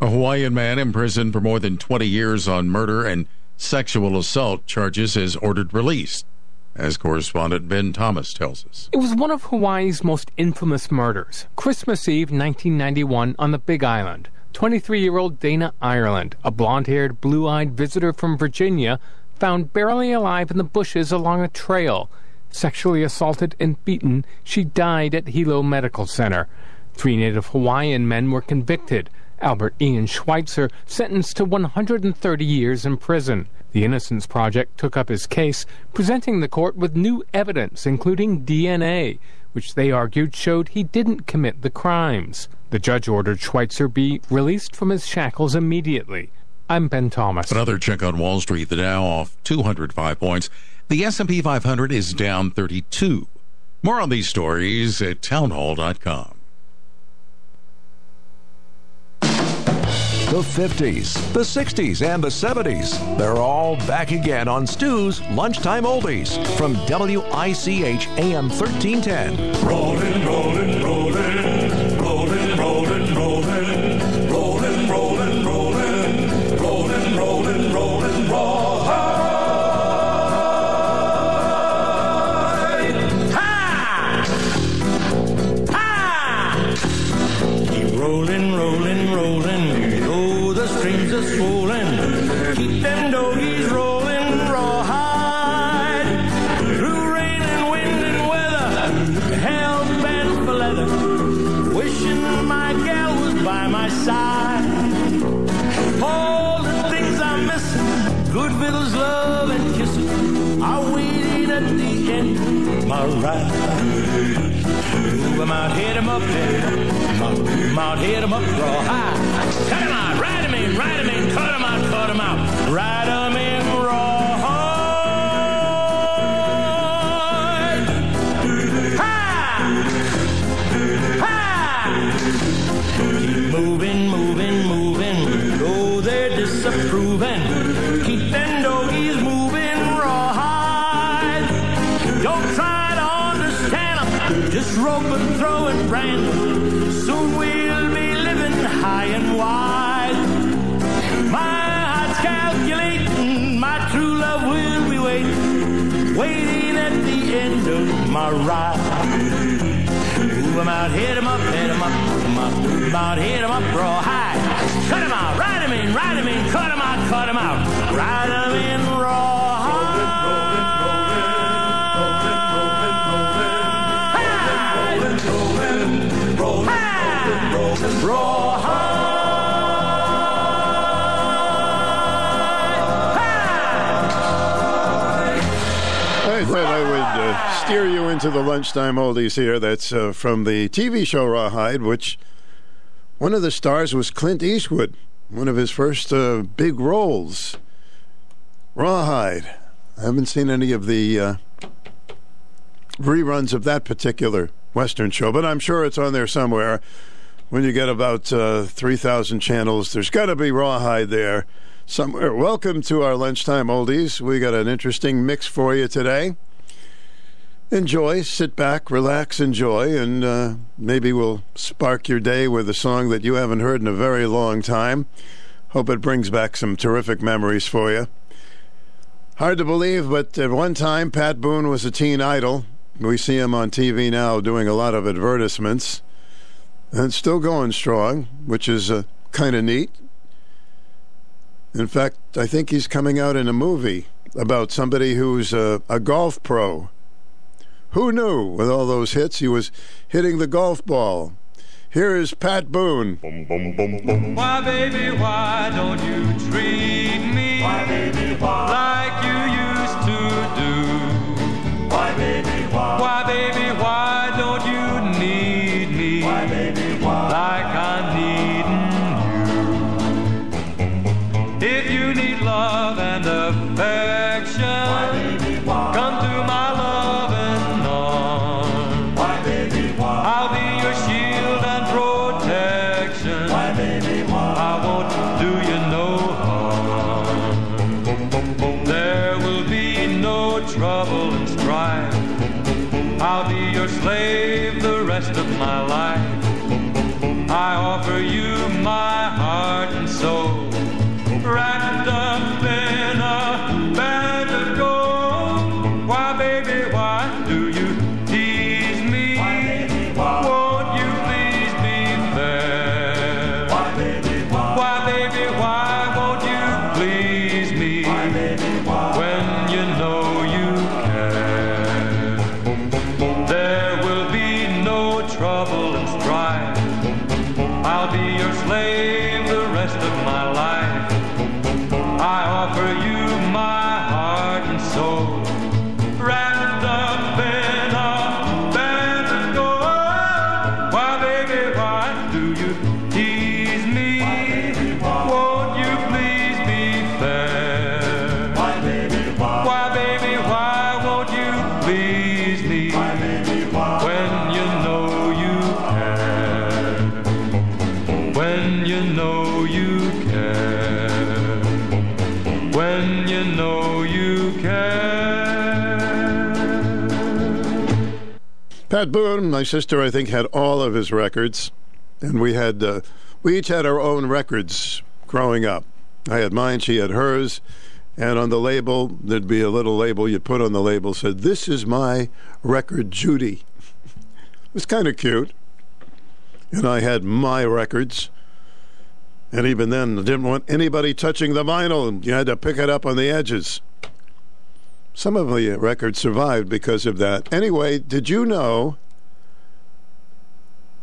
A Hawaiian man imprisoned for more than 20 years on murder and sexual assault charges is ordered released, as correspondent Ben Thomas tells us. It was one of Hawaii's most infamous murders, Christmas Eve 1991 on the Big Island. 23-year-old Dana Ireland, a blonde-haired, blue-eyed visitor from Virginia, found barely alive in the bushes along a trail. Sexually assaulted and beaten, she died at Hilo Medical Center. 3 Native Hawaiian men were convicted. Albert Ian Schweitzer sentenced to 130 years in prison. The Innocence Project took up his case, presenting the court with new evidence, including DNA, which they argued showed he didn't commit the crimes. The judge ordered Schweitzer be released from his shackles immediately. I'm Ben Thomas. Another check on Wall Street, the Dow off 205 points. The S&P 500 is down 32. More on these stories at townhall.com. The 50s, the 60s, and the 70s. They're all back again on Stu's Lunchtime Oldies from WICH AM 1310. Rolling, rolling, rolling, rolling, rolling, rolling, rolling, rolling, rolling, rolling, rolling, rolling, rolling. Ha! Ha! Keep rolling, rolling, rolling. Strings are swollen, keep them doggies rolling, rawhide. Through rain and wind and weather, hell bent for leather, wishing my gal was by my side. All the things I'm missing, good vittles, love and kissing, are waiting at the end of my ride. Move 'em out, hit 'em up, move 'em out, hit 'em up, rawhide. Cut 'em out, ride 'em in, ride 'em in, cut 'em out, ride 'em in, rawhide. Ha! Ha! Keep moving, moving, moving, though they're disapproving. Keep them doggies moving, rawhide. Don't try to understand 'em, just rope and throw and brand. Soon we'll be living high and wide. My heart's calculating, my true love will be waiting, waiting at the end of my ride. Move 'em out, hit 'em up, hit 'em up, move 'em out, hit 'em up, raw high. Cut 'em out, ride 'em in, cut 'em out, ride 'em in, raw high. I thought I would steer you into the Lunchtime Oldies here. That's from the TV show Rawhide, which one of the stars was Clint Eastwood, one of his first big roles. Rawhide. I haven't seen any of the reruns of that particular Western show, but I'm sure it's on there somewhere. When you get about 3,000 channels, there's got to be Rawhide there somewhere. Welcome to our Lunchtime Oldies. We got an interesting mix for you today. Enjoy, sit back, relax, enjoy, and maybe we'll spark your day with a song that you haven't heard in a very long time. Hope it brings back some terrific memories for you. Hard to believe, but at one time, Pat Boone was a teen idol. We see him on TV now doing a lot of advertisements. And it's still going strong, which is kind of neat. In fact, I think he's coming out in a movie about somebody who's a golf pro. Who knew with all those hits he was hitting the golf ball? Here is Pat Boone. Boom, boom, boom, boom. Why, baby, why don't you treat me why, baby, like you used to do? Why, baby, why? Why, baby, why don't you need me why, baby, why? Like I'm needing you? If you need love and affection, why, baby, why? Come to my love and arm. Why, baby, why? I'll be your shield. Trouble and strife, I'll be your slave the rest of my life. I offer you my heart and soul, wrapped up in a bag of gold. Why, baby, why do you tease me? Why, baby, why? Won't you please be fair? Why, baby, why? Why, baby, why won't you please me? Why, baby, why? When you know trouble and strife, I'll be your slave the rest of my life. I offer you my heart and soul, wrapped up in a band of gold. Why, baby, why do you tease me? Why, baby, why? Won't you please be fair? Why, baby, why? Why, baby, why won't you please me? Why, baby, why? When you know you care. Pat Boone, my sister, I think, had all of his records, and we each had our own records growing up. I had mine, she had hers, and on the label there'd be a little label you put on the label said, "This is my record, Judy." It was kind of cute, and I had my records. And even then, I didn't want anybody touching the vinyl, and you had to pick it up on the edges. Some of the records survived because of that. Anyway, did you know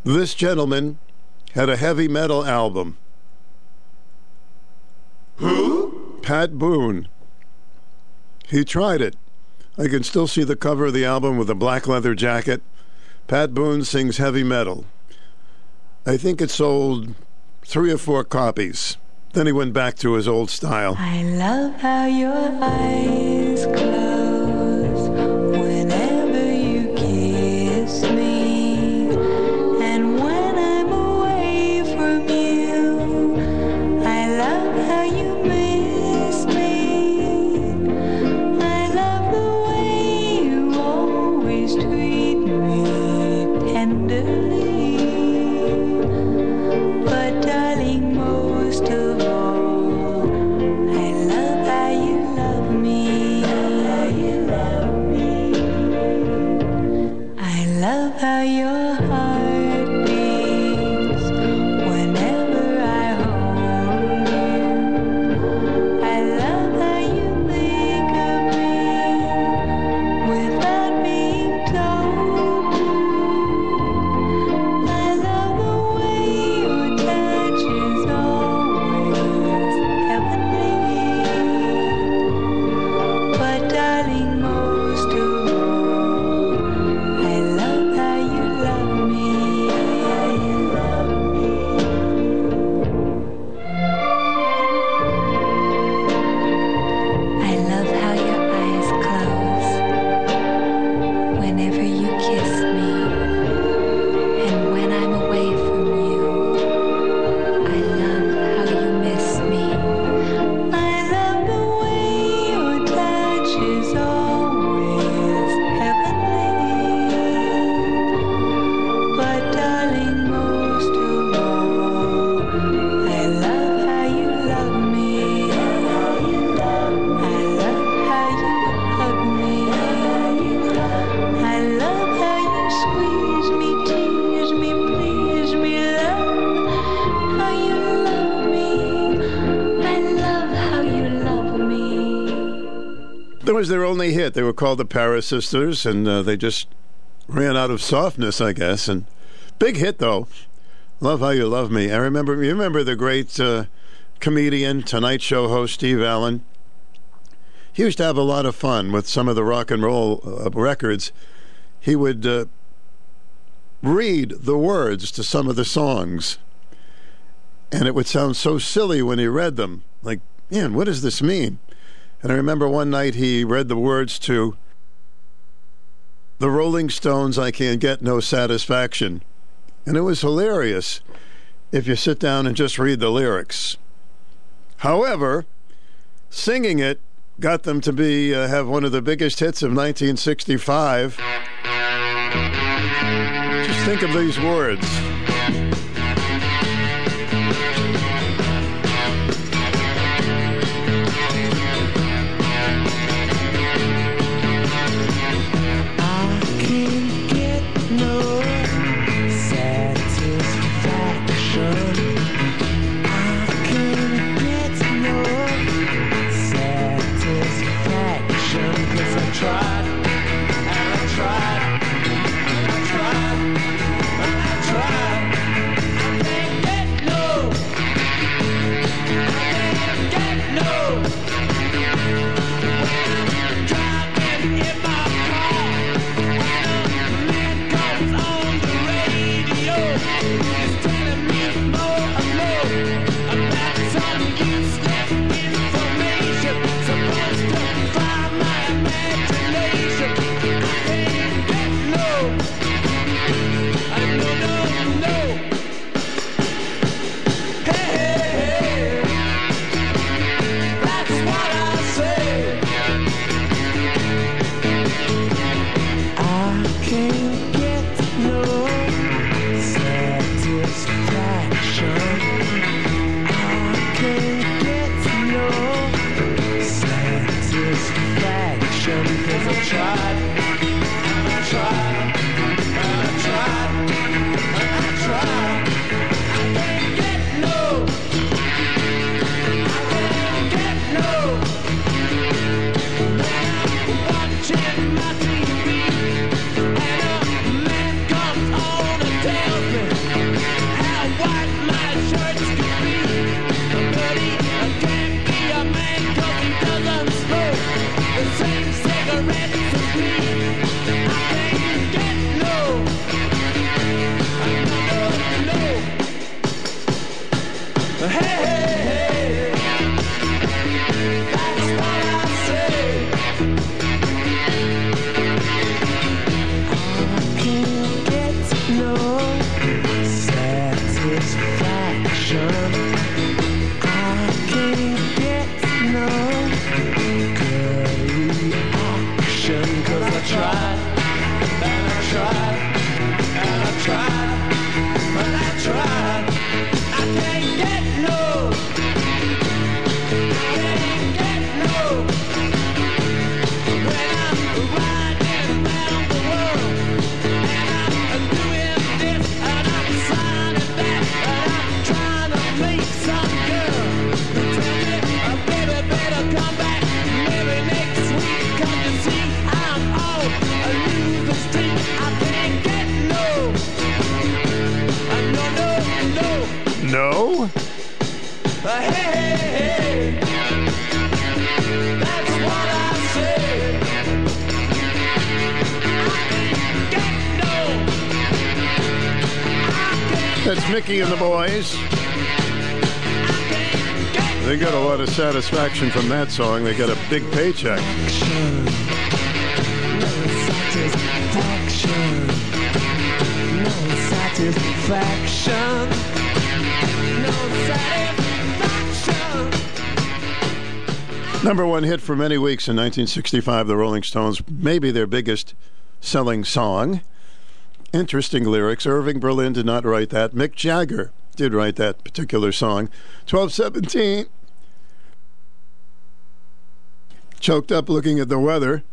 this gentleman had a heavy metal album? Who? Pat Boone. He tried it. I can still see the cover of the album with a black leather jacket. Pat Boone sings heavy metal. I think it sold 3 or 4 copies. Then he went back to his old style. I love how your eyes close whenever you kiss me, and when I'm away from you, I love how you miss me. I love the way you always treat me tenderly. Darling, most of all, I love how you love me. How you love me. I love how your heart beats whenever I hold you. I love how you think of me without being told. I love the way That was their only hit. They were called the Paris Sisters, and they just ran out of softness, I guess. And big hit, though. Love How You Love Me. I remember, you remember the great comedian, Tonight Show host, Steve Allen? He used to have a lot of fun with some of the rock and roll records. He would read the words to some of the songs, and it would sound so silly when he read them. Like, man, what does this mean? And I remember one night he read the words to the Rolling Stones' I Can't Get No Satisfaction. And it was hilarious if you sit down and just read the lyrics. However, singing it got them to be have one of the biggest hits of 1965. Just think of these words. Mickey and the Boys. They got a lot of satisfaction from that song. They got a big paycheck. Number one hit for many weeks in 1965, the Rolling Stones, maybe their biggest selling song. Interesting lyrics. Irving Berlin did not write that. Mick Jagger did write that particular song. 12:17. Choked up looking at the weather.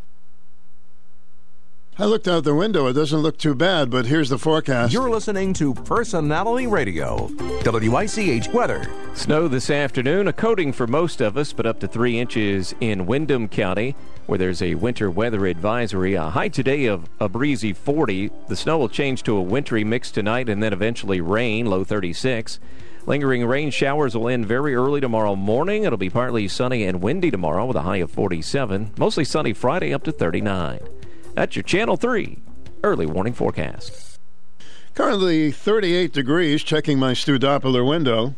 I looked out the window. It doesn't look too bad, but here's the forecast. You're listening to Personality Radio, WICH Weather. Snow this afternoon, a coating for most of us, but up to 3 inches in Windham County, where there's a winter weather advisory. A high today of a breezy 40. The snow will change to a wintry mix tonight and then eventually rain, low 36. Lingering rain showers will end very early tomorrow morning. It'll be partly sunny and windy tomorrow with a high of 47. Mostly sunny Friday up to 39. That's your Channel 3 early warning forecast. Currently 38 degrees, checking my Stu Doppler window.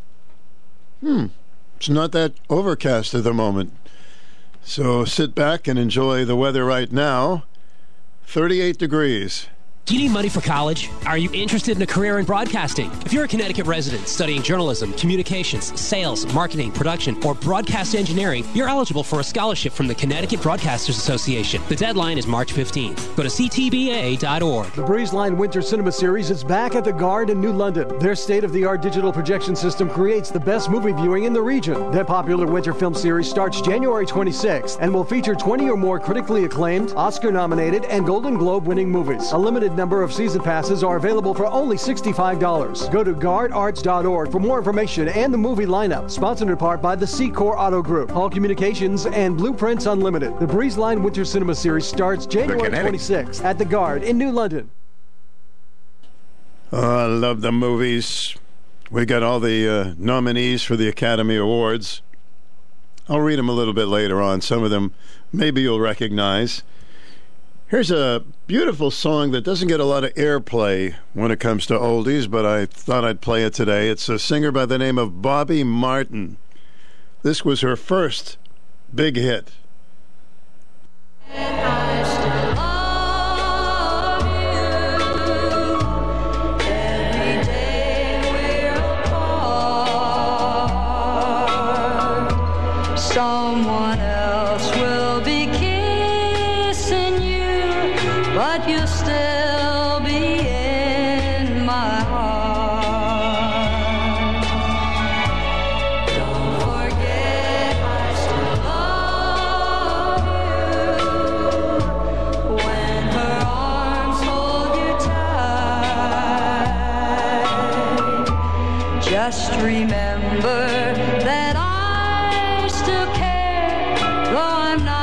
It's not that overcast at the moment. So sit back and enjoy the weather right now. 38 degrees. Do you need money for college? Are you interested in a career in broadcasting? If you're a Connecticut resident studying journalism, communications, sales, marketing, production, or broadcast engineering, you're eligible for a scholarship from the Connecticut Broadcasters Association. The deadline is March 15th. Go to ctba.org. The BreezeLine Winter Cinema Series is back at the Guard in New London. Their state-of-the-art digital projection system creates the best movie viewing in the region. Their popular winter film series starts January 26th and will feature 20 or more critically acclaimed, Oscar-nominated, and Golden Globe-winning movies. A limited number of season passes are available for only $65. Go to guardarts.org for more information and the movie lineup. Sponsored in part by the Secor Auto Group, Hall Communications, and Blueprints Unlimited. The BreezeLine Winter Cinema Series starts January 26th at the Guard in New London. Oh, I love the movies. We got all the nominees for the Academy Awards. I'll read them a little bit later on. Some of them maybe you'll recognize. Here's a beautiful song that doesn't get a lot of airplay when it comes to oldies, but I thought I'd play it today. It's a singer by the name of Bobby Martin. This was her first big hit. Someone else will be kissing you, but you'll still be in my heart. Don't forget I still love you. When her arms hold you tight, just remember that I still care, though I'm not.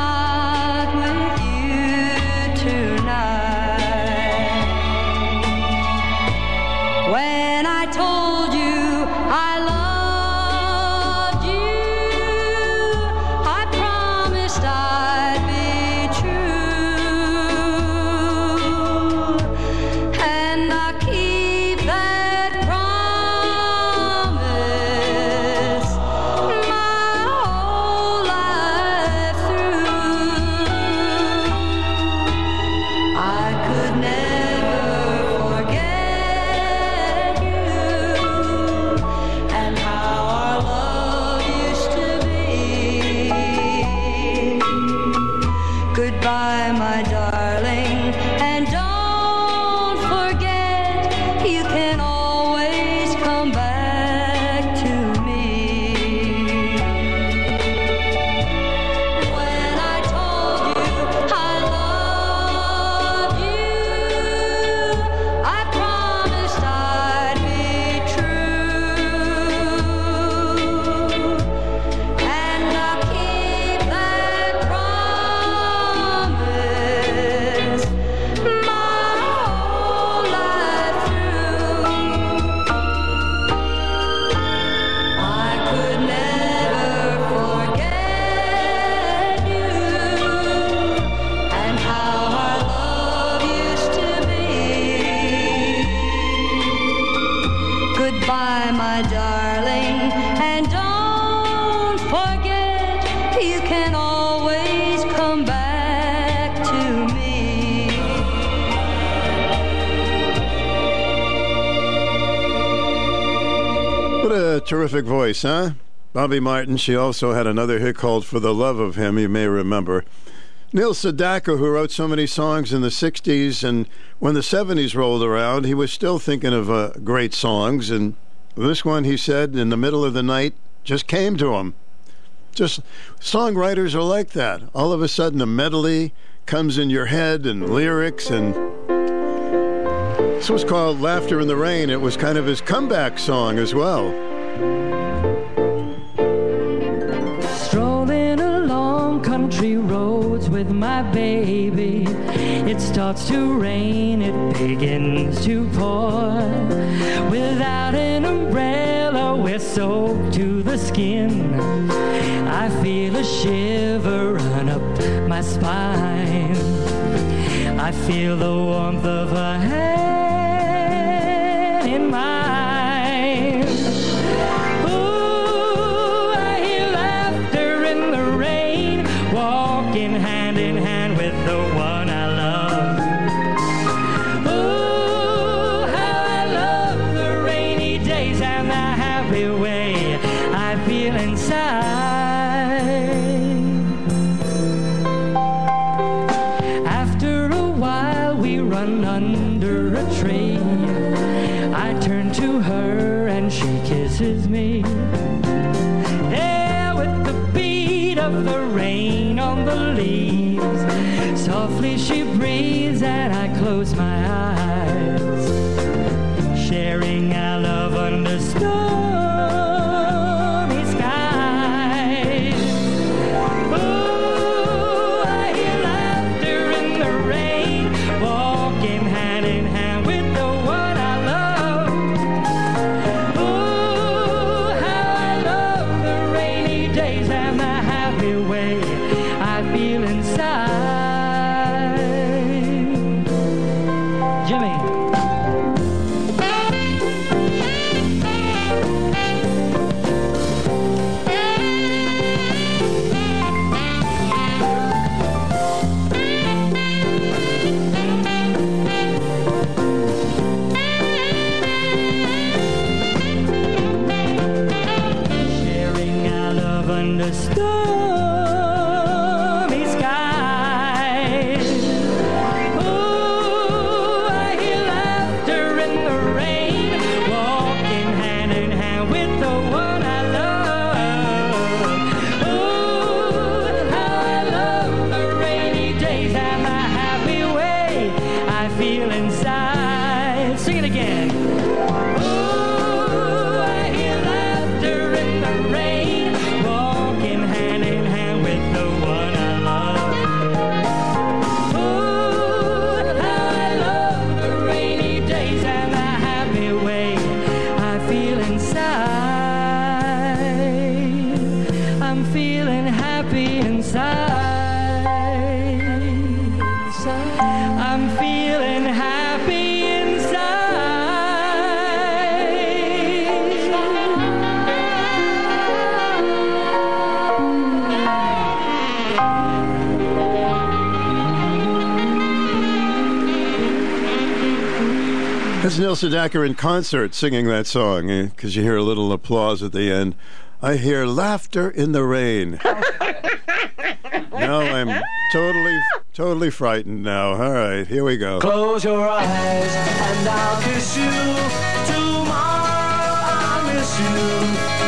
Terrific voice, huh? Bobby Martin. She also had another hit called For the Love of Him, you may remember. Neil Sedaka, who wrote so many songs in the 60s, and when the 70s rolled around, he was still thinking of great songs, and this one, he said, in the middle of the night, just came to him. Just songwriters are like that. All of a sudden, a medley comes in your head and lyrics. And this was called Laughter in the Rain. It was kind of his comeback song as well. Strolling along country roads with my baby. It starts to rain, it begins to pour. Without an umbrella, we're soaked to the skin. I feel a shiver run up my spine. I feel the warmth of her hand in mine. Ooh, I hear laughter in the rain, walking hand in hand with the one I love. Ooh, how I love the rainy days and the happy way I feel inside. Under a tree, I turn to her and she kisses me. There with the beat of the rain on the leaves, softly she breathes and I close my eyes, sharing our love under stormy skies. Ooh, I hear laughter in the rain, walking hand in hand with the one I love. Ooh, how I love the rainy days and the happy way I feel inside. Jimmy. Under stormy skies. Ooh, I hear laughter in the rain, walking hand in hand with the one I love. Ooh, how I love the rainy days and the happy way I feel inside. Sing it again. Ooh, I'm feeling happy inside. I'm feeling happy inside. That's Neil Sedaka in concert singing that song, because you hear a little applause at the end. I hear laughter in the rain. No, I'm totally frightened now. All right, here we go. Close your eyes and I'll kiss you. Tomorrow I'll miss you.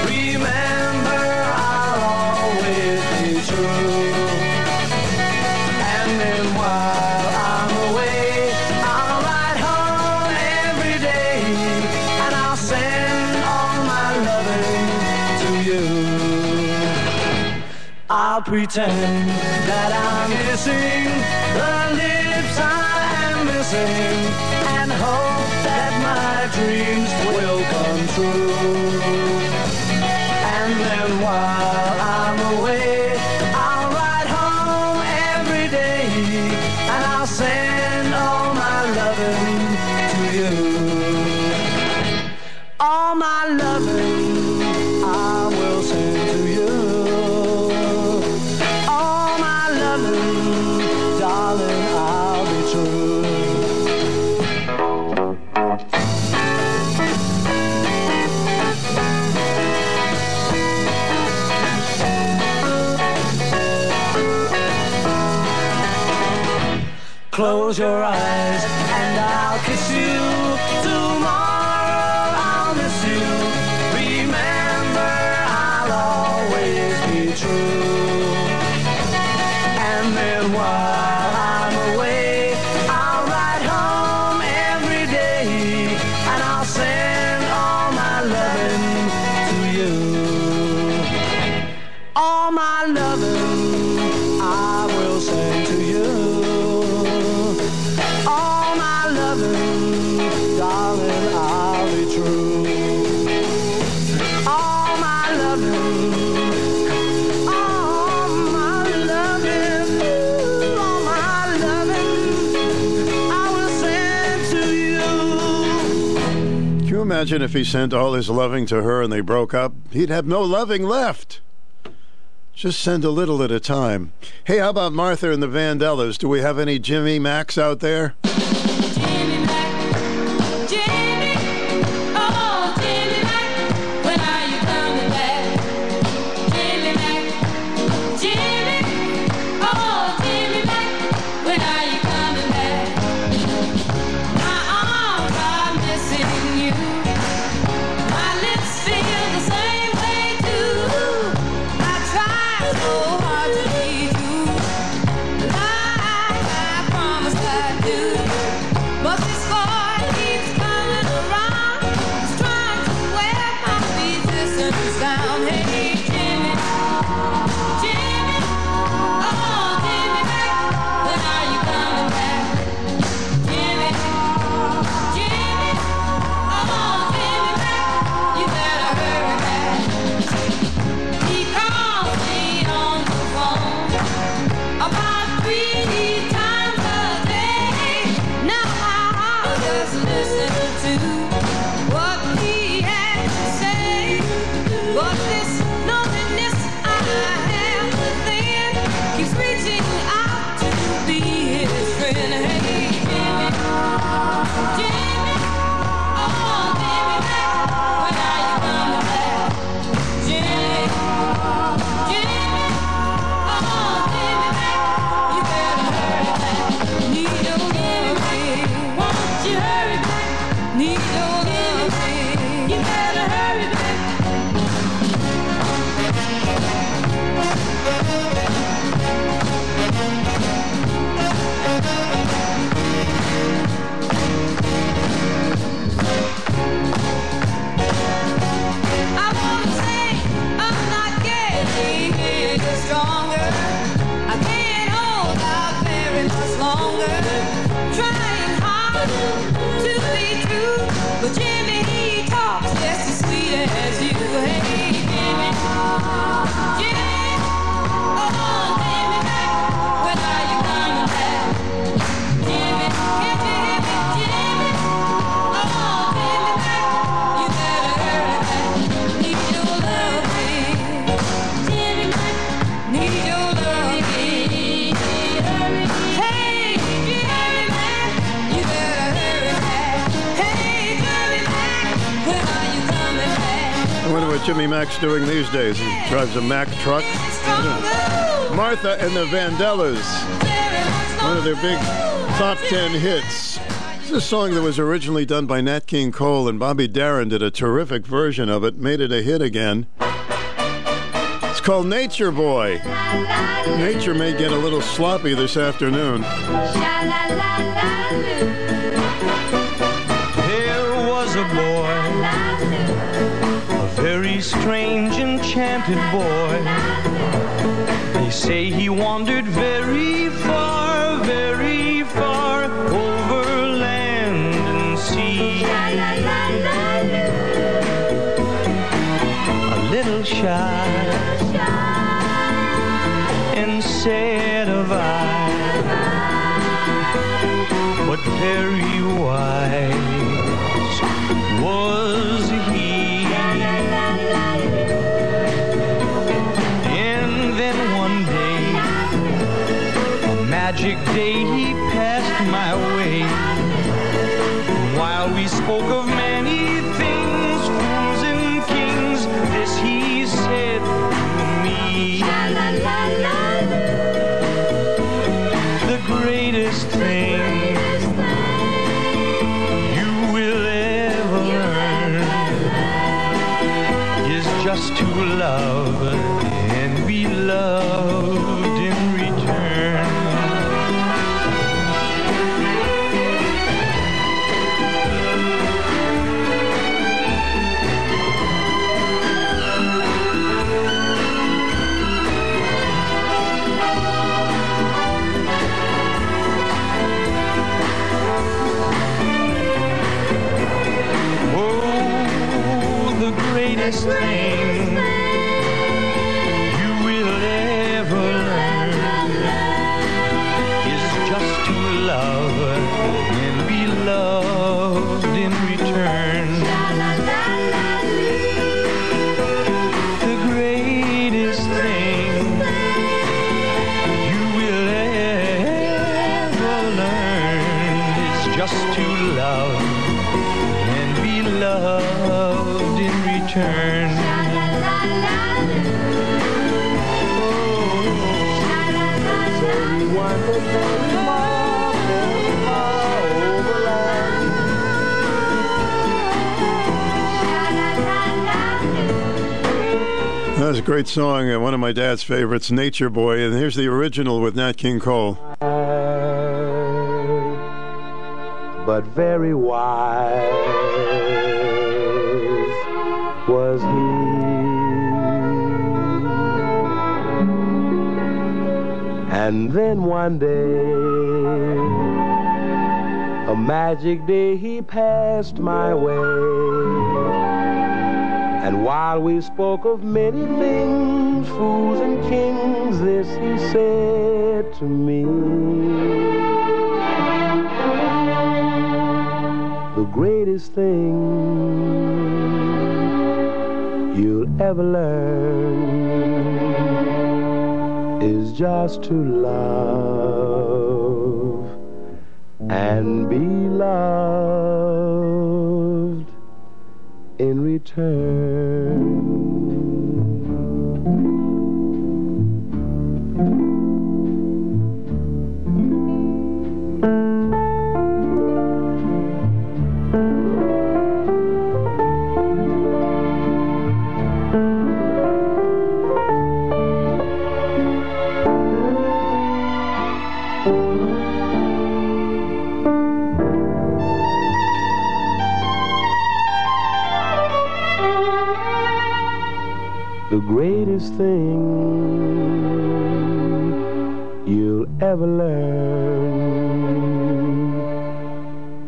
Remember, I'll always be true. And then while I'm away, I'll ride home every day and I'll send all my loving. I'll pretend that I'm kissing the lips I'm missing and hope that my dreams will come true. And then while I'm away, I'll ride home every day and I'll send all my loving to you. All my loving I will send to you. All my loving, darling, I'll be true. Close your eyes and I'll kiss you tomorrow. True. And then why? imagine if he sent all his loving to her and they broke up? He'd have no loving left. Just send a little at a time. Hey, how about Martha and the Vandellas? Do we have any Jimmy Max out there? Jimmy Max doing these days. He drives a Mack truck. Martha and the Vandellas, one of their big top 10 hits. It's a song that was originally done by Nat King Cole, and Bobby Darin did a terrific version of it, made it a hit again. It's called Nature Boy. Nature may get a little sloppy this afternoon. There was a boy, very strange, enchanted boy. They say he wandered very far over land and sea. A little shy and sad of eye, but very wise was he. Magic day he passed my way, while we spoke of many things, fools and kings, this he said to me: the greatest thing you will ever learn is just to love and be loved. Greatest thing you will ever learn is just to love and be loved in return. return. Oh, everyone will come tomorrow overland. That's a great song, and one of my dad's favorites, Nature Boy, and here's the original with Nat King Cole. But very wise was he. And then one day, a magic day, he passed my way. And while we spoke of many things, fools and kings, this he said to me: the greatest thing you'll ever learn is just to love and be loved in return. Greatest thing you'll ever learn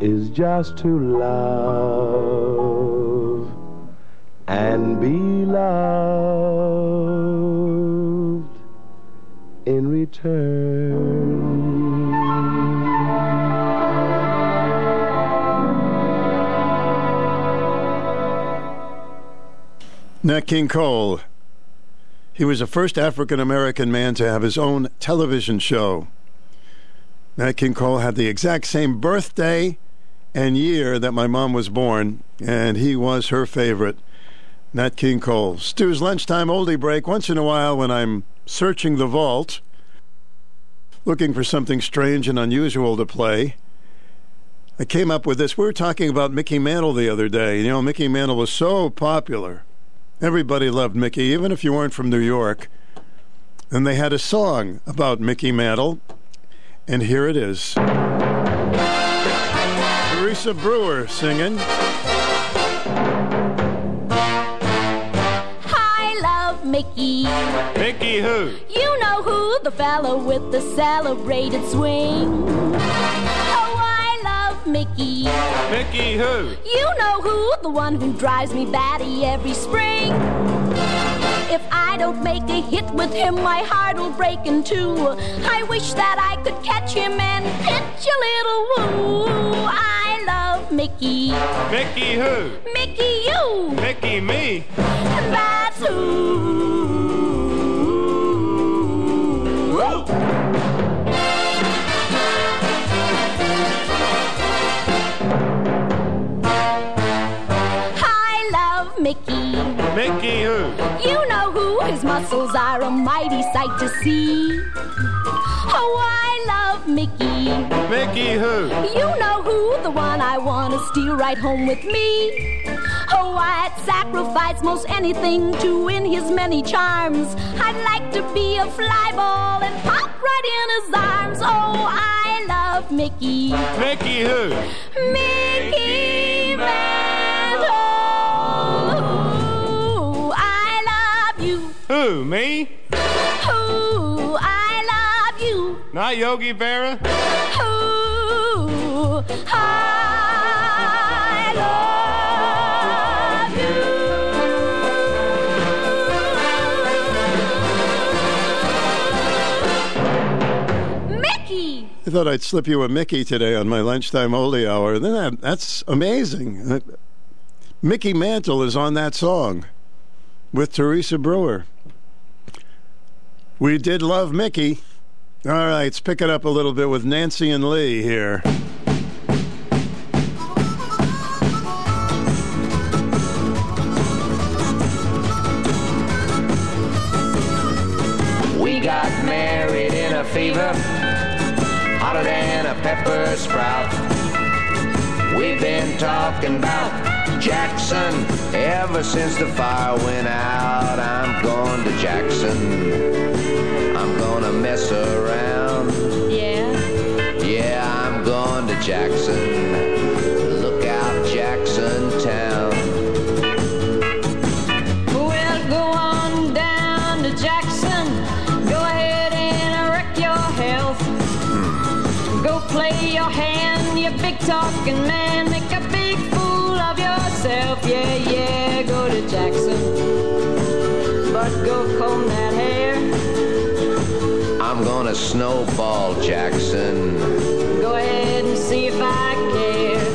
is just to love and be loved in return. Nat King Cole. He was the first African-American man to have his own television show. Nat King Cole had the exact same birthday and year that my mom was born, and he was her favorite, Nat King Cole. Stu's Lunchtime Oldie Break. Once in a while when I'm searching the vault, looking for something strange and unusual to play, I came up with this. We were talking about Mickey Mantle the other day. You know, Mickey Mantle was so popular. Everybody loved Mickey, even if you weren't from New York. And they had a song about Mickey Mantle, and here it is. Teresa Brewer singing. I love Mickey. Mickey who? You know who, the fellow with the celebrated swing. Mickey. Mickey who? You know who, the one who drives me batty every spring. If I don't make a hit with him, my heart'll break in two. I wish that I could catch him and pitch a little woo. I love Mickey. Mickey who? Mickey you. Mickey me. And that's who. Woo! Mickey. Mickey who? You know who, his muscles are a mighty sight to see. Oh, I love Mickey. Mickey who? You know who, the one I want to steal right home with me. Oh, I'd sacrifice most anything to win his many charms. I'd like to be a fly ball and pop right in his arms. Oh, I love Mickey. Mickey who? Mickey Mantle. Who, me? Who, I love you. Not Yogi Berra. Who, I love you. Mickey! I thought I'd slip you a Mickey today on my Lunchtime Oldie Hour. That's amazing. Mickey Mantle is on that song with Teresa Brewer. We did love Mickey. All right, let's pick it up a little bit with Nancy and Lee here. fever, hotter than a pepper sprout. We've been talking about Jackson ever since the fire went out. I'm going to Jackson, I'm gonna mess around. Yeah? Yeah, I'm going to Jackson, look out Jackson Town. Well, go on down to Jackson, go ahead and wreck your health. Go play your hand, you big talking man, make a big fool of yourself. Yeah, yeah, go to Jackson, but go comb that hair. I'm gonna snowball Jackson, go ahead and see if I care.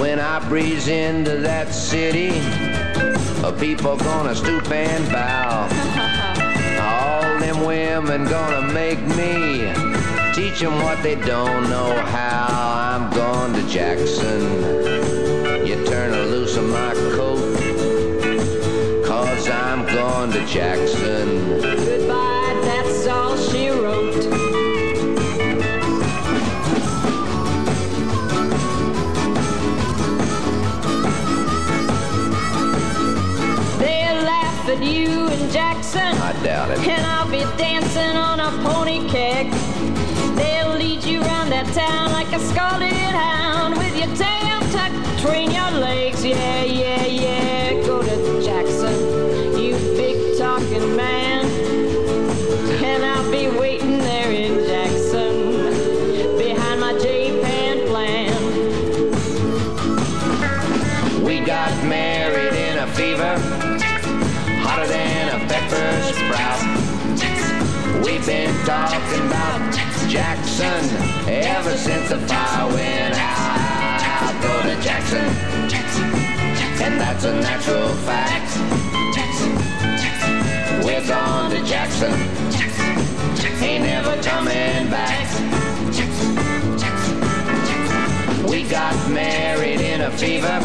When I breeze into that city, people gonna stoop and bow. Them women gonna make me teach them what they don't know how. I'm going to Jackson, you turn a loose of my coat, 'cause I'm going to Jackson. Goodbye, that's all she wrote. You and Jackson, I doubt it. And I'll be dancing on a pony keg. They'll lead you round that town like a scalded hound, with your tail tucked between your legs. Yeah, yeah, yeah, go to Jackson, you big talking man, and I'll be waiting there in Jackson behind my J-Pan plan. We got married in a fever, hotter than a pepper sprout. We've been talking about Jackson ever since the fire went out. Go to Jackson, and that's a natural fact. We're gone to Jackson, ain't never coming back. We got married in a fever,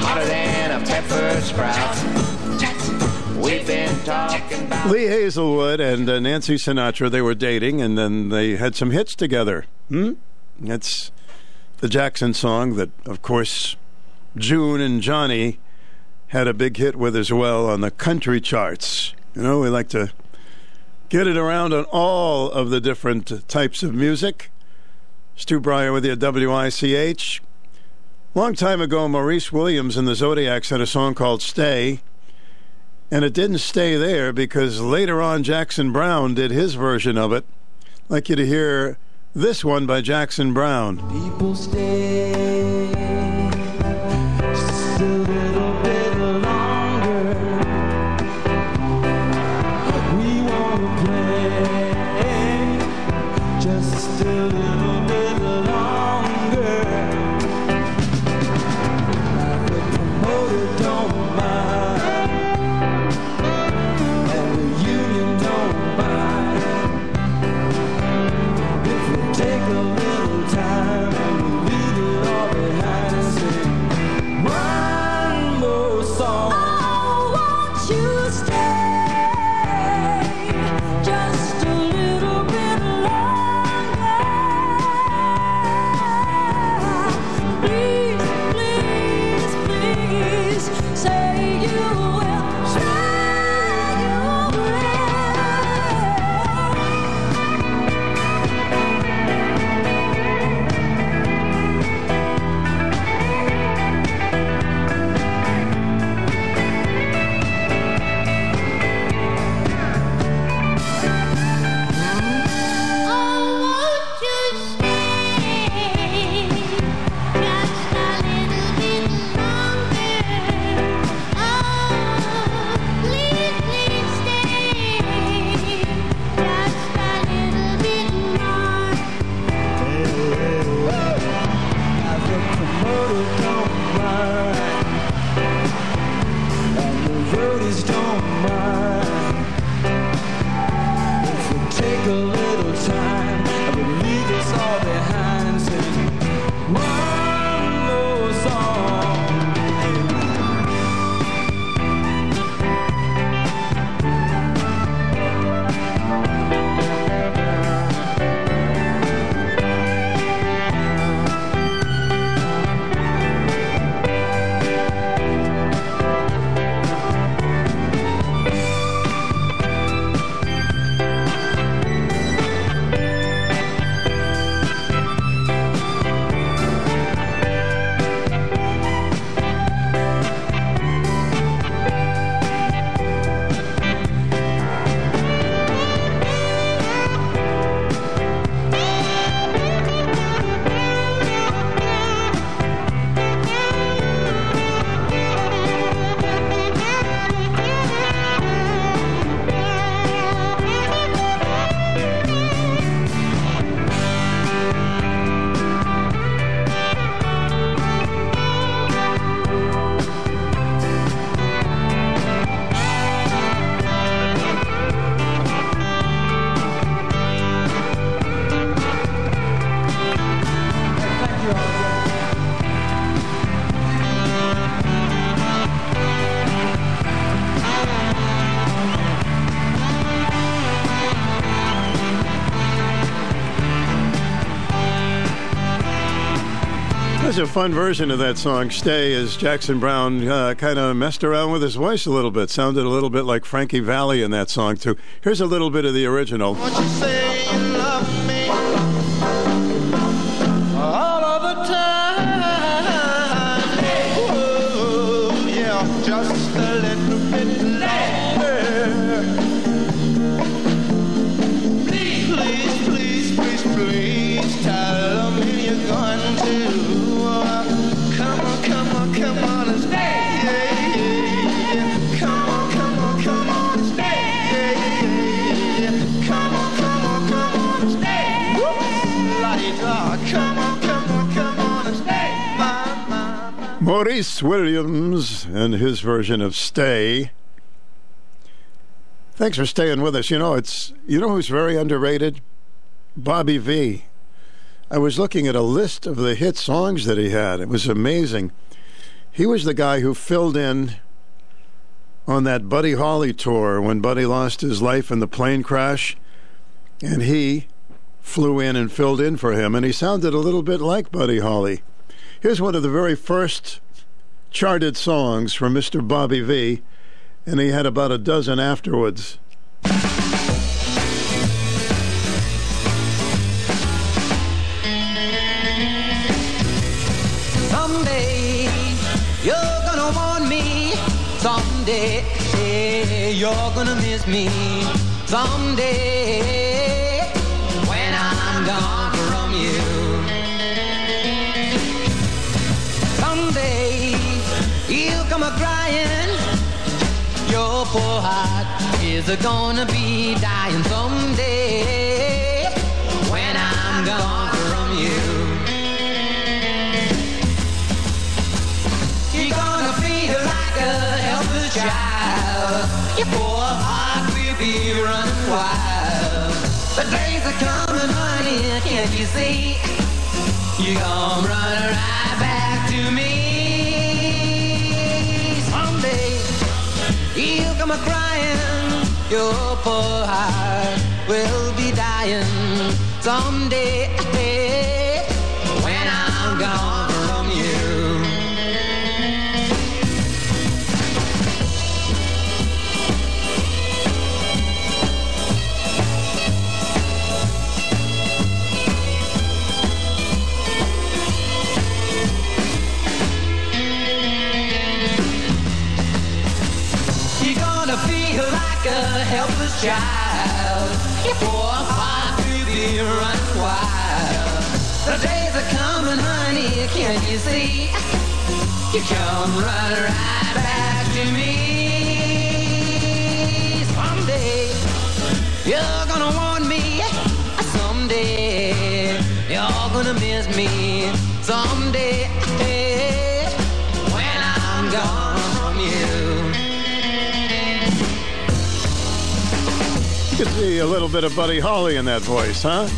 hotter than a pepper sprout. We've been talking about Lee Hazelwood and Nancy Sinatra. They were dating, and then they had some hits together. That's the Jackson song that, of course, June and Johnny had a big hit with as well on the country charts. You know, we like to get it around on all of the different types of music. Stu Breyer with you at WICH. Long time ago, Maurice Williams and the Zodiacs had a song called Stay. And it didn't stay there, because later on Jackson Browne did his version of it. I'd like you to hear this one by Jackson Browne. People stay just a little bit longer. We want to play just a little bit longer. The promoter don't mind, oh, is a fun version of that song, Stay, as Jackson Browne kind of messed around with his voice a little bit. Sounded a little bit like Frankie Valli in that song, too. Here's a little bit of the original. Won't you say you love me all of the time? Oh, yeah, just a little bit longer. Please, please, please, please, please tell me you're going to. Maurice Williams and his version of Stay. Thanks for staying with us. You know who's very underrated? Bobby V. I was looking at a list of the hit songs that he had. It was amazing. He was the guy who filled in on that Buddy Holly tour when Buddy lost his life in the plane crash, and he flew in and filled in for him, and he sounded a little bit like Buddy Holly. Here's one of the very first charted songs from Mr. Bobby V, and he had about a dozen afterwards. Someday you're gonna want me. Someday you're gonna miss me. Someday when I'm gone from you. Crying, your poor heart is gonna be dying someday when I'm gone from you. You're gonna feel like a helpless child. Your poor heart will be running wild. The days are coming, honey, can't you see? You're gonna run right back to me. You'll come a-crying, your poor heart will be dying someday when I'm gone from helpless child, your poor heart will be run wild. The days are coming, honey, can't you see? You come run right back to me. Someday you're gonna want me. Someday you're gonna miss me. Someday when I'm gone from you. You can see a little bit of Buddy Holly in that voice, huh?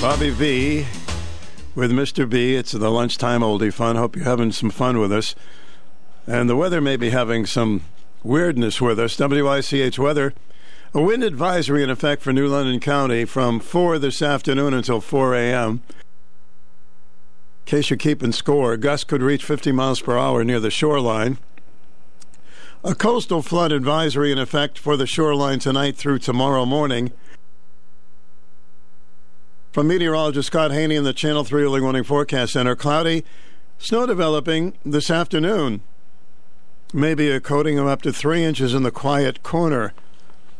Bobby V with Mr. B. It's the Lunchtime Oldie Fun. Hope you're having some fun with us. And the weather may be having some weirdness with us. WICH weather. A wind advisory in effect for New London County from 4 this afternoon until 4 a.m. In case you're keeping score, gusts could reach 50 miles per hour near the shoreline. A coastal flood advisory in effect for the shoreline tonight through tomorrow morning. From meteorologist Scott Haney in the Channel 3 Early Warning Forecast Center, cloudy, snow developing this afternoon. Maybe a coating of up to 3 inches in the quiet corner.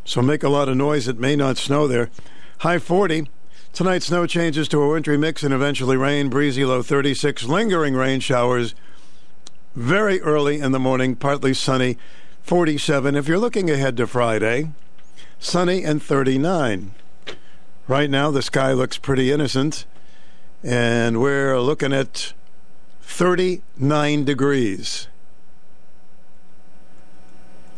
So make a lot of noise, it may not snow there. High 40. Tonight snow changes to a wintry mix and eventually rain, breezy low 36, lingering rain showers. Very early in the morning, partly sunny, 47. If you're looking ahead to Friday, sunny and 39. Right now, the sky looks pretty innocent, and we're looking at 39 degrees.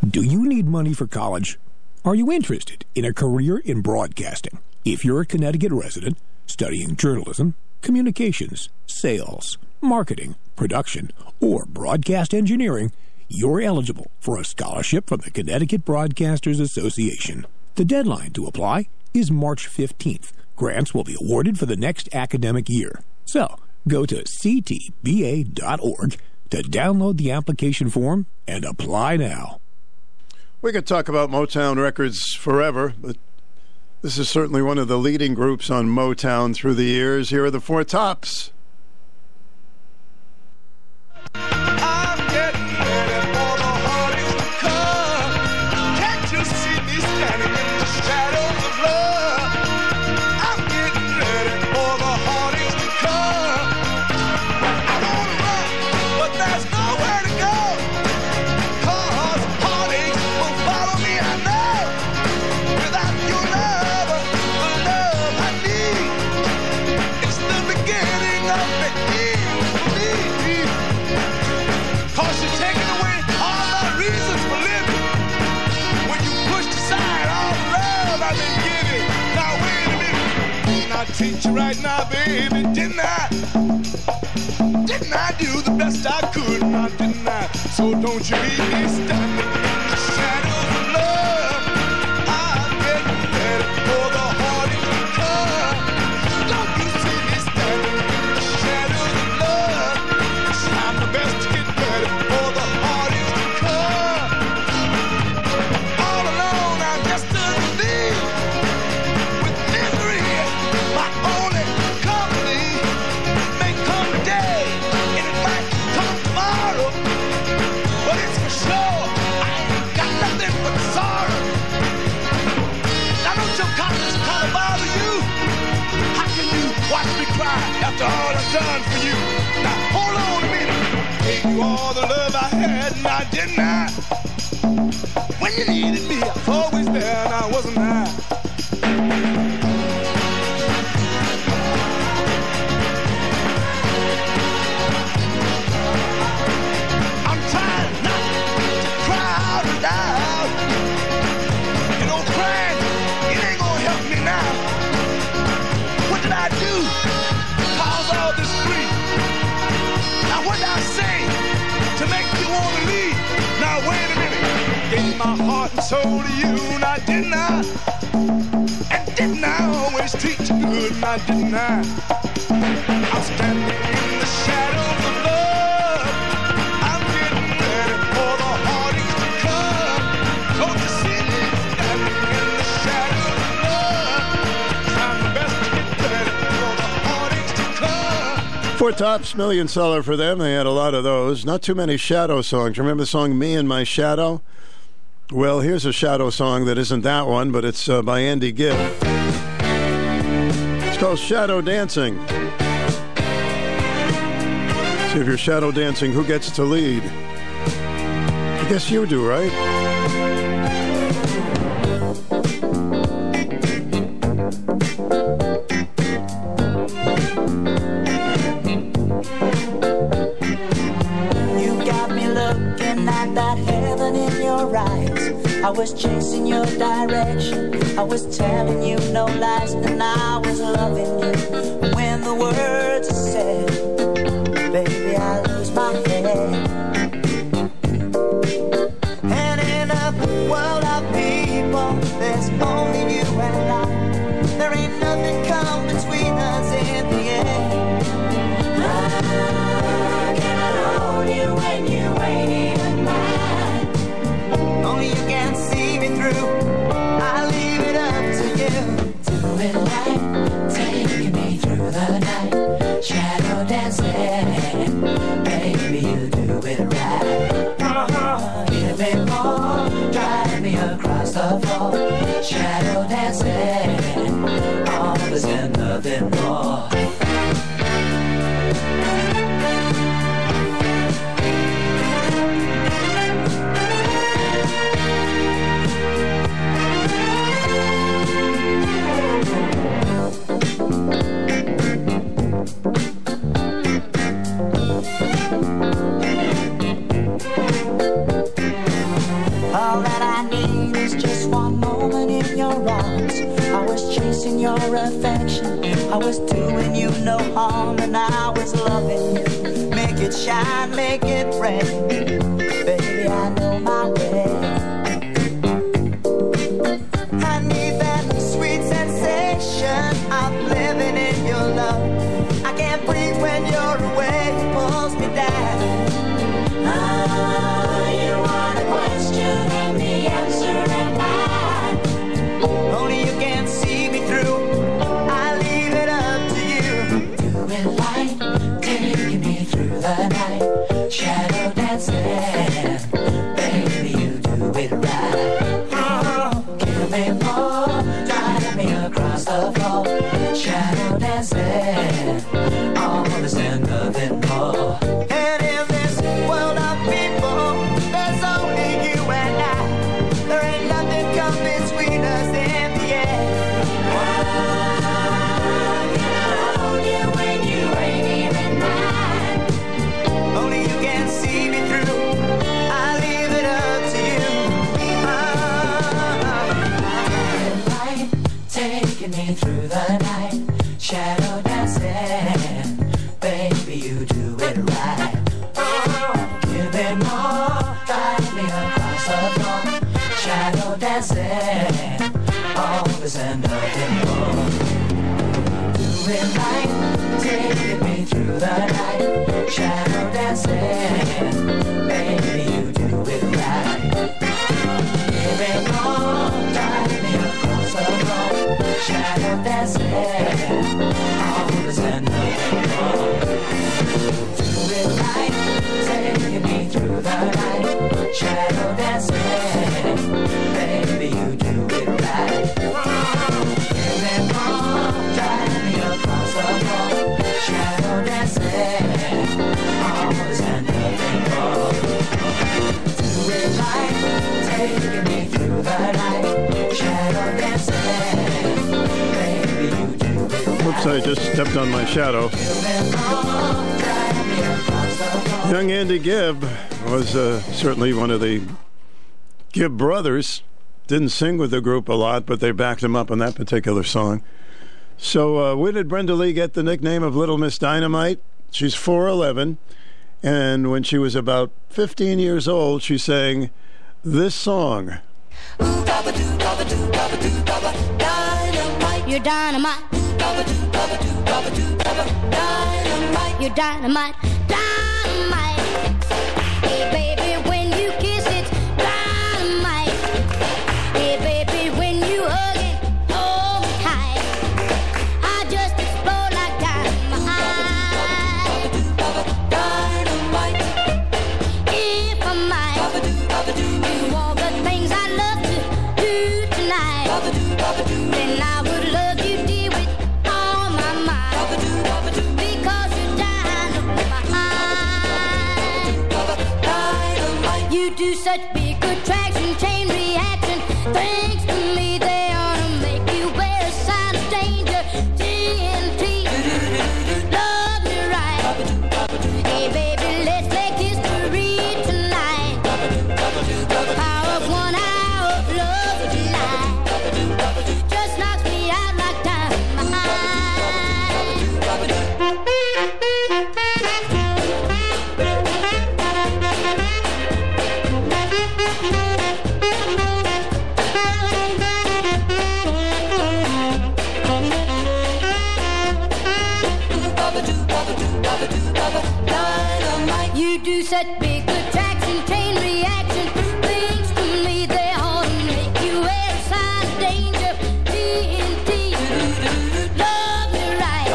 Do you need money for college? Are you interested in a career in broadcasting? If you're a Connecticut resident, studying journalism, communications, sales, marketing, production, or broadcast engineering, you're eligible for a scholarship from the Connecticut Broadcasters Association. The deadline to apply is March 15th. Grants will be awarded for the next academic year. So, Go to ctba.org to download the application form and apply now. We could talk about Motown Records forever, but this is certainly one of the leading groups on Motown through the years. Here are the Four Tops. Teach you right now, baby, didn't I do the best I could, not didn't I, so don't you leave me standing in the shadow of love, I'm getting ready for the heartache to come, don't you see me standing in the shadow of love, I'm the best to get ready for the heartache to come, all alone I'm just a thief, with misery. After all I've done for you, now hold on a minute. Gave you all the love I had, and I didn't I? When you needed me, I was always there, and I wasn't I. My heart and soul to you, and I didn't I, and didn't I always treat you good, and I didn't I, I'm standing in the shadow of love. Four Tops, million seller for them. They had a lot of those. Not too many shadow songs. Remember the song Me and My Shadow? Well, here's a shadow song that isn't that one, but it's by Andy Gibb. It's called Shadow Dancing. See if you're shadow dancing, who gets to lead? I guess you do, right? I was chasing your direction, I was telling you no lies, and I was loving you. When the words are said, baby, I lose my head. And in a world of people, there's only you and I. There ain't nothing come between us in the end. How can I hold you when you ain't even mine? Only you can see me through. I leave it up to you. Do it right, taking me through the night. Shadow dancing, baby, you do it right. Give me more, drive me across the floor. Shadow dancing, always and nothing more. All that I need is just one moment in your arms. I was chasing your affection, I was doing you no harm, and I was loving you. Make it shine, make it rain, baby, I know my way. When you're by night, shadow dancing. Baby, you do it right. Oh, give me more, drive me across the floor. Shadow dancing, I understand nothing more. And in this world of people, there's only you and I. There ain't nothing come between us in the air. I can hold you when you ain't even mine. Only you can see me through. I leave it up to you. Oh. Light taking me through the night, shadow dancing. Baby, you do it right. Oh. Give me more, drive me across the floor. Shadow dancing, always and nothing more. Do it right, take me through the night. Shadow dancing, baby, you do it right. Give me more, drive me across the floor. Shadow dancing, always and nothing more. Taking me through the night, shadow dancing. Baby, you do it right. Give me more, drive me across the floor. Shadow dancing, always and nothing more. Do it right, taking me through the night, shadow dancing. Baby, you do it right. Whoops, I just stepped on my shadow. Young Andy Gibb was certainly one of the Gibb brothers. Didn't sing with the group a lot, but they backed him up on that particular song. So where did Brenda Lee get the nickname of Little Miss Dynamite? She's 4'11", and when she was about 15 years old, she sang this song. You're dynamite. Dynamite. You're dynamite. Dynamite. Hey, baby, when you kiss it, dynamite. Hey, baby, when you hug it, hold me tight. I just explode like dynamite. Dynamite. If I might do all the things I love to do tonight, then I would love. You do such big attraction, chain reaction. Thanks to me, they ought to make you wear a sign of danger. TNT, love me right. Hey, baby, let's make history tonight. The power of 1 hour of love tonight just knocks me out like dynamite. You do such big attraction, chain reaction. Things to me, they ought to make you wear a sign of danger. TNT, love me right.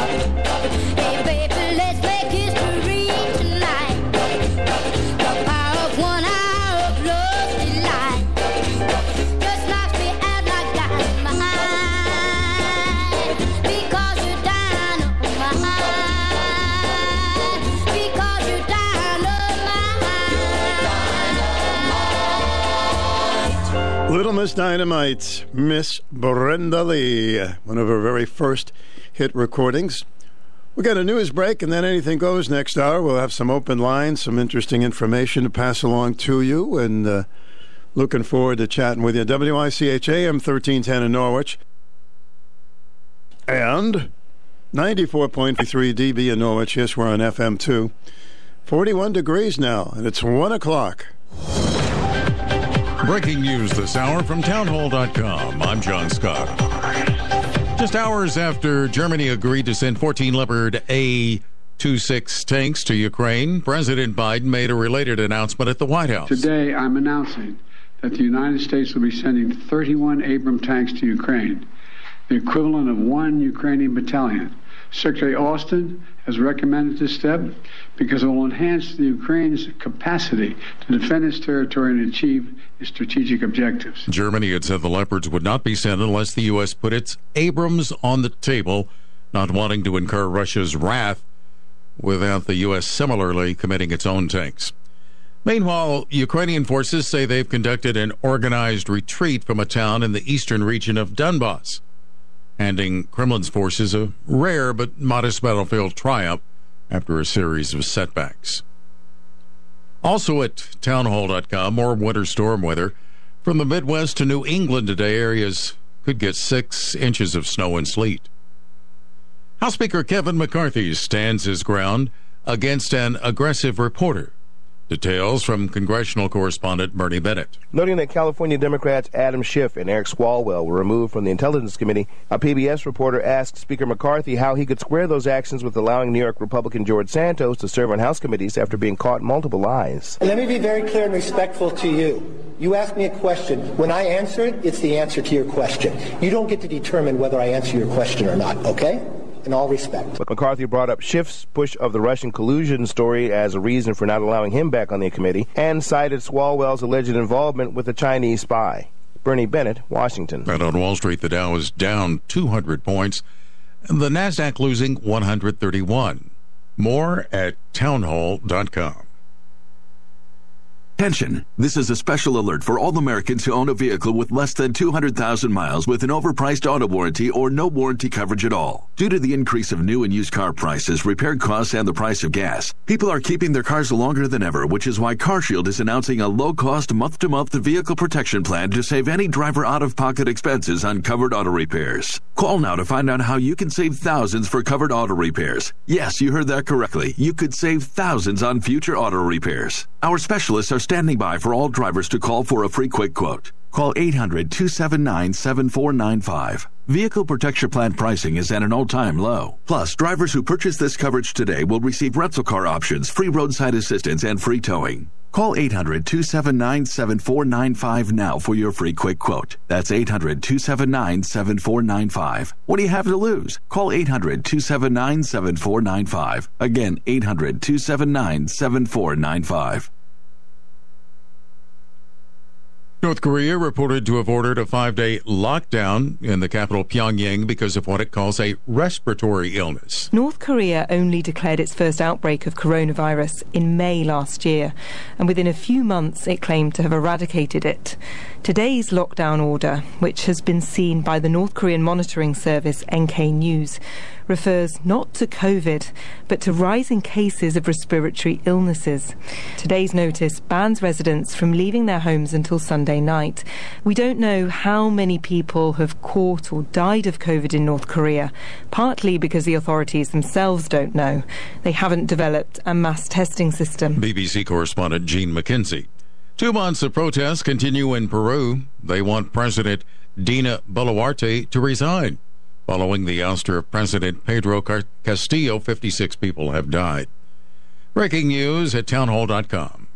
Hey, baby, let's make history tonight. The power of 1 hour of love delight just knocks me out like dynamite. Because you're dynamite. Because you're dynamite. Little Miss Dynamite, Miss Brenda Lee, one of her very first hit recordings. We got a news break, and then Anything Goes next hour. We'll have some open lines, some interesting information to pass along to you, and looking forward to chatting with you. WICH AM 1310 in Norwich, and 94.3 dB in Norwich. Yes, we're on FM too. 41 degrees now, and it's 1 o'clock. Breaking news this hour from townhall.com. I'm John Scott. Just hours after Germany agreed to send 14 Leopard A-26 tanks to Ukraine, President Biden made a related announcement at the White House. Today, I'm announcing that the United States will be sending 31 Abrams tanks to Ukraine, the equivalent of one Ukrainian battalion. Secretary Austin has recommended this step because it will enhance the Ukraine's capacity to defend its territory and achieve its strategic objectives. Germany had said the Leopards would not be sent unless the U.S. put its Abrams on the table, not wanting to incur Russia's wrath without the U.S. similarly committing its own tanks. Meanwhile, Ukrainian forces say they've conducted an organized retreat from a town in the eastern region of Donbass, handing Kremlin's forces a rare but modest battlefield triumph after a series of setbacks. Also at townhall.com, more winter storm weather. From the Midwest to New England today, areas could get 6 inches of snow and sleet. House Speaker Kevin McCarthy stands his ground against an aggressive reporter. Details from congressional correspondent Bernie Bennett. Noting that California Democrats Adam Schiff and Eric Swalwell were removed from the Intelligence Committee, a PBS reporter asked Speaker McCarthy how he could square those actions with allowing New York Republican George Santos to serve on House committees after being caught in multiple lies. Let me be very clear and respectful to you. You asked me a question. When I answer it, it's the answer to your question. You don't get to determine whether I answer your question or not, okay? In all respect. But McCarthy brought up Schiff's push of the Russian collusion story as a reason for not allowing him back on the committee and cited Swalwell's alleged involvement with a Chinese spy. Bernie Bennett, Washington. And on Wall Street, the Dow is down 200 points, and the NASDAQ losing 131. More at townhall.com. Attention! This is a special alert for all Americans who own a vehicle with less than 200,000 miles with an overpriced auto warranty or no warranty coverage at all. Due to the increase of new and used car prices, repair costs, and the price of gas, people are keeping their cars longer than ever, which is why CarShield is announcing a low-cost, month-to-month vehicle protection plan to save any driver out-of-pocket expenses on covered auto repairs. Call now to find out how you can save thousands for covered auto repairs. Yes, you heard that correctly. You could save thousands on future auto repairs. Our specialists are standing by for all drivers to call for a free quick quote. Call 800-279-7495. Vehicle protection plan pricing is at an all-time low. Plus, drivers who purchase this coverage today will receive rental car options, free roadside assistance, and free towing. Call 800-279-7495 now for your free quick quote. That's 800-279-7495. What do you have to lose? Call 800-279-7495. Again, 800-279-7495. North Korea reported to have ordered a 5-day lockdown in the capital Pyongyang because of what it calls a respiratory illness. North Korea only declared its first outbreak of coronavirus in May last year, and within a few months it claimed to have eradicated it. Today's lockdown order, which has been seen by the North Korean monitoring service NK News, refers not to COVID, but to rising cases of respiratory illnesses. Today's notice bans residents from leaving their homes until Sunday night. We don't know how many people have caught or died of COVID in North Korea, partly because the authorities themselves don't know. They haven't developed a mass testing system. BBC correspondent Jean McKenzie. 2 months of protests continue in Peru. They want President Dina Boluarte to resign. Following the ouster of President Pedro Castillo, 56 people have died. Breaking news at townhall.com.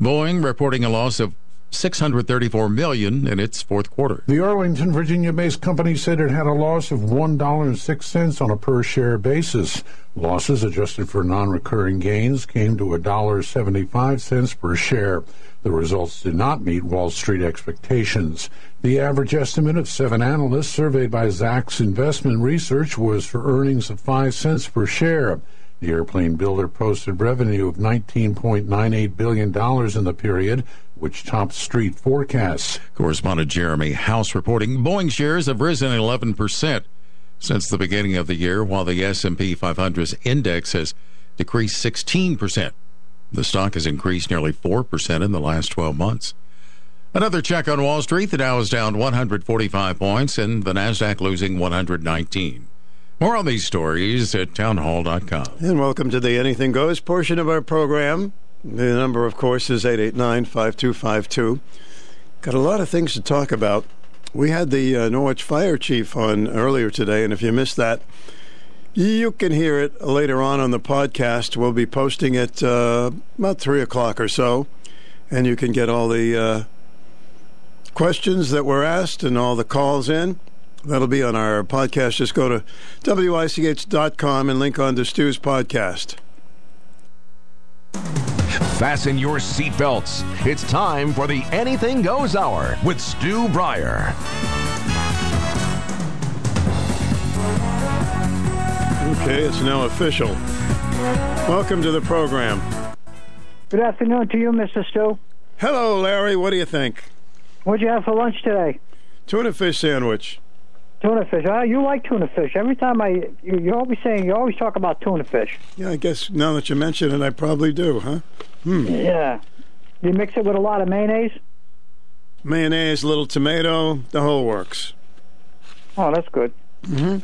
Boeing reporting a loss of $634 million in its fourth quarter. The Arlington, Virginia-based company said it had a loss of $1.06 on a per-share basis. Losses adjusted for non-recurring gains came to $1.75 per share. The results did not meet Wall Street expectations. The average estimate of 7 analysts surveyed by Zacks Investment Research was for earnings of 5 cents per share. The airplane builder posted revenue of $19.98 billion in the period, which topped Street forecasts. Correspondent Jeremy House reporting Boeing shares have risen 11% since the beginning of the year, while the S&P 500's index has decreased 16%. The stock has increased nearly 4% in the last 12 months. Another check on Wall Street. The Dow is down 145 points and the NASDAQ losing 119. More on these stories at townhall.com. And welcome to the Anything Goes portion of our program. The number, of course, is 889-5252. Got a lot of things to talk about. We had the Norwich Fire Chief on earlier today, and if you missed that, you can hear it later on the podcast. We'll be posting it about 3 o'clock or so, and you can get all the questions that were asked and all the calls in. That'll be on our podcast. Just go to WICH.com and link on to Stu's podcast. Fasten your seatbelts. It's time for the Anything Goes Hour with Stu Breyer. Okay, it's now official. Welcome to the program. Good afternoon to you, Mr. Stu. Hello, Larry. What do you think? What'd you have for lunch today? Tuna fish sandwich. Tuna fish. You like tuna fish. Every time you're always saying, you always talk about tuna fish. Yeah, I guess now that you mention it, I probably do, huh? Yeah. You mix it with a lot of mayonnaise? Mayonnaise, little tomato, the whole works. Oh, that's good. Mm-hmm.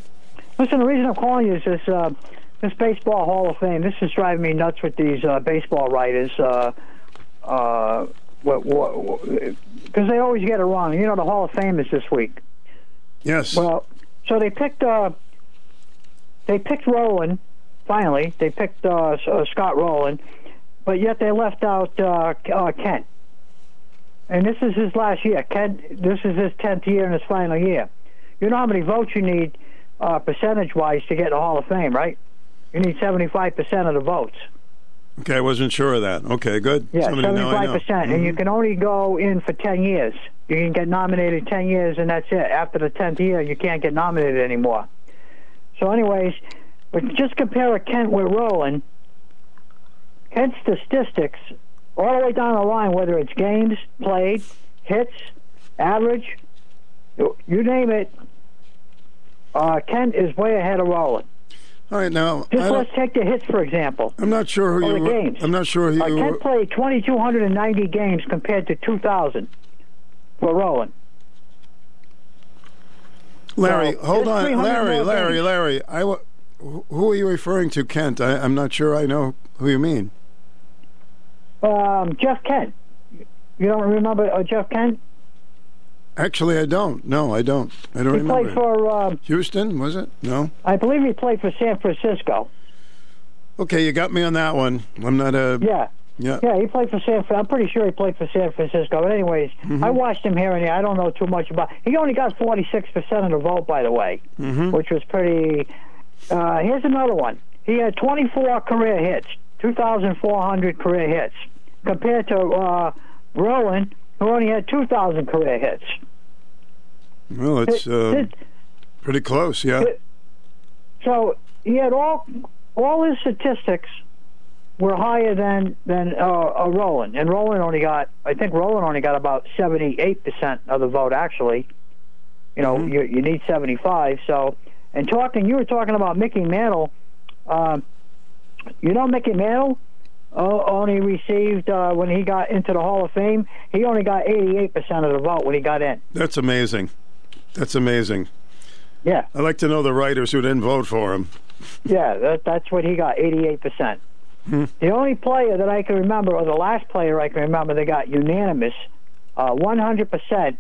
Listen, the reason I'm calling you is this Baseball Hall of Fame. This is driving me nuts with these baseball writers. Because they always get it wrong. You know, the Hall of Fame is this week. Yes. Well, so they picked Rowland. Finally, they picked Scott Rowland, but yet they left out Kent. And this is his last year. Kent, this is his 10th year and his final year. You know how many votes you need percentage-wise to get in the Hall of Fame, right? You need 75% of the votes. Okay, I wasn't sure of that. Okay, good. Yeah, somebody 75%, and you can only go in for 10 years. You can get nominated 10 years, and that's it. After the 10th year, you can't get nominated anymore. So, anyways, but just compare Kent with Rowland. Kent's statistics, all the way down the line, whether it's games played, hits, average, you name it, Kent is way ahead of Rowland. All right, now just let's take the hits for example. I'm not sure who you. I'm not sure who you. Kent played 2,290 games compared to 2,000 for Rowland. Larry, so, hold on, Larry. Who are you referring to, Kent? I'm not sure I know who you mean. Jeff Kent. You don't remember Jeff Kent? Actually, I don't. No, I don't. I don't remember. He played for... Houston, was it? No. I believe he played for San Francisco. Okay, you got me on that one. I'm not a... Yeah, he played for San Francisco. I'm pretty sure he played for San Francisco. But anyways, I watched him here and there. I don't know too much about... He only got 46% of the vote, by the way, which was pretty... here's another one. He had 24 career hits, 2,400 career hits, compared to Rowland, who only had 2,000 career hits. Well, it's pretty close, yeah. So he had all his statistics were higher than Rowland, and Rowland only got about 78% of the vote. Actually, you know, you need 75. So, and you were talking about Mickey Mantle. You know Mickey Mantle only received when he got into the Hall of Fame. He only got 88% of the vote when he got in. That's amazing. That's amazing. Yeah. I'd like to know the writers who didn't vote for him. Yeah, that's what he got, 88%. The only player that I can remember, or the last player I can remember that got unanimous, 100%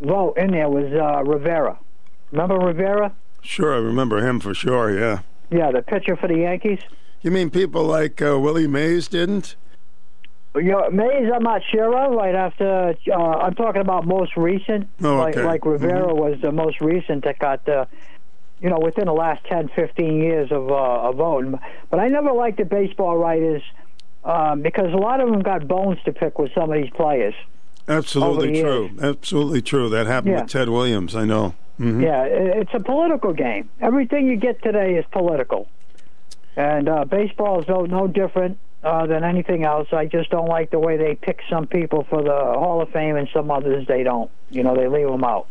vote in there was Rivera. Remember Rivera? Sure, I remember him for sure, yeah. Yeah, the pitcher for the Yankees. You mean people like Willie Mays didn't? Mays, I'm not sure of. Right after, I'm talking about most recent. Oh, okay. Like Rivera was the most recent that got, within the last 10, 15 years of voting. But I never liked the baseball writers because a lot of them got bones to pick with some of these players. Absolutely true. Absolutely true. That happened with Ted Williams, I know. Yeah, it's a political game. Everything you get today is political. And baseball is no different than anything else. I just don't like the way they pick some people for the Hall of Fame and some others they don't. You know, they leave them out.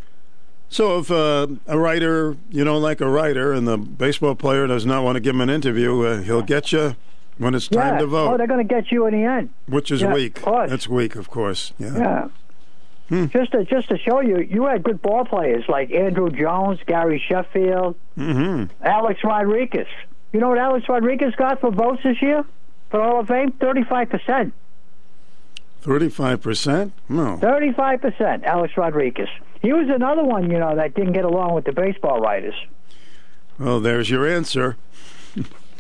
So if a writer, you don't like a writer, and the baseball player does not want to give him an interview, he'll get you when it's time to vote. Oh, they're going to get you in the end. Which is weak. Of course. That's weak, of course. Yeah. Just to show you, you had good ball players like Andrew Jones, Gary Sheffield, Alex Rodriguez. You know what Alex Rodriguez got for votes this year for the Hall of Fame? 35%. 35%? No. 35%, Alex Rodriguez. He was another one, you know, that didn't get along with the baseball writers. Well, there's your answer.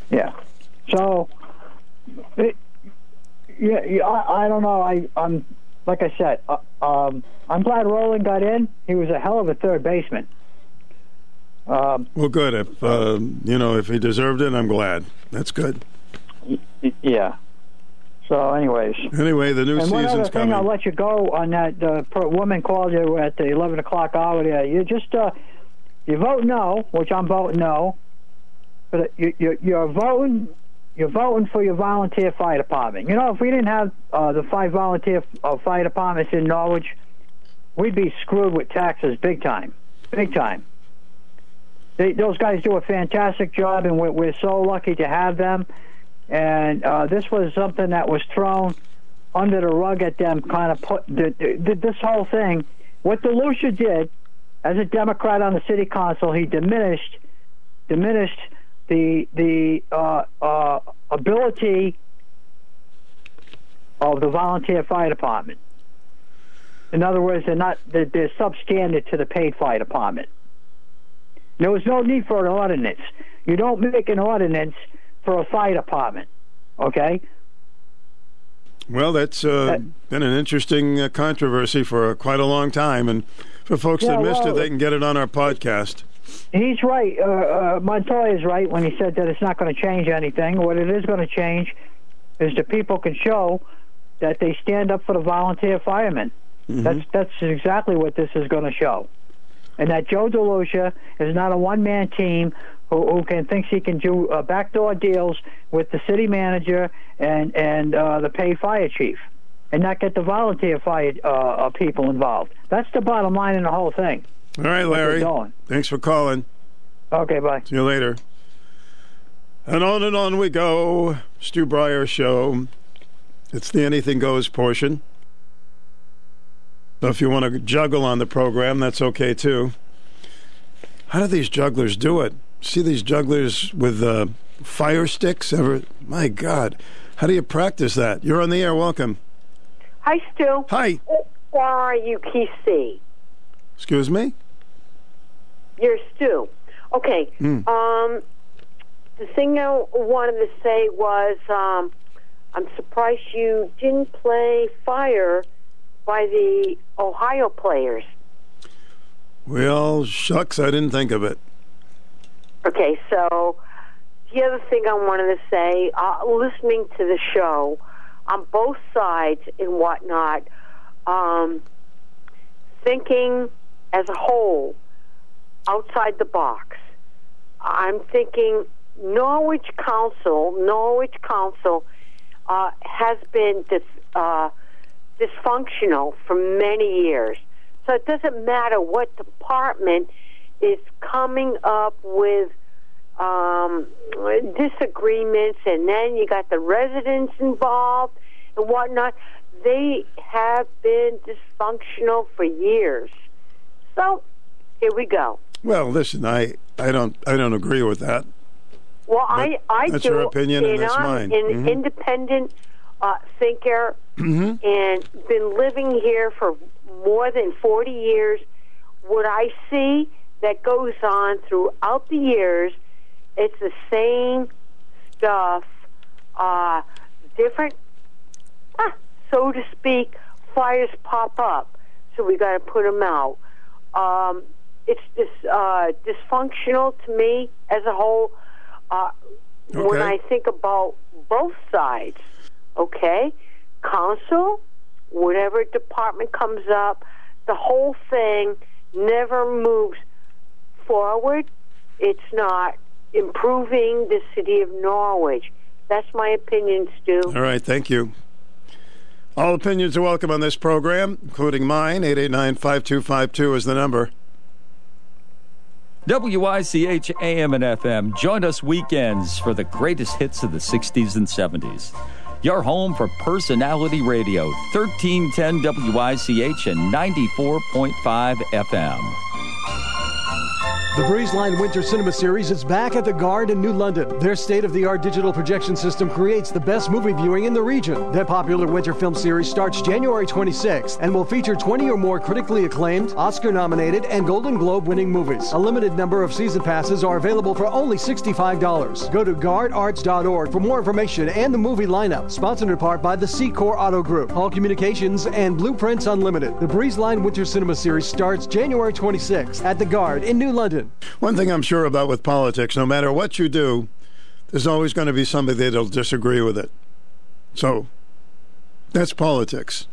Yeah. So, I don't know. I'm like I said, I'm glad Rowland got in. He was a hell of a third baseman. Well, good. If if he deserved it, I'm glad. That's good. Yeah. So, anyway, the new season's coming. And one other thing, I'll let you go on that. The woman called you at the 11 o'clock hour there. You just you vote no, which I'm voting no. But you're voting for your volunteer fire department. You know, if we didn't have the 5 volunteer fire departments in Norwich, we'd be screwed with taxes big time. Big time. Those guys do a fantastic job, and we're so lucky to have them. And this was something that was thrown under the rug at them, kind of put this whole thing. What DeLucia did, as a Democrat on the city council, he diminished the ability of the volunteer fire department. In other words, they're substandard to the paid fire department. There was no need for an ordinance. You don't make an ordinance for a fire department, okay? Well, that's been an interesting controversy for quite a long time, and for folks that missed it, they can get it on our podcast. He's right. Montoya's right when he said that it's not going to change anything. What it is going to change is the people can show that they stand up for the volunteer firemen. Mm-hmm. That's exactly what this is going to show. And that Joe DeLucia is not a one-man team who thinks he can do backdoor deals with the city manager and the paid fire chief and not get the volunteer fire people involved. That's the bottom line in the whole thing. All right, Larry. Thanks for calling. Okay, bye. See you later. And on we go. Stu Breyer Show. It's the Anything Goes portion. So if you want to juggle on the program, that's okay, too. How do these jugglers do it? See these jugglers with fire sticks? My God. How do you practice that? You're on the air. Welcome. Hi, Stu. Hi. Why are you KC? Excuse me? You're Stu. Okay. Mm. The thing I wanted to say was I'm surprised you didn't play Fire by the Ohio Players. Well, shucks, I didn't think of it. Okay, so the other thing I wanted to say, listening to the show on both sides and whatnot, thinking as a whole, outside the box, I'm thinking Norwich Council has been dysfunctional for many years. So it doesn't matter what department is coming up with disagreements, and then you got the residents involved and whatnot. They have been dysfunctional for years. So here we go. Well, listen, I don't agree with that. Well, I that's do. Your opinion, and that's mine. I'm an independent thinker, and been living here for more than 40 years. What I see that goes on throughout the years, it's the same stuff, different, so to speak, fires pop up, so we got to put them out. It's dysfunctional to me as a whole when I think about both sides. Okay? Council, whatever department comes up, the whole thing never moves forward. It's not improving the city of Norwich. That's my opinion, Stu. All right, thank you. All opinions are welcome on this program, including mine. 889-5252 is the number. WICH AM and FM. Join us weekends for the greatest hits of the 60s and 70s. Your home for personality radio, 1310 WICH and 94.5 FM. The BreezeLine Winter Cinema Series is back at the Guard in New London. Their state-of-the-art digital projection system creates the best movie viewing in the region. Their popular winter film series starts January 26th and will feature 20 or more critically acclaimed, Oscar-nominated, and Golden Globe-winning movies. A limited number of season passes are available for only $65. Go to guardarts.org for more information and the movie lineup, sponsored in part by the Secor Auto Group, Hall Communications, and Blueprints Unlimited. The BreezeLine Winter Cinema Series starts January 26th at the Guard in New London. it. One thing I'm sure about with politics, no matter what you do, there's always going to be somebody that'll disagree with it. So that's politics.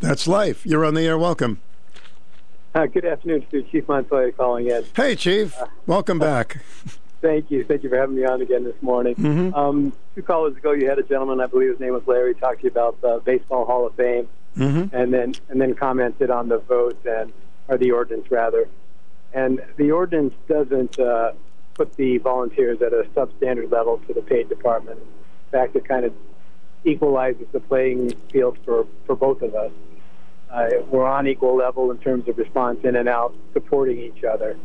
That's life. You're on the air. Welcome. Good afternoon, Stu. Chief Montoya calling in. Hey, Chief. Welcome back. Thank you. Thank you for having me on again this morning. Mm-hmm. 2 callers ago, you had a gentleman, I believe his name was Larry, talk to you about the Baseball Hall of Fame, mm-hmm. and then commented on the vote, or the ordinance, rather. And the ordinance doesn't put the volunteers at a substandard level to the paid department. In fact, it kind of equalizes the playing field for both of us. We're on equal level in terms of response in and out, supporting each other.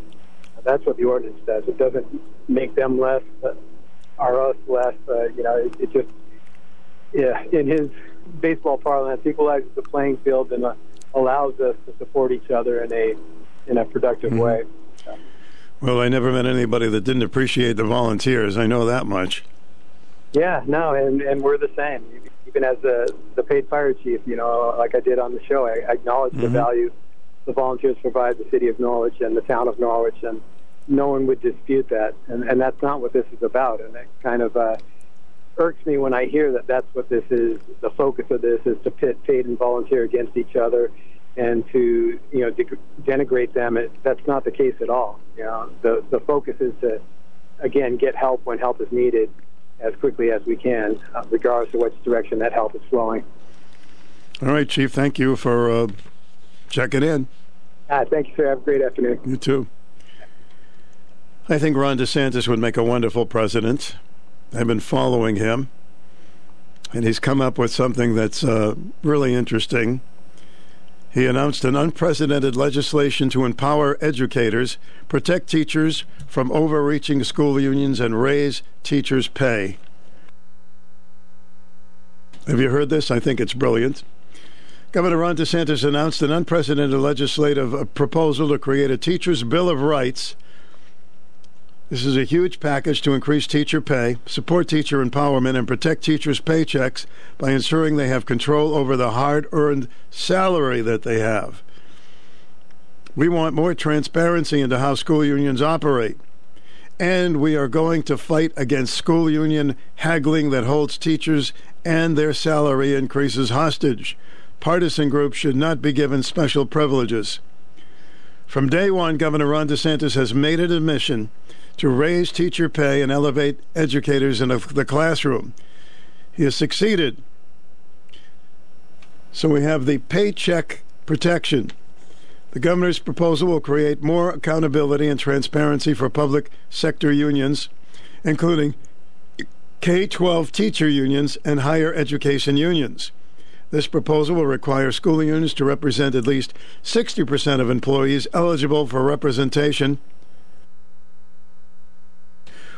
That's what the ordinance does. It doesn't make them less, or us less. It just, in his baseball parlance, equalizes the playing field and allows us to support each other in a productive mm-hmm. way. So. Well, I never met anybody that didn't appreciate the volunteers. I know that much. Yeah, no, and we're the same. Even as the paid fire chief, like I did on the show, I acknowledge mm-hmm. the value the volunteers provide the city of Norwich and the town of Norwich, and no one would dispute that. And that's not what this is about. And it kind of irks me when I hear that that's what this is. The focus of this is to pit paid and volunteer against each other, and to denigrate them. That's not the case at all. The focus is to, again, get help when help is needed, as quickly as we can, regardless of which direction that help is flowing. All right, Chief, thank you for checking in. Thank you, sir. Have a great afternoon. You too. I think Ron DeSantis would make a wonderful president. I've been following him, and he's come up with something that's really interesting. He announced an unprecedented legislation to empower educators, protect teachers from overreaching school unions, and raise teachers' pay. Have you heard this? I think it's brilliant. Governor Ron DeSantis announced an unprecedented legislative proposal to create a Teacher's Bill of Rights. This is a huge package to increase teacher pay, support teacher empowerment, and protect teachers' paychecks by ensuring they have control over the hard-earned salary that they have. We want more transparency into how school unions operate. And we are going to fight against school union haggling that holds teachers and their salary increases hostage. Partisan groups should not be given special privileges. From day one, Governor Ron DeSantis has made it a mission to raise teacher pay and elevate educators in the classroom. He has succeeded. So we have the paycheck protection. The governor's proposal will create more accountability and transparency for public sector unions, including K-12 teacher unions and higher education unions. This proposal will require school unions to represent at least 60% of employees eligible for representation,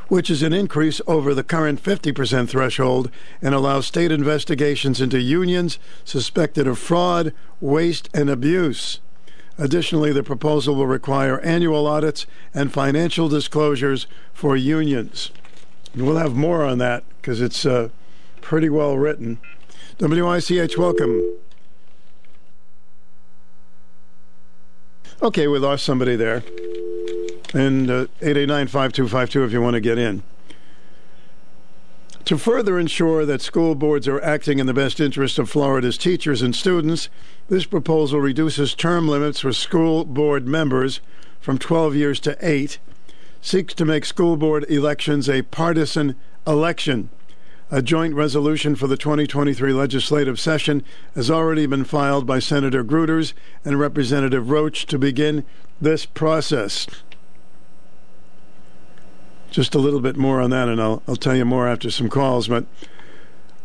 which is an increase over the current 50% threshold, and allows state investigations into unions suspected of fraud, waste, and abuse. Additionally, the proposal will require annual audits and financial disclosures for unions. And we'll have more on that because it's pretty well written. WICH, welcome. Okay, we lost somebody there. And 889-5252 if you want to get in. To further ensure that school boards are acting in the best interest of Florida's teachers and students, this proposal reduces term limits for school board members from 12 years to 8, seeks to make school board elections a partisan election. A joint resolution for the 2023 legislative session has already been filed by Senator Gruters and Representative Roach to begin this process. Just a little bit more on that, and I'll tell you more after some calls. But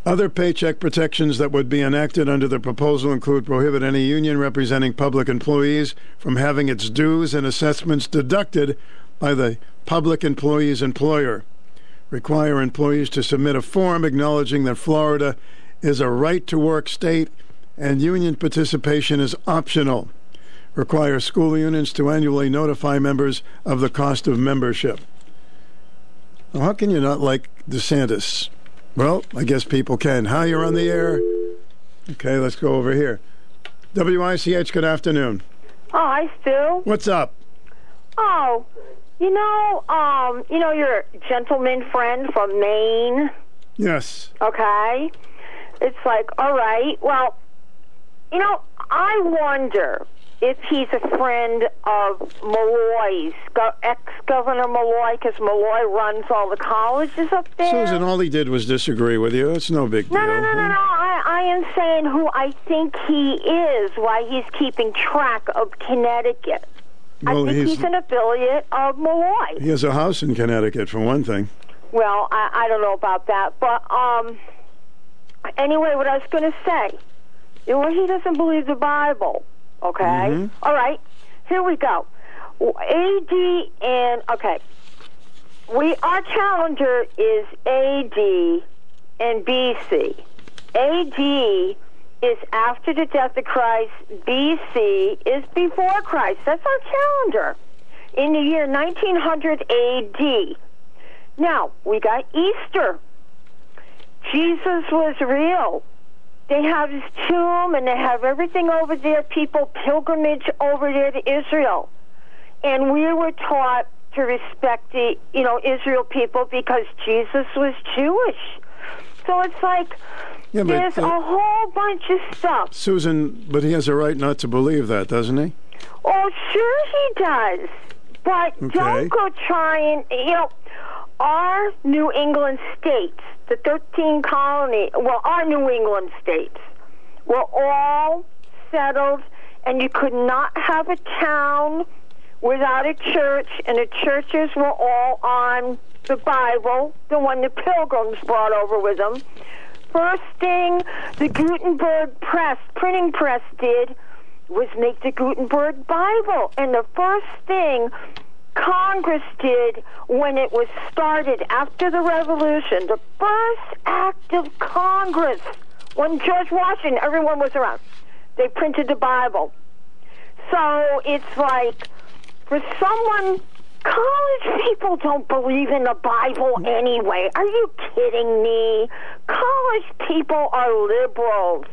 other paycheck protections that would be enacted under the proposal include prohibit any union representing public employees from having its dues and assessments deducted by the public employee's employer, require employees to submit a form acknowledging that Florida is a right-to-work state and union participation is optional, require school unions to annually notify members of the cost of membership. Well, how can you not like DeSantis? Well, I guess people can. Hi, you're on the air. Okay, let's go over here. WICH, good afternoon. Hi, Stu. What's up? Oh, your gentleman friend from Maine? Yes. Okay. It's like, all right, well, I wonder if he's a friend of Malloy's, ex-Governor Malloy, because Malloy runs all the colleges up there. Susan, all he did was disagree with you. It's no big deal. No. I am saying who I think he is, why he's keeping track of Connecticut. Well, I think he's an affiliate of Malloy. He has a house in Connecticut, for one thing. Well, I don't know about that. But anyway, what I was going to say, he doesn't believe the Bible, okay? Mm-hmm. All right, here we go. Our calendar is A.D. and B.C. A.D. is after the death of Christ. B.C. is before Christ. That's our calendar. In the year 1900 A.D. Now, we got Easter. Jesus was real. They have his tomb, and they have everything over there. People pilgrimage over there to Israel. And we were taught to respect the, Israel people because Jesus was Jewish. So it's like... Yeah, but there's a whole bunch of stuff. Susan, but he has a right not to believe that, doesn't he? Oh, sure he does. But okay. Don't go trying... our New England states, the 13 colonies... Well, our New England states were all settled, and you could not have a town without a church, and the churches were all on the Bible, the one the Pilgrims brought over with them. First thing the Gutenberg printing press did was make the Gutenberg Bible. And the first thing Congress did when it was started after the Revolution, the first act of Congress, when George Washington, everyone was around, they printed the Bible. So it's like, for someone... College people don't believe in the Bible anyway. Are you kidding me? College people are liberals.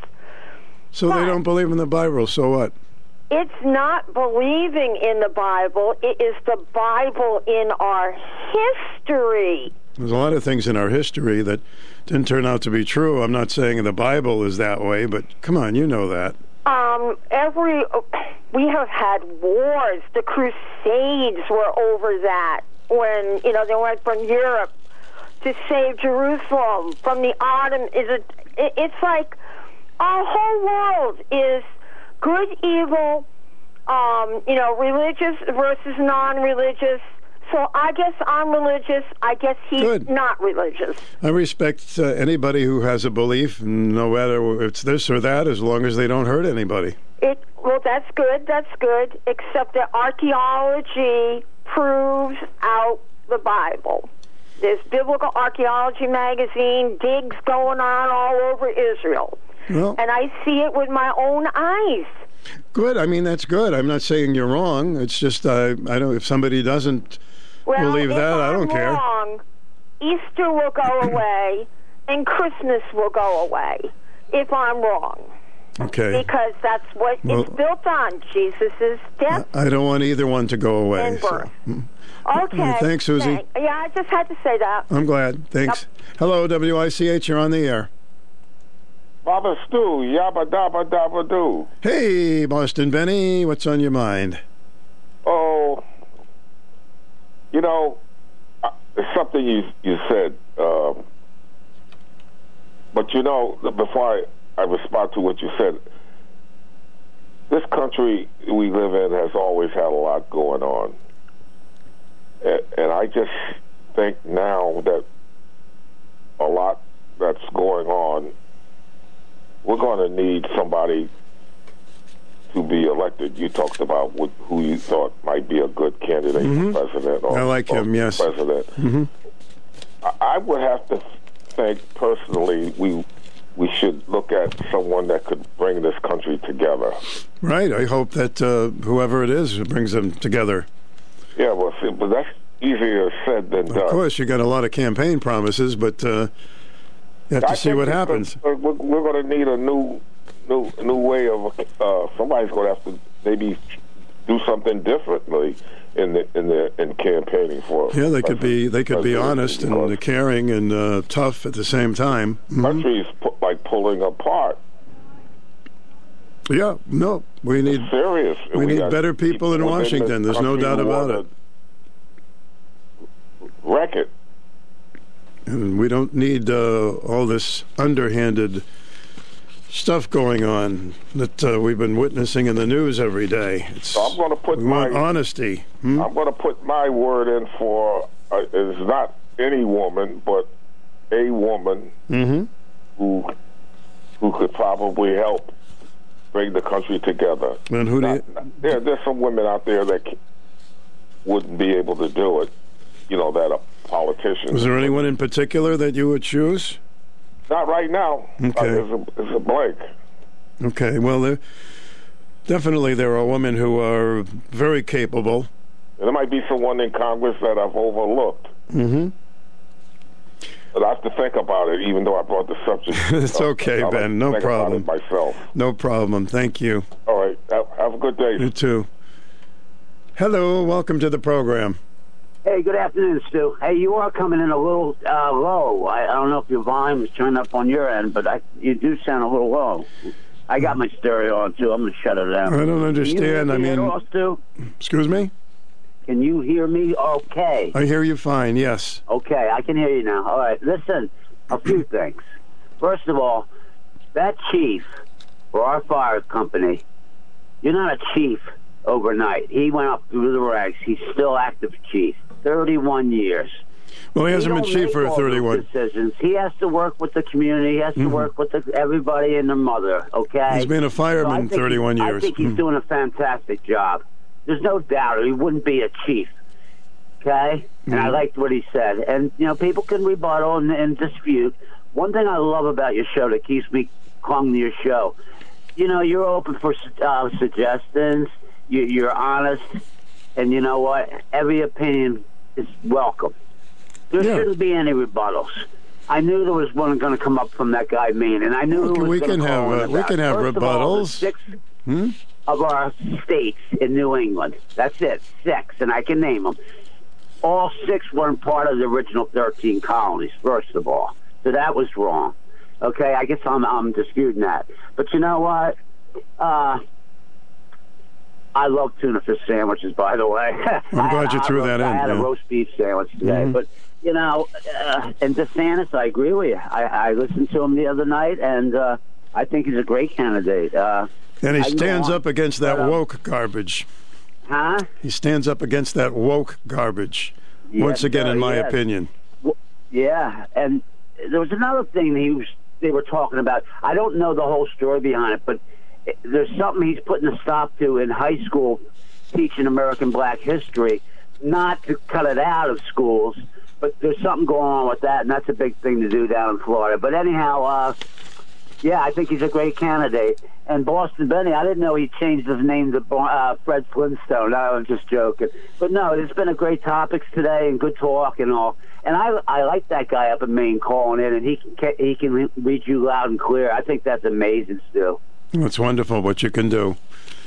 So but they don't believe in the Bible, so what? It's not believing in the Bible. It is the Bible in our history. There's a lot of things in our history that didn't turn out to be true. I'm not saying the Bible is that way, but come on, you know that. We have had wars. The Crusades were over that when, they went from Europe to save Jerusalem from the Ottoman. It's like our whole world is good, evil, religious versus non-religious. So I guess I'm religious. I guess he's not religious. I respect anybody who has a belief, no matter it's this or that, as long as they don't hurt anybody. Well, that's good. That's good. Except that archaeology proves out the Bible. There's Biblical Archaeology magazine, digs going on all over Israel. Well, and I see it with my own eyes. Good. I mean, that's good. I'm not saying you're wrong. It's just I don't. If somebody doesn't believe that, I don't care. Wrong, Easter will go away, and Christmas will go away. If I'm wrong. Okay. Because that's what it's built on, Jesus' death. I don't want either one to go away. And birth. So. Okay. Well, thanks, Susie. Yeah, I just had to say that. I'm glad. Thanks. Yep. Hello, WICH, you're on the air. Baba Stu, yabba dabba dabba doo. Hey, Boston Benny, what's on your mind? Oh, something you said, but before I respond to what you said. This country we live in has always had a lot going on. And I just think now that a lot that's going on, we're going to need somebody to be elected. You talked about who you thought might be a good candidate for president. Or, I like him, yes. President. Mm-hmm. I would have to think, personally, we should look at someone that could bring this country together. Right. I hope that whoever it is brings them together. Yeah, well, see, but that's easier said than done. Of course, you got a lot of campaign promises, but you have to see what happens. We're going to need a new way of somebody's going to have to maybe do something differently in campaigning for. Yeah, they could be honest and caring and tough at the same time. Mm-hmm. Country's like pulling apart. Yeah, no, we need serious. We need better people in Washington. There's no doubt about it. Wreck it. And we don't need all this underhanded stuff going on that we've been witnessing in the news every day. So I'm going to put my honesty. Hmm? I'm going to put my word in for it's not any woman, but a woman who could probably help bring the country together. And who there's some women out there that wouldn't be able to do it. You know, that are politicians. Was there anyone in particular that you would choose? Not right now. Okay. It's a blank. Okay. Well, there are women who are very capable. And there might be someone in Congress that I've overlooked. Mm-hmm. But I have to think about it, even though I brought the subject. It's okay, Ben. No problem. About it myself. No problem. Thank you. All right. Have a good day. You too. Hello. Welcome to the program. Hey, good afternoon, Stu. Hey, you are coming in a little low. I don't know if your volume is turned up on your end, but you do sound a little low. I got my stereo on, too. I'm going to shut it down. I don't understand. I mean, Stu? Excuse me? Can you hear me okay? I hear you fine, yes. Okay, I can hear you now. All right, listen, a few things. First of all, that chief for our fire company, you're not a chief overnight. He went up through the ranks. He's still active chief. 31 years. Well, he hasn't been chief for 31 decisions. He has to work with the community. He has to work with everybody and their mother, okay? He's been a fireman 31 years. I think he's doing a fantastic job. There's no doubt he wouldn't be a chief, okay? Mm-hmm. And I liked what he said. And, you know, people can rebuttal and dispute. One thing I love about your show that keeps me clung to your show, you know, you're open for suggestions. You're honest. And you know what? Every opinion is welcome. There shouldn't be any rebuttals. I knew there was one going to come up from that guy, Maine, and I knew we can have rebuttals. 6 of our states in New England. That's it, 6, and I can name them. All 6 weren't part of the original 13 colonies. First of all, so that was wrong. Okay, I guess I'm disputing that. But you know what? I love tuna fish sandwiches, by the way. I'm glad you threw that in. I had a roast beef sandwich today. Mm-hmm. But, you know, and DeSantis, I agree with you. I listened to him the other night, and I think he's a great candidate. And he stands up against that woke garbage. Huh? He stands up against that woke garbage, once again, in my opinion. Yeah, and there was another thing they were talking about. I don't know the whole story behind it, but there's something he's putting a stop to in high school, teaching American black history, not to cut it out of schools, but there's something going on with that, and that's a big thing to do down in Florida. But anyhow, yeah, I think he's a great candidate. And Boston Benny, I didn't know he changed his name to Fred Flintstone. No, I'm just joking. But no, it's been a great topics today and good talk and all. And I like that guy up in Maine calling in, and he can read you loud and clear. I think that's amazing, Stu. It's wonderful what you can do.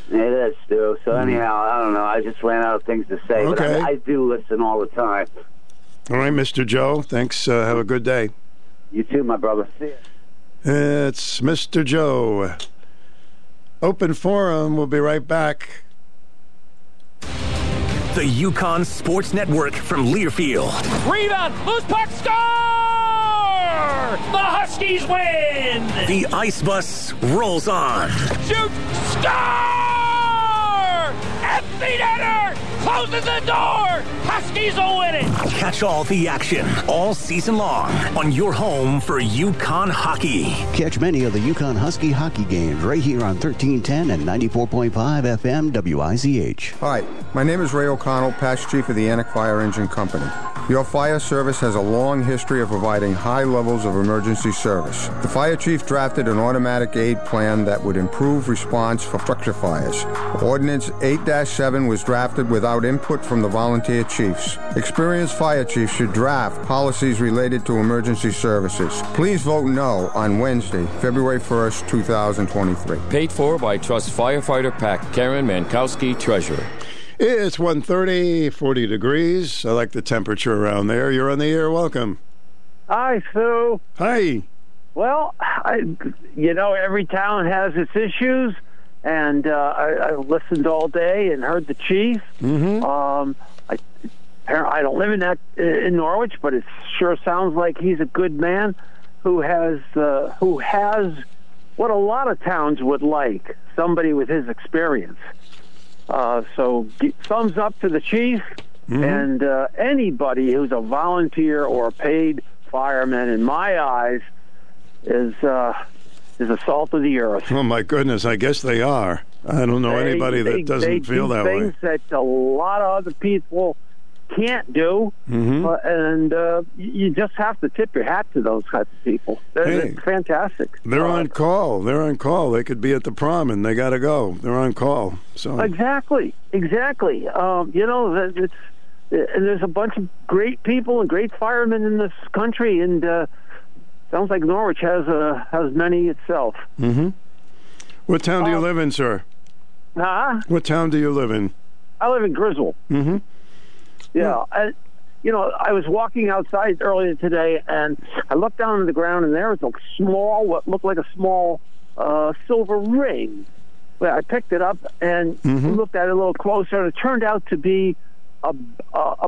It is, Stu. So anyhow, I don't know. I just ran out of things to say. Okay. But I do listen all the time. All right, Mr. Joe. Thanks. Have a good day. You too, my brother. See ya. It's Mr. Joe. Open Forum. We'll be right back. The Yukon Sports Network from Learfield. Rebound. Loose puck. Score! The Huskies win! The Ice Bus rolls on. Shoot! Score! Empty netter! Closes the door! Huskies will win it! Catch all the action all season long on your home for UConn hockey. Catch many of the UConn Husky hockey games right here on 1310 and 94.5 FM WICH. Hi, my name is Ray O'Connell, past chief of the Anna Fire Engine Company. Your fire service has a long history of providing high levels of emergency service. The fire chief drafted an automatic aid plan that would improve response for structure fires. Ordinance 8-7 was drafted without input from the volunteer chiefs. Experienced fire chiefs should draft policies related to emergency services. Please vote no on Wednesday, February 1st, 2023. Paid for by Trust Firefighter PAC, Karen Mankowski, Treasurer. It's 1:30, 40 degrees. I like the temperature around there. You're on the air. Welcome. Hi, Sue. Hi. Well, every town has its issues, and I listened all day and heard the chief. Mm-hmm. I don't live in Norwich, but it sure sounds like he's a good man who has what a lot of towns would like, somebody with his experience. So thumbs up to the chief, mm-hmm. and anybody who's a volunteer or a paid fireman, in my eyes, is the salt of the earth. Oh, my goodness. I guess they are. I don't know anybody that doesn't feel that way. They do things that a lot of other people can't do, mm-hmm. and you just have to tip your hat to those types of people. They're fantastic. They're on call. They could be at the prom and they got to go. They're on call. So exactly. There's a bunch of great people and great firemen in this country, and sounds like Norwich has many itself. Mm-hmm. What town do you live in, sir? What town do you live in? I live in Griswold. Mm-hmm. Yeah, I was walking outside earlier today, and I looked down on the ground, and there was what looked like a small silver ring. Well, I picked it up and mm-hmm. looked at it a little closer, and it turned out to be a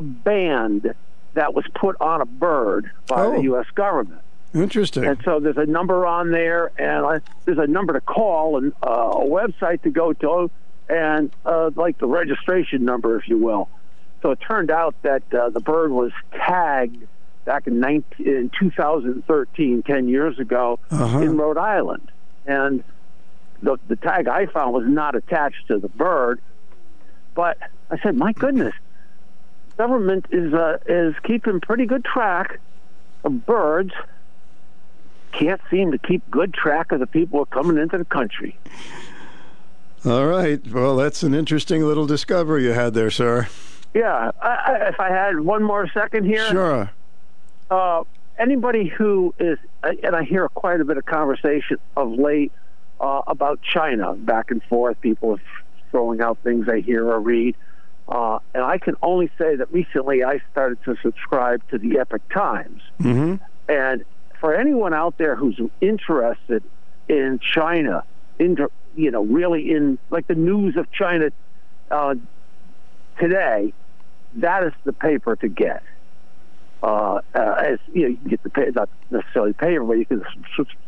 band that was put on a bird by the U.S. government. Interesting. And so there's a number on there, and there's a number to call and a website to go to, and like the registration number, if you will. So it turned out that the bird was tagged back in 2013, 10 years ago, uh-huh. in Rhode Island. And the tag I found was not attached to the bird. But I said, my goodness, government is keeping pretty good track of birds. Can't seem to keep good track of the people who are coming into the country. All right. Well, that's an interesting little discovery you had there, sir. Yeah, if I had one more second here. Sure. Anybody who is, and I hear quite a bit of conversation of late about China, back and forth, people throwing out things I hear or read. And I can only say that recently I started to subscribe to the Epoch Times. Mm-hmm. And for anyone out there who's interested in China, really in, like, the news of China today, that is the paper to get. You can get the paper, not necessarily paper, but you can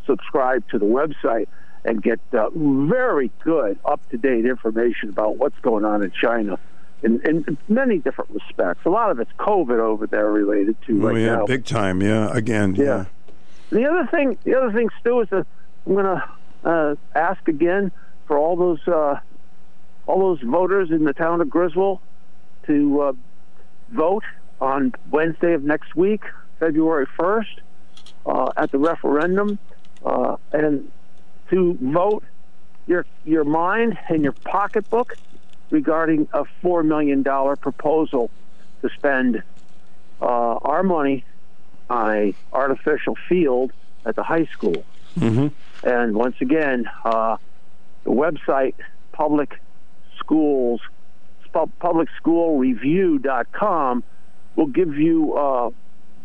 subscribe to the website and get very good, up-to-date information about what's going on in China in many different respects. A lot of it's COVID over there related to right now. Big time, again. The other thing, Stu, is that I'm going to ask again for all those voters in the town of Griswold to vote on Wednesday of next week, February 1st, at the referendum, and to vote your mind and your pocketbook regarding a $4 million proposal to spend our money on an artificial field at the high school. Mm-hmm. And once again, the website, publicschoolreview.com, will give you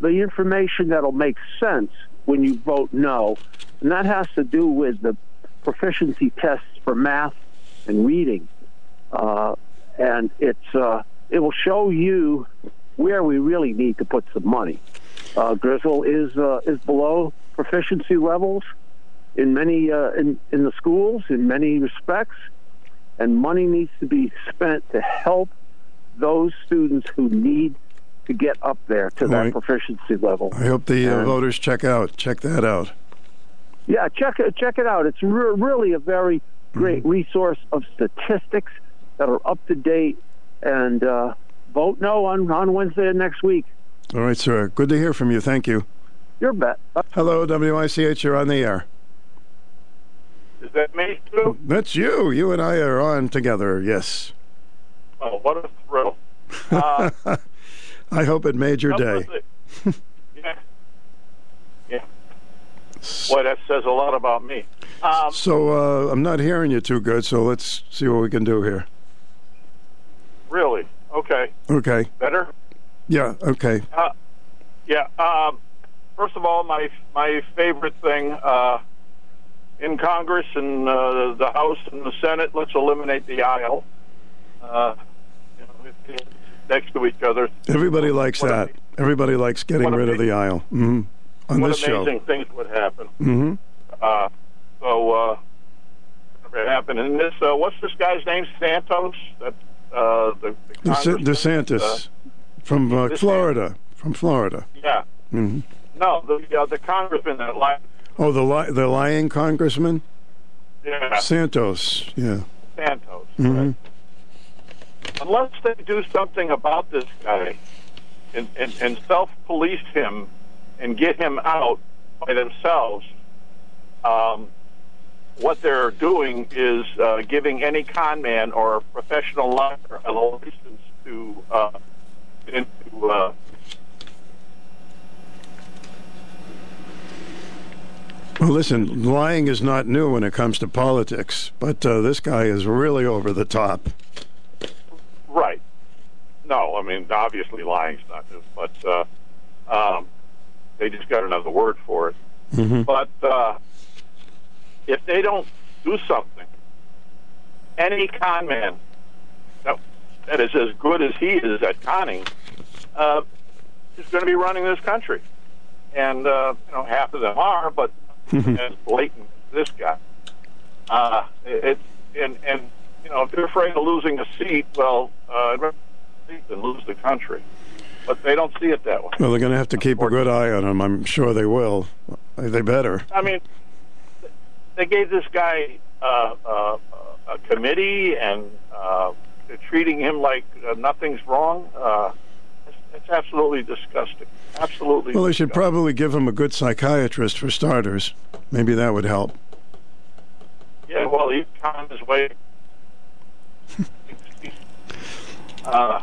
the information that'll make sense when you vote no, and that has to do with the proficiency tests for math and reading, and it will show you where we really need to put some money. Griswold is below proficiency levels in many in the schools in many respects. And money needs to be spent to help those students who need to get up there to that proficiency level. I hope the voters check that out. Yeah, check it out. It's really a very great mm-hmm. resource of statistics that are up to date. And vote no on Wednesday of next week. All right, sir. Good to hear from you. Thank you. Your bet. Hello, WICH. You're on the air. Is that me, too? That's you. You and I are on together, yes. Oh, what a thrill. I hope it made your day. Yeah. Yeah. Boy, that says a lot about me. So I'm not hearing you too good, so let's see what we can do here. Really? Okay. Okay. Better? Yeah, okay. Yeah. First of all, my favorite thing in Congress and the House and the Senate, let's eliminate the aisle. Next to each other. Everybody likes that. Everybody likes getting rid of the aisle. Mm-hmm. On this show. What amazing things would happen. Mm-hmm. So it happened. And this, what's this guy's name? Santos? That, DeSantis from Florida. From Florida. Yeah. Mm-hmm. No, the congressman that lied. Oh, the lying congressman? Yeah. Santos, yeah. Santos, mm-hmm. Right. Unless they do something about this guy and self-police him and get him out by themselves, what they're doing is giving any con man or professional liar a license to Well, listen, lying is not new when it comes to politics, but this guy is really over the top. Right. No, I mean, obviously lying's not new, but they just got another word for it. Mm-hmm. But if they don't do something, any con man that is as good as he is at conning is going to be running this country. And, half of them are, but mm-hmm. as blatant as this guy. If they're afraid of losing a seat, well, I'd rather lose a seat than lose the country. But they don't see it that way. Well, they're going to have to keep a good eye on him. I'm sure they will. They better. I mean, they gave this guy a committee and they're treating him like nothing's wrong. It's absolutely disgusting. Absolutely. Well, they should probably give him a good psychiatrist for starters. Maybe that would help. Yeah, well, he's on his way. I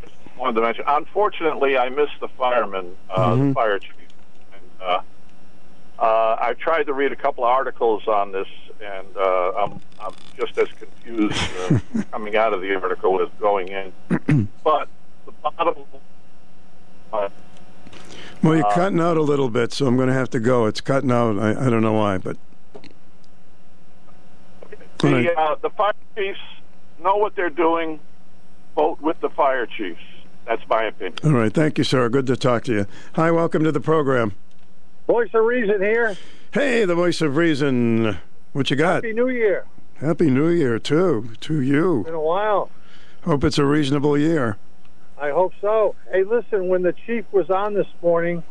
just wanted to mention, unfortunately, I missed the fireman, mm-hmm. the fire chief. And I tried to read a couple of articles on this, and I'm just as confused coming out of the article as going in. But the bottom line. Well, you're cutting out a little bit, so I'm going to have to go. It's cutting out. I don't know why, but... The fire chiefs know what they're doing. Vote with the fire chiefs. That's my opinion. All right. Thank you, sir. Good to talk to you. Hi, welcome to the program. Voice of Reason here. Hey, the Voice of Reason. What you got? Happy New Year. Happy New Year, too, to you. It's been a while. Hope it's a reasonable year. I hope so. Hey, listen, when the chief was on this morning,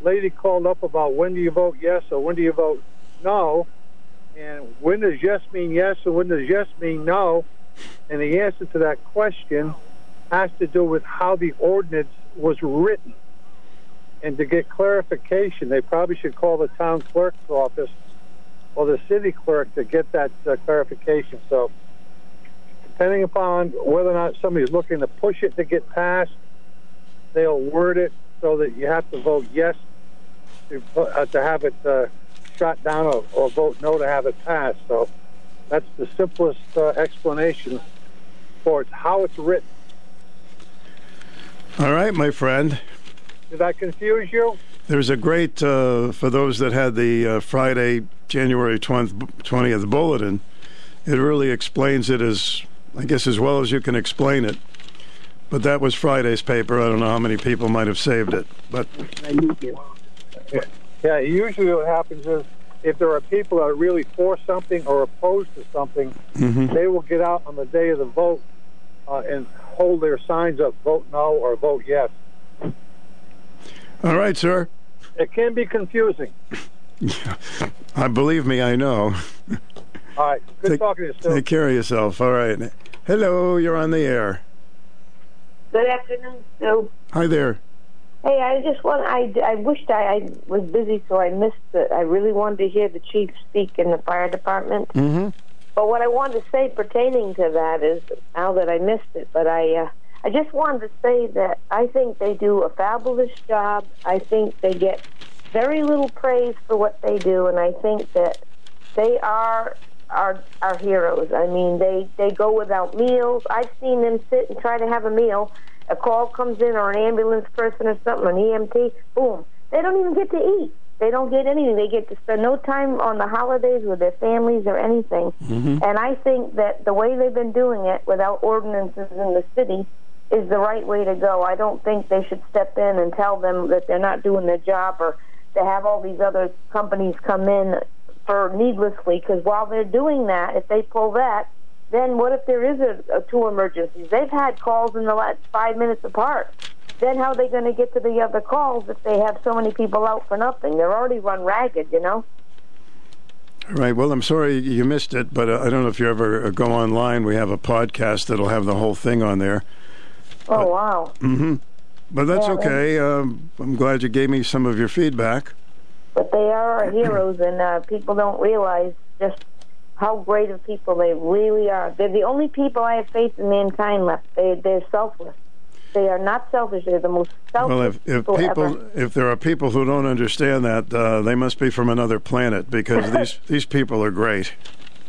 lady called up about when do you vote yes or when do you vote no. And when does yes mean yes and when does yes mean no? And the answer to that question has to do with how the ordinance was written. And to get clarification, they probably should call the town clerk's office or the city clerk to get that clarification. So depending upon whether or not somebody's looking to push it to get passed, they'll word it so that you have to vote yes to have it shot down or vote no to have it passed. So that's the simplest explanation for how it's written. All right, my friend. Did I confuse you? There's a great, for those that had the Friday, January 20th bulletin, it really explains it as, I guess, as well as you can explain it. But that was Friday's paper. I don't know how many people might have saved it. But yeah, usually what happens is if there are people that are really for something or opposed to something, mm-hmm. they will get out on the day of the vote and hold their signs up, vote no or vote yes. All right, sir. It can be confusing. Yeah. Believe me, I know. All right. Good talking to you, sir. Take care of yourself. All right. Hello, you're on the air. Good afternoon, Stu. Hi there. Hey, I just want, I wished I was busy, so I missed it. I really wanted to hear the chief speak in the fire department. Mm-hmm. But what I wanted to say pertaining to that is, now that I missed it, but I just wanted to say that I think they do a fabulous job. I think they get very little praise for what they do, and I think that they are our heroes. I mean, they go without meals. I've seen them sit and try to have a meal. A call comes in, or an ambulance person or something, an EMT, boom. They don't even get to eat. They don't get anything. They get to spend no time on the holidays with their families or anything. Mm-hmm. And I think that the way they've been doing it without ordinances in the city is the right way to go. I don't think they should step in and tell them that they're not doing their job, or to have all these other companies come in for needlessly, because while they're doing that, if they pull that, then what if there is a two emergencies? They've had calls in the last 5 minutes apart. Then how are they going to get to the other calls if they have so many people out for nothing? They're already run ragged, you know? All right. Well, I'm sorry you missed it, but I don't know if you ever go online. We have a podcast that'll have the whole thing on there. Oh, wow. Mm-hmm. But that's okay. I'm glad you gave me some of your feedback. But they are our heroes, and people don't realize just how great of people they really are. They're the only people I have faith in mankind left. They're selfless. They are not selfish. They're the most selfless. Well, if there are people who don't understand that, they must be from another planet, because these people are great.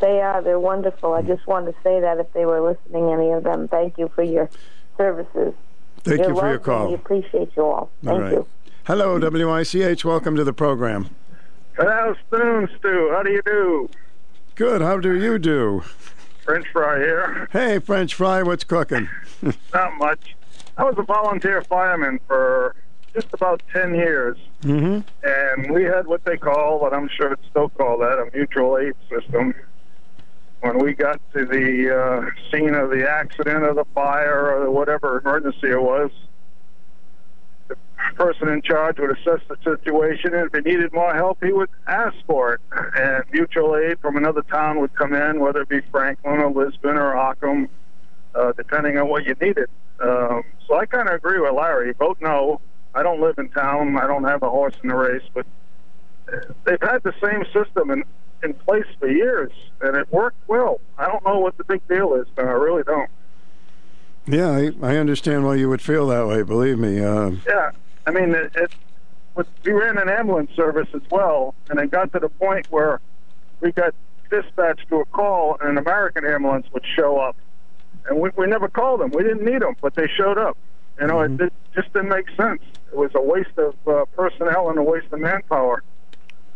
They are. They're wonderful. I just wanted to say that if they were listening, any of them. Thank you for your services. Thank you for your call. We appreciate you all. Thank you. Hello, WICH. Welcome to the program. Hello, Stu. How do you do? Good. How do you do? French Fry here. Hey, French Fry. What's cooking? Not much. I was a volunteer fireman for just about 10 years. Mm-hmm. And we had what they call, what I'm sure it's still called that, a mutual aid system. When we got to the scene of the accident or the fire or whatever emergency it was, the person in charge would assess the situation, and if he needed more help, he would ask for it. And mutual aid from another town would come in, whether it be Franklin or Lisbon or Ockham, depending on what you needed. So I kind of agree with Larry. Vote no. I don't live in town. I don't have a horse in the race, but they've had the same system in place for years, and it worked well. I don't know what the big deal is, but I really don't. Yeah, I understand why you would feel that way, believe me. Yeah, I mean, we ran an ambulance service as well, and it got to the point where we got dispatched to a call, and an American ambulance would show up. And we never called them. We didn't need them, but they showed up. You know, mm-hmm. It just didn't make sense. It was a waste of personnel and a waste of manpower.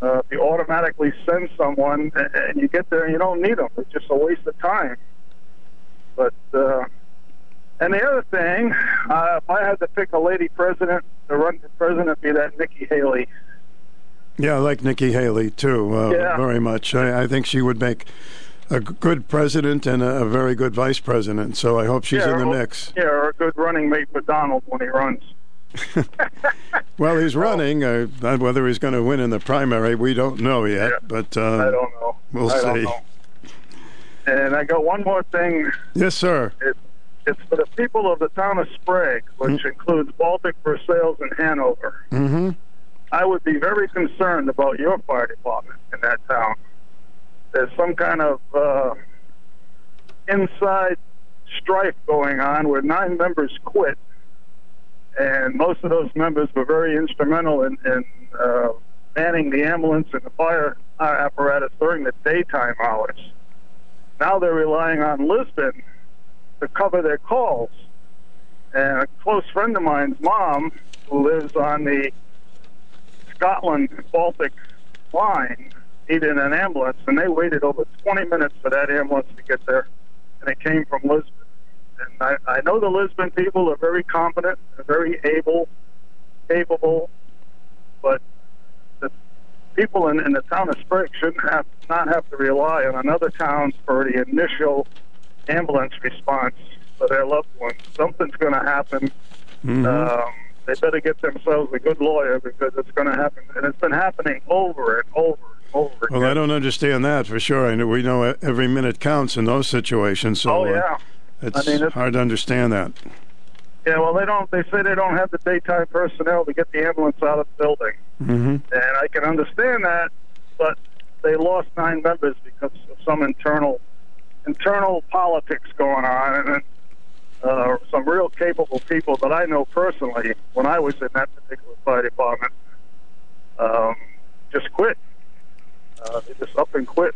You automatically send someone, and you get there, and you don't need them. It's just a waste of time. But and the other thing, if I had to pick a lady president to run for president, it'd be that Nikki Haley. Yeah, I like Nikki Haley too, very much. I think she would make a good president and a very good vice president, so I hope she's in the mix. Yeah, or a good running mate for Donald when he runs. Well, he's running. Whether he's going to win in the primary, we don't know yet. Yeah, but I don't know. We'll see. Don't know. And I got one more thing. Yes, sir. It's for the people of the town of Sprague, which includes Baltic, Versailles, and Hanover. Mm-hmm. I would be very concerned about your fire department in that town. There's some kind of inside strife going on where 9 members quit, and most of those members were very instrumental in manning the ambulance and the fire apparatus during the daytime hours. Now they're relying on Lisbon to cover their calls. And a close friend of mine's mom, who lives on the Scotland-Baltic line, needed an ambulance, and they waited over 20 minutes for that ambulance to get there, and it came from Lisbon. And I know the Lisbon people are very competent, very able, capable, but the people in the town of Sprague shouldn't have to rely on another town for the initial ambulance response for their loved ones. Something's going to happen. Mm-hmm. They better get themselves a good lawyer, because it's going to happen, and it's been happening over and over. Well, I don't understand that for sure. I know we know every minute counts in those situations, so it's hard to understand that. Yeah, well, they don't. They say they don't have the daytime personnel to get the ambulance out of the building. Mm-hmm. And I can understand that, but they lost 9 members because of some internal politics going on, and some real capable people that I know personally when I was in that particular fire department just quit. They just up and quit.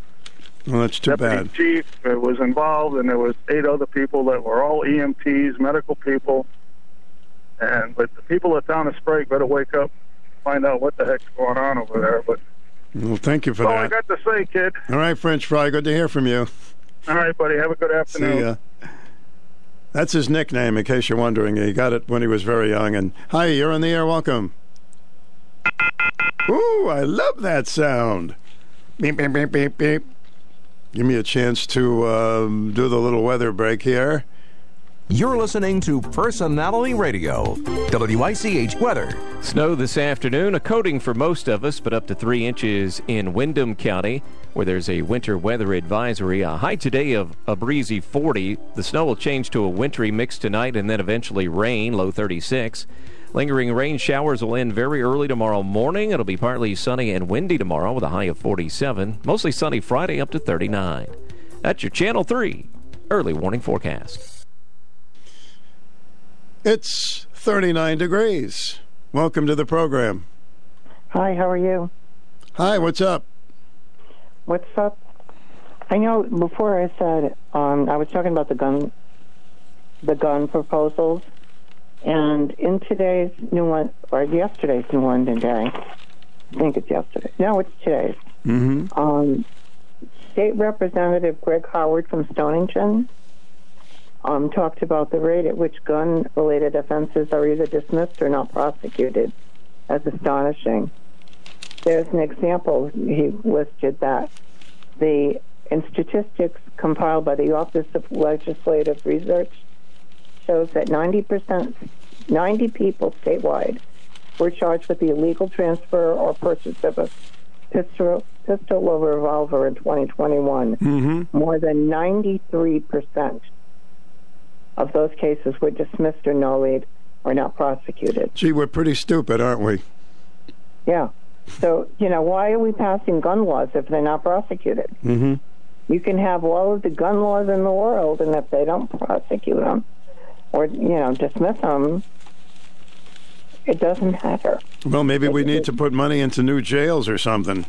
Well, that's too bad. Deputy chief was involved, and there was 8 other people that were all EMTs, medical people. And but the people at Town of Sprague better wake up, find out what the heck's going on over there. But well, thank you for that. All I got to say, kid. All right, French Fry, good to hear from you. All right, buddy, have a good afternoon. See ya. That's his nickname, in case you're wondering. He got it when he was very young. And hi, you're on the air. Welcome. Ooh, I love that sound. Beep, beep, beep, beep, beep. Give me a chance to do the little weather break here. You're listening to Personality Radio, WICH weather. Snow this afternoon, a coating for most of us, but up to 3 inches in Windham County, where there's a winter weather advisory. A high today of a breezy 40. The snow will change to a wintry mix tonight and then eventually rain, low 36. Lingering rain showers will end very early tomorrow morning. It'll be partly sunny and windy tomorrow with a high of 47. Mostly sunny Friday up to 39. That's your Channel 3 early warning forecast. It's 39 degrees. Welcome to the program. Hi, how are you? Hi, what's up? What's up? I know before I said, I was talking about the gun proposals. And in today's New London, or yesterday's New London Day, I think it's yesterday. No, it's today's. Mm-hmm. State Representative Greg Howard from Stonington talked about the rate at which gun-related offenses are either dismissed or not prosecuted as astonishing. There's an example he listed that in statistics compiled by the Office of Legislative Research, shows that 90 people statewide were charged with the illegal transfer or purchase of a pistol or revolver in 2021. Mm-hmm. More than 93% of those cases were dismissed or nullied or not prosecuted. Gee, we're pretty stupid, aren't we? Yeah. So, why are we passing gun laws if they're not prosecuted? Mm-hmm. You can have all of the gun laws in the world, and if they don't prosecute them, or, dismiss them, it doesn't matter. Well, maybe we need to put money into new jails or something.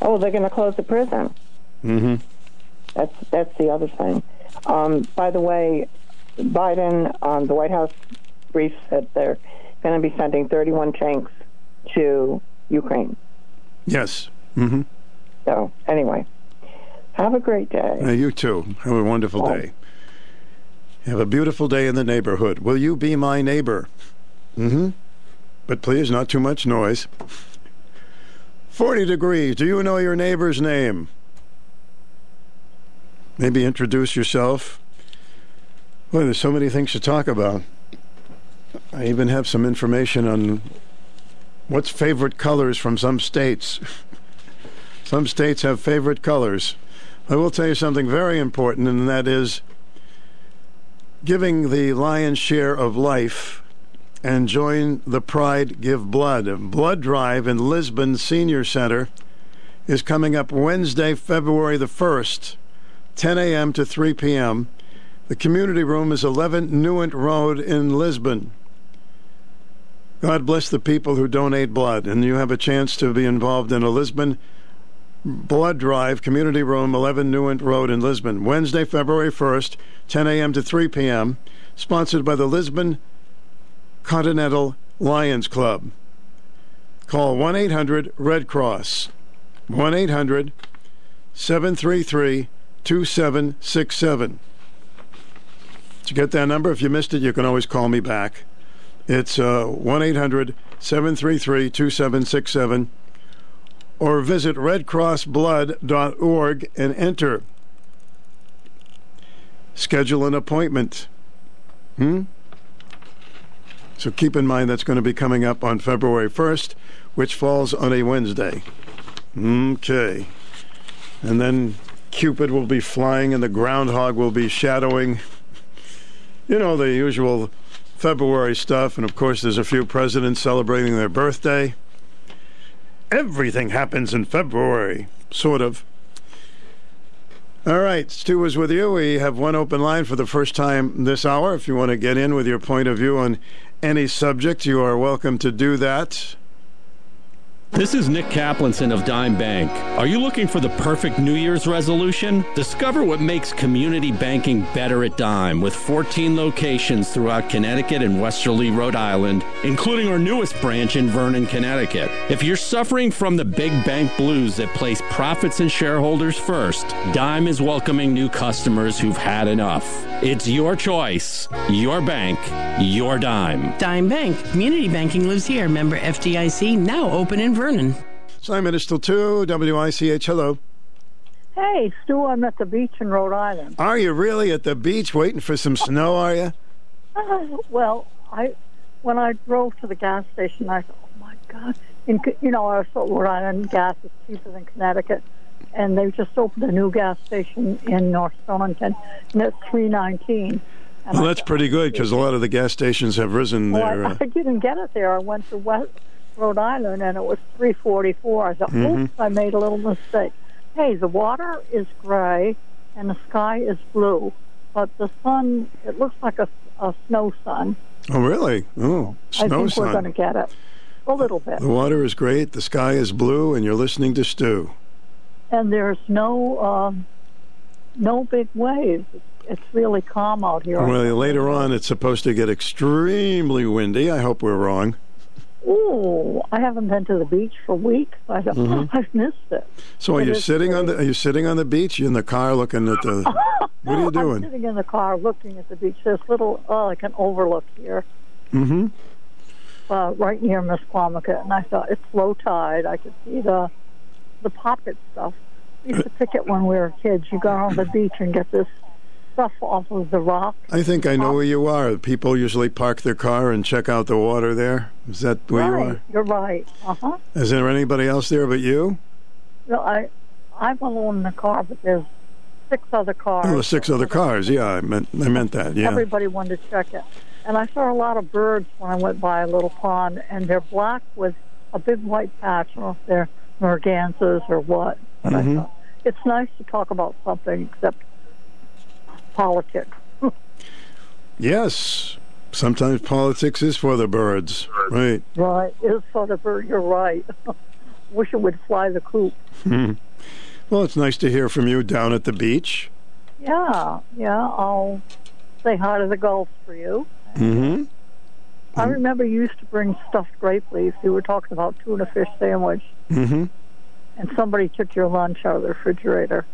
Oh, they're going to close the prison. Mm-hmm. That's the other thing. By the way, Biden, the White House brief said they're going to be sending 31 tanks to Ukraine. Yes. Mm-hmm. So, anyway, have a great day. You too. Have a wonderful day. Have a beautiful day in the neighborhood. Will you be my neighbor? Mm-hmm. But please, not too much noise. 40 degrees. Do you know your neighbor's name? Maybe introduce yourself. Boy, there's so many things to talk about. I even have some information on what's favorite colors from some states. Some states have favorite colors. I will tell you something very important, and that is giving the lion's share of life and join the Pride Give Blood. A blood drive in Lisbon Senior Center is coming up Wednesday, February the 1st, 10 a.m. to 3 p.m. The community room is 11 Newent Road in Lisbon. God bless the people who donate blood, and you have a chance to be involved in a Lisbon blood drive, community room, 11 Newent Road in Lisbon, Wednesday, February 1st, 10 a.m. to 3 p.m., sponsored by the Lisbon Continental Lions Club. Call 1-800-RED-CROSS, 1-800-733-2767. To get that number, if you missed it, you can always call me back. It's 1-800-733-2767. Or visit redcrossblood.org and enter. Schedule an appointment. So keep in mind that's going to be coming up on February 1st, which falls on a Wednesday. Okay. And then Cupid will be flying and the groundhog will be shadowing. you know, the usual February stuff. And, of course, there's a few presidents celebrating their birthday. Everything happens in February, sort of. All right, Stu is with you. We have one open line for the first time this hour. If you want to get in with your point of view on any subject, you are welcome to do that. This is Nick Kaplanson of Dime Bank. Are you looking for the perfect New Year's resolution? Discover what makes community banking better at Dime with 14 locations throughout Connecticut and Westerly, Rhode Island, including our newest branch in Vernon, Connecticut. If you're suffering from the big bank blues that place profits and shareholders first, Dime is welcoming new customers who've had enough. It's your choice, your bank, your Dime. Dime Bank. Community banking lives here. Member FDIC, now open in Vernon. Simon is still 2, WICH, hello. Hey, Stu, I'm at the beach in Rhode Island. Are you really at the beach waiting for some snow, are you? Well, when I drove to the gas station, I thought, oh, my God. And, you know, I thought Rhode Island gas is cheaper than Connecticut, and they've just opened a new gas station in North Stonington, and it's $3.19. Well, that's pretty good, because a lot of the gas stations have risen there. I didn't get it there. I went to West Rhode Island, and it was $3.44. I thought, oops, I made a little mistake. Hey, the water is gray, and the sky is blue, but the sun, it looks like a snow sun. Oh, really? Oh, snow sun. I think we're going to get it. A little bit. The water is great, the sky is blue, and you're listening to Stu. And there's no big waves. It's really calm out here. Well, later on, it's supposed to get extremely windy. I hope we're wrong. Oh, I haven't been to the beach for weeks. I've missed it. So are you sitting on the beach? You in the car looking at the? What are you doing? I'm sitting in the car looking at the beach. There's little like an overlook here. Right near Mesquamicut, and I thought it's low tide. I could see the pocket stuff. We used to pick it when we were kids. You go on the beach and get this stuff off of the rock. I think I know where you are. People usually park their car and check out the water there. Is that where you are? You're right. Is there anybody else there but you? No, I'm alone in the car, but there's 6 other cars. Oh, 6 other cars. Yeah, I meant that. Yeah. Everybody wanted to check it, and I saw a lot of birds when I went by a little pond, and they're black with a big white patch. I don't know if they're mergansers or what. But I thought it's nice to talk about something except politics. Yes. Sometimes politics is for the birds. Right. Right. It is for the birds. You're right. Wish it would fly the coop. Well, it's nice to hear from you down at the beach. Yeah. Yeah. I'll say hi to the gulls for you. I remember you used to bring stuffed grape leaves. You were talking about tuna fish sandwich. And somebody took your lunch out of the refrigerator.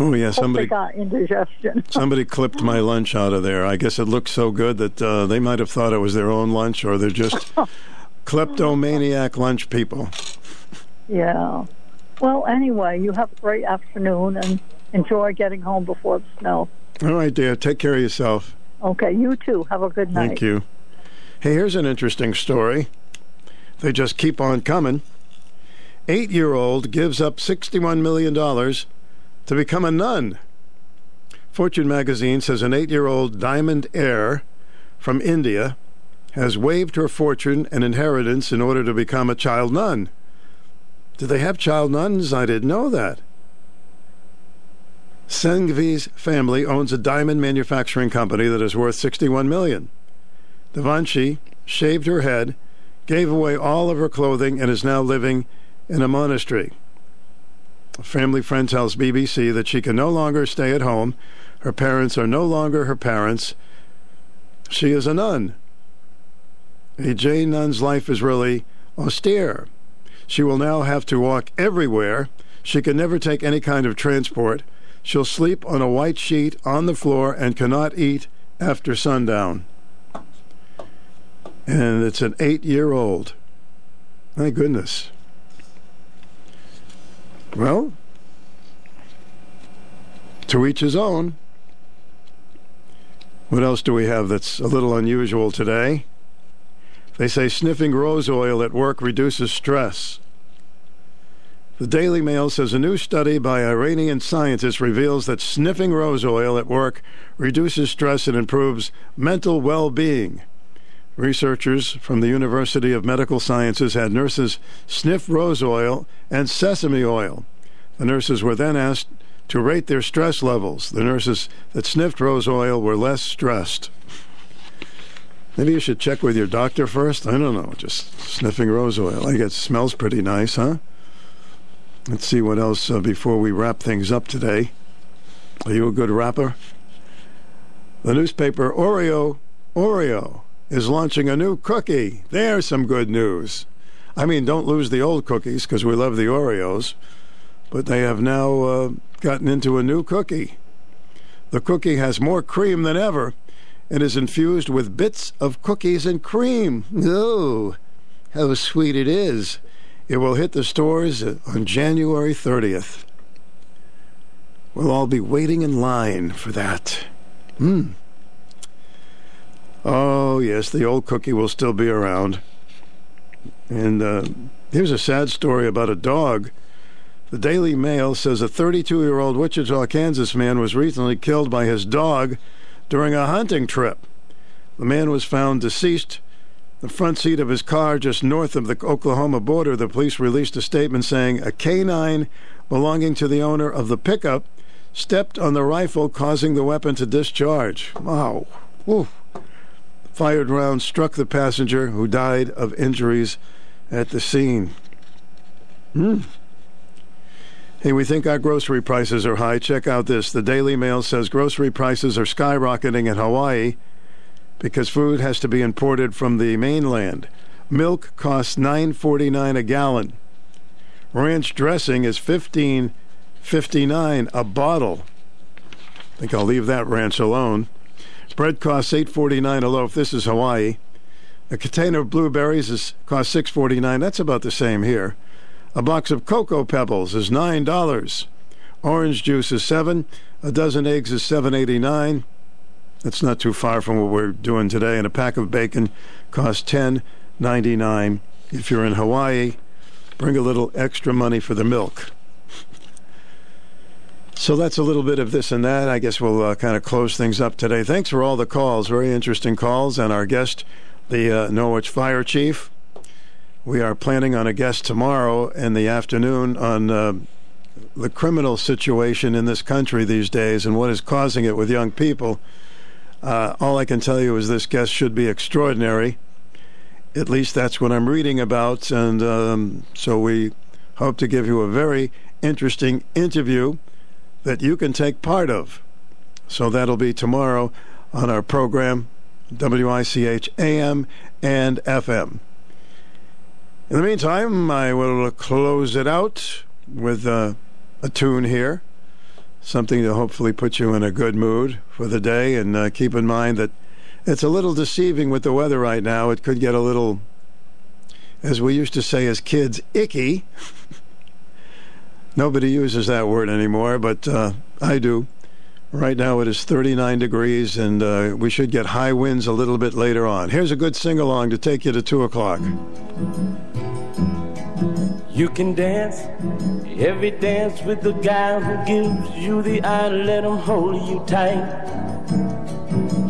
Oh, yeah, somebody got indigestion. Somebody clipped my lunch out of there. I guess it looked so good that they might have thought it was their own lunch, or they're just kleptomaniac lunch people. Yeah. Well, anyway, you have a great afternoon, and enjoy getting home before the snow. All right, dear. Take care of yourself. Okay, you too. Have a good night. Thank you. Hey, here's an interesting story. They just keep on coming. 8-year-old gives up $61 million to become a nun. Fortune magazine says an 8-year-old diamond heir from India has waived her fortune and inheritance in order to become a child nun. Did they have child nuns? I didn't know that. Senghvi's family owns a diamond manufacturing company that is worth $61 million. Devanshi shaved her head, gave away all of her clothing, and is now living in a monastery. A family friend tells BBC that she can no longer stay at home. Her parents are no longer her parents. She is a nun. A Jain nun's life is really austere. She will now have to walk everywhere. She can never take any kind of transport. She'll sleep on a white sheet on the floor and cannot eat after sundown. And it's an 8-year-old. My goodness. Well, to each his own. What else do we have that's a little unusual today? They say sniffing rose oil at work reduces stress. The Daily Mail says a new study by Iranian scientists reveals that sniffing rose oil at work reduces stress and improves mental well-being. Researchers from the University of Medical Sciences had nurses sniff rose oil and sesame oil. The nurses were then asked to rate their stress levels. The nurses that sniffed rose oil were less stressed. Maybe you should check with your doctor first. I don't know, just sniffing rose oil. I guess it smells pretty nice, huh? Let's see what else before we wrap things up today. Are you a good rapper? The newspaper Oreo is launching a new cookie. There's some good news. I mean, don't lose the old cookies because we love the Oreos, but they have now gotten into a new cookie. The cookie has more cream than ever and is infused with bits of cookies and cream. Oh, how sweet it is. It will hit the stores on January 30th. We'll all be waiting in line for that. Oh, yes, the old cookie will still be around. And here's a sad story about a dog. The Daily Mail says a 32-year-old Wichita, Kansas man was recently killed by his dog during a hunting trip. The man was found deceased. The front seat of his car just north of the Oklahoma border, the police released a statement saying a canine belonging to the owner of the pickup stepped on the rifle, causing the weapon to discharge. Wow. Oof. Fired round struck the passenger, who died of injuries at the scene. Hey, we think our grocery prices are high. Check out this. The Daily Mail says grocery prices are skyrocketing in Hawaii because food has to be imported from the mainland. Milk costs $9.49 a gallon. Ranch dressing is $15.59 a bottle. I think I'll leave that ranch alone. Bread costs $8.49 a loaf. This is Hawaii. A container of blueberries costs $6.49. That's about the same here. A box of Cocoa Pebbles is $9. Orange juice is $7. A dozen eggs is $7.89. That's not too far from what we're doing today. And a pack of bacon costs $10.99. If you're in Hawaii, bring a little extra money for the milk. So that's a little bit of this and that. I guess we'll kind of close things up today. Thanks for all the calls. Very interesting calls. And our guest, the Norwich Fire Chief. We are planning on a guest tomorrow in the afternoon on the criminal situation in this country these days and what is causing it with young people. All I can tell you is this guest should be extraordinary. At least that's what I'm reading about. And so we hope to give you a very interesting interview that you can take part of. So that'll be tomorrow on our program, WICH AM and FM. In the meantime, I will close it out with a tune here. Something to hopefully put you in a good mood for the day. And keep in mind that it's a little deceiving with the weather right now. It could get a little, as we used to say as kids, icky. Nobody uses that word anymore, but I do. Right now it is 39 degrees, and we should get high winds a little bit later on. Here's a good sing-along to take you to 2 o'clock. You can dance every dance with the guy who gives you the eye, let him hold you tight.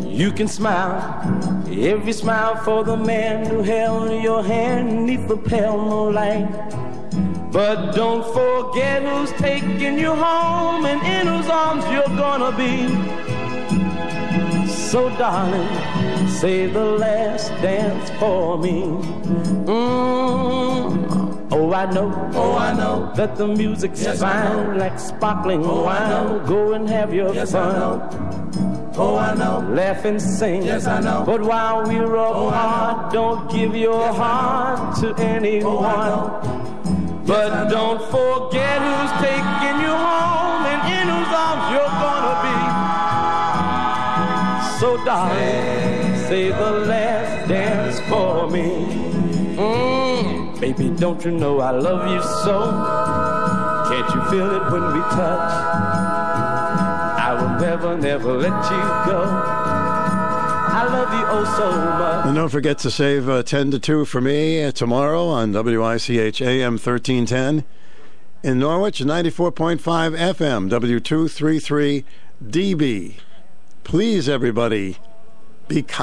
You can smile every smile for the man who held your hand beneath the pale moonlight. But don't forget who's taking you home and in whose arms you're gonna be. So darling, save the last dance for me. Oh, I know that the music's yes, fine like sparkling wine. I know. Go and have your yes, fun. I know. Oh, I know. Laugh and sing. Yes, I know. But while we're apart, don't give your yes, heart to anyone. Oh, I know. But yes, don't forget who's taking you home and in whose arms you're gonna be. So darling, say the last dance for me. Baby, don't you know I love you so? Can't you feel it when we touch? I will never, never let you go. I love you oh so much. And don't forget to save 10 to 2 for me tomorrow on WICH AM 1310 in Norwich, 94.5 FM, W233DB. Please, everybody, be kind.